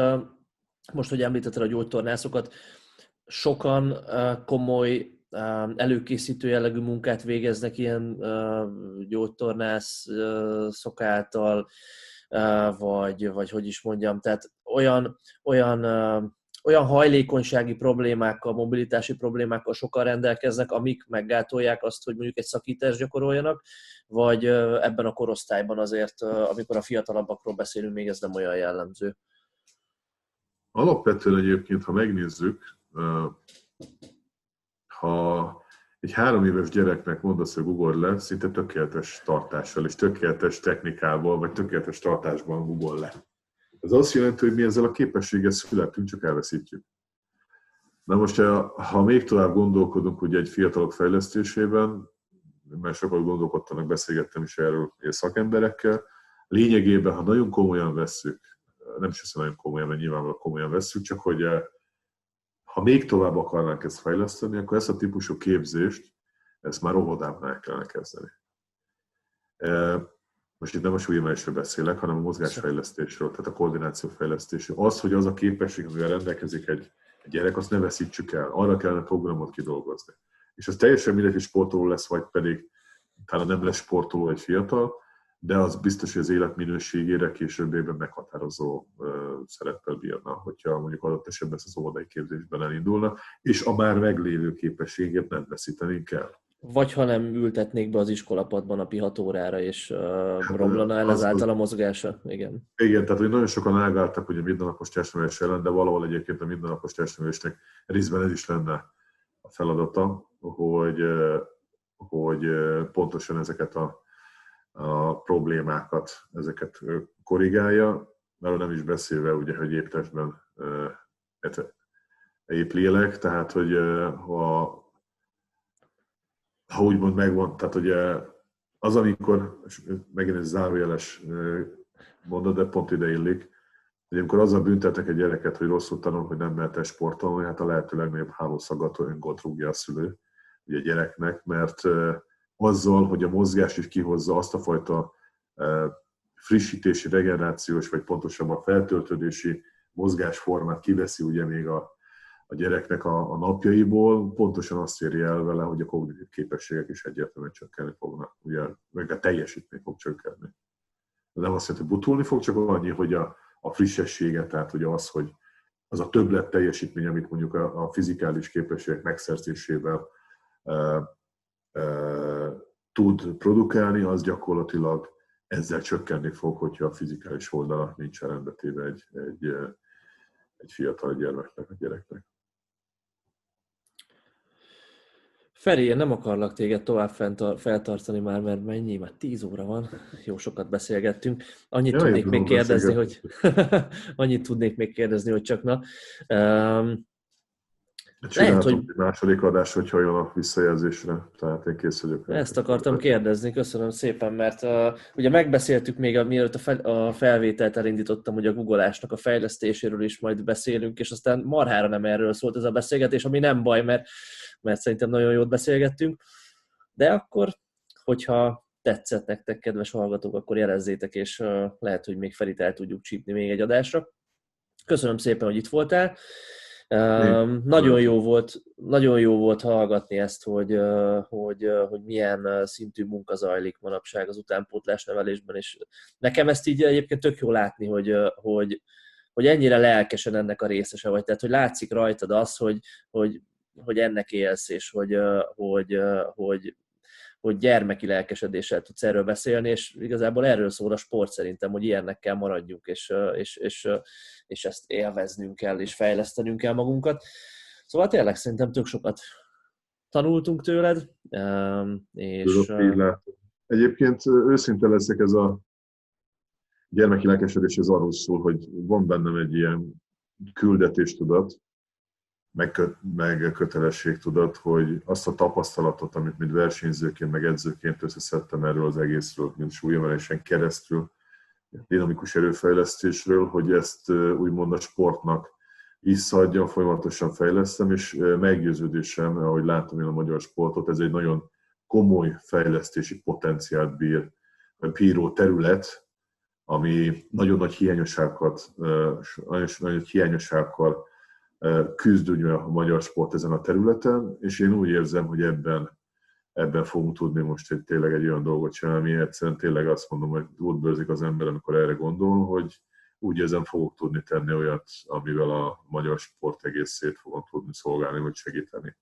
most, hogy említetted a gyógytornászokat, sokan komoly előkészítő jellegű munkát végeznek ilyen gyógytornászok által, vagy, vagy hogy is mondjam, tehát olyan, olyan, olyan hajlékonysági problémákkal, mobilitási problémákkal sokan rendelkeznek, amik meggátolják azt, hogy mondjuk egy szakítást gyakoroljanak, vagy ebben a korosztályban azért, amikor a fiatalabbakról beszélünk, még ez nem olyan jellemző. Alapvetően egyébként, ha megnézzük, ha egy három éves gyereknek mondasz, hogy gugolj le, szinte tökéletes tartással és tökéletes technikával, vagy tökéletes tartásban gugolj le. Ez azt jelenti, hogy mi ezzel a képességgel születünk, csak elveszítjük. Na most, ha még tovább gondolkodunk ugye egy fiatalok fejlesztésében, mert sokat gondolkodtanak, beszélgettem is erről szakemberekkel, lényegében, ha nagyon komolyan vesszük, nem is hiszem nagyon komolyan, mert nyilvánvalóan komolyan vesszük, csak hogy ha még tovább akarnánk ezt fejleszteni, akkor ezt a típusú képzést, ezt már óvodában el kellene kezdeni. Most itt nem a súlyemlésről beszélek, hanem a mozgásfejlesztésről, tehát a koordinációfejlesztésről. Az, hogy az a képesség, amivel rendelkezik egy gyerek, azt ne veszítsük el, arra kellene programot kidolgozni. És az teljesen mindegy, hogy sportoló lesz, vagy pedig talán nem lesz sportoló egy fiatal, de az biztos, hogy az életminőségére későbbében meghatározó szereppel bírna, hogyha mondjuk adott esetben az óvodai képzésben elindulna, és a már meglévő képességet nem veszítenénk el. Vagy ha nem ültetnék be az iskolapadban a pihatórára, és uh, romlana el ezáltal a mozgása. Igen, Igen tehát hogy nagyon sokan elváltak ugye mindennapos testnevelés ellen, de valahol egyébként a mindennapos testnevelésnek részben ez is lenne a feladata, hogy, hogy pontosan ezeket a, a problémákat, ezeket korrigálja, mert nem is beszélve, ugye, hogy épp testben épp lélek, tehát hogy ha ha úgymond megvan, tehát ugye az, amikor, megint egy zárójeles mondat, de pont ide illik, hogy amikor azzal büntetnek egy gyereket, hogy rosszul tanul, hogy nem mehet el sportolni, hát a lehető legnagyobb hálószaggató öngolt rúgja a szülő ugye a gyereknek, mert azzal, hogy a mozgás is kihozza azt a fajta frissítési, regenerációs, vagy pontosabban feltöltődési mozgásformát kiveszi ugye még a a gyereknek a, a napjaiból, pontosan azt éri el vele, hogy a kognitív képességek is egyértelműen csökkenni fognak, ugye, meg a teljesítmény fog csökkenni. Nem azt jelenti, hogy butulni fog, csak annyi, hogy a, a frissessége, tehát ugye az, hogy az a többlet teljesítmény, amit mondjuk a, a fizikális képességek megszerzésével e, e, tud produkálni, az gyakorlatilag ezzel csökkenni fog, hogyha a fizikális oldala nincs rendbetéve egy, egy, egy fiatal gyermeknek, a gyereknek. Feri, én nem akarlak téged tovább feltartani már, mert mennyi? Már tíz óra van, jó sokat beszélgettünk. Annyit Jaj, tudnék még kérdezni, hogy annyit tudnék még kérdezni, hogy csak na. Um, Lehet, hogy egy második adás, hogyha jön a visszajelzésre, tehát én kész vagyok. Ezt akartam kérdezni, köszönöm szépen, mert uh, ugye megbeszéltük még, mielőtt a, fel, a felvételt elindítottam, hogy a googolásnak a fejlesztéséről is majd beszélünk, és aztán marhára nem erről szólt ez a beszélgetés, ami nem baj, mert, mert szerintem nagyon jót beszélgettünk. De akkor, hogyha tetszett nektek, kedves hallgatók, akkor jelezzétek, és uh, lehet, hogy még Ferit el tudjuk csípni még egy adásra. Köszönöm szépen, hogy itt voltál. Um, nagyon jó volt, nagyon jó volt hallgatni ezt, hogy, hogy, hogy milyen szintű munka zajlik manapság az utánpótlás nevelésben, és nekem ezt így egyébként tök jó látni, hogy, hogy, hogy ennyire lelkesen ennek a részese vagy, tehát hogy látszik rajtad az, hogy, hogy, hogy ennek élsz, és hogy, hogy, hogy, hogy gyermeki lelkesedéssel tudsz erről beszélni, és igazából erről szól a sport szerintem, hogy ilyennek kell maradjunk, és, és, és, és ezt élveznünk kell, és fejlesztenünk kell magunkat. Szóval tényleg szerintem tök sokat tanultunk tőled. És... Egyébként őszinte leszek, ez a gyermeki lelkesedés ez arról szól, hogy van bennem egy ilyen küldetéstudat, meg kötelességtudat, hogy azt a tapasztalatot, amit mint versenyzőként, meg edzőként összeszedtem erről az egészről, mint súlyemelésen keresztül, dinamikus erőfejlesztésről, hogy ezt úgymond a sportnak visszaadjam, folyamatosan fejlesztem, és meggyőződésem, ahogy látom én a magyar sportot, ez egy nagyon komoly fejlesztési potenciált bír, bíró terület, ami nagyon nagy hiányosságokat, nagyon nagy hiányosságokkal küzdünk a magyar sport ezen a területen, és én úgy érzem, hogy ebben, ebben fogunk tudni most egy, tényleg egy olyan dolgot csinálni, ami egyszerűen tényleg azt mondom, hogy útbőrzik az ember, amikor erre gondol, hogy úgy ezen fogok tudni tenni olyat, amivel a magyar sport egészét fogom tudni szolgálni, vagy segíteni.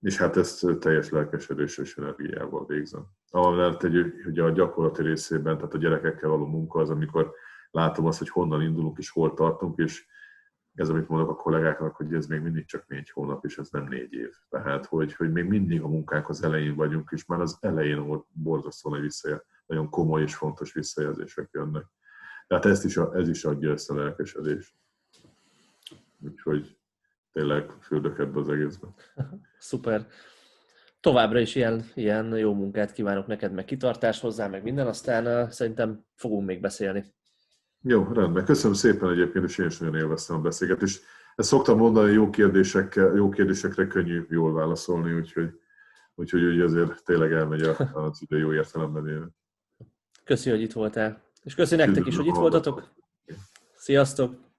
És hát ezt teljes lelkesedés és energiával végzem. Amellett ugye a gyakorlati részében, tehát a gyerekekkel való munka az, amikor látom azt, hogy honnan indulunk és hol tartunk, és ez, amit mondok a kollégáknak, hogy ez még mindig csak négy hónap, és ez nem négy év. Tehát, hogy, hogy még mindig a munkánk az elején vagyunk, és már az elején volt borzasztóan visszajelzések, nagyon komoly és fontos visszajelzések jönnek. Tehát ezt is, ez is adja ezt a lelkesedést. Úgyhogy tényleg füldök ebbe az egészben. Szuper. Továbbra is ilyen, ilyen jó munkát kívánok neked, meg kitartás hozzá, meg minden, aztán szerintem fogunk még beszélni. Jó, rendben. Köszönöm szépen egyébként, és én is nagyon élveztem a beszélgetést. Ezt szoktam mondani, jó, jó kérdésekre könnyű jól válaszolni, úgyhogy, úgyhogy úgy azért tényleg elmegy az idő jó értelemben élve. Köszi, hogy itt voltál. És köszi nektek is, hogy itt voltatok. Sziasztok!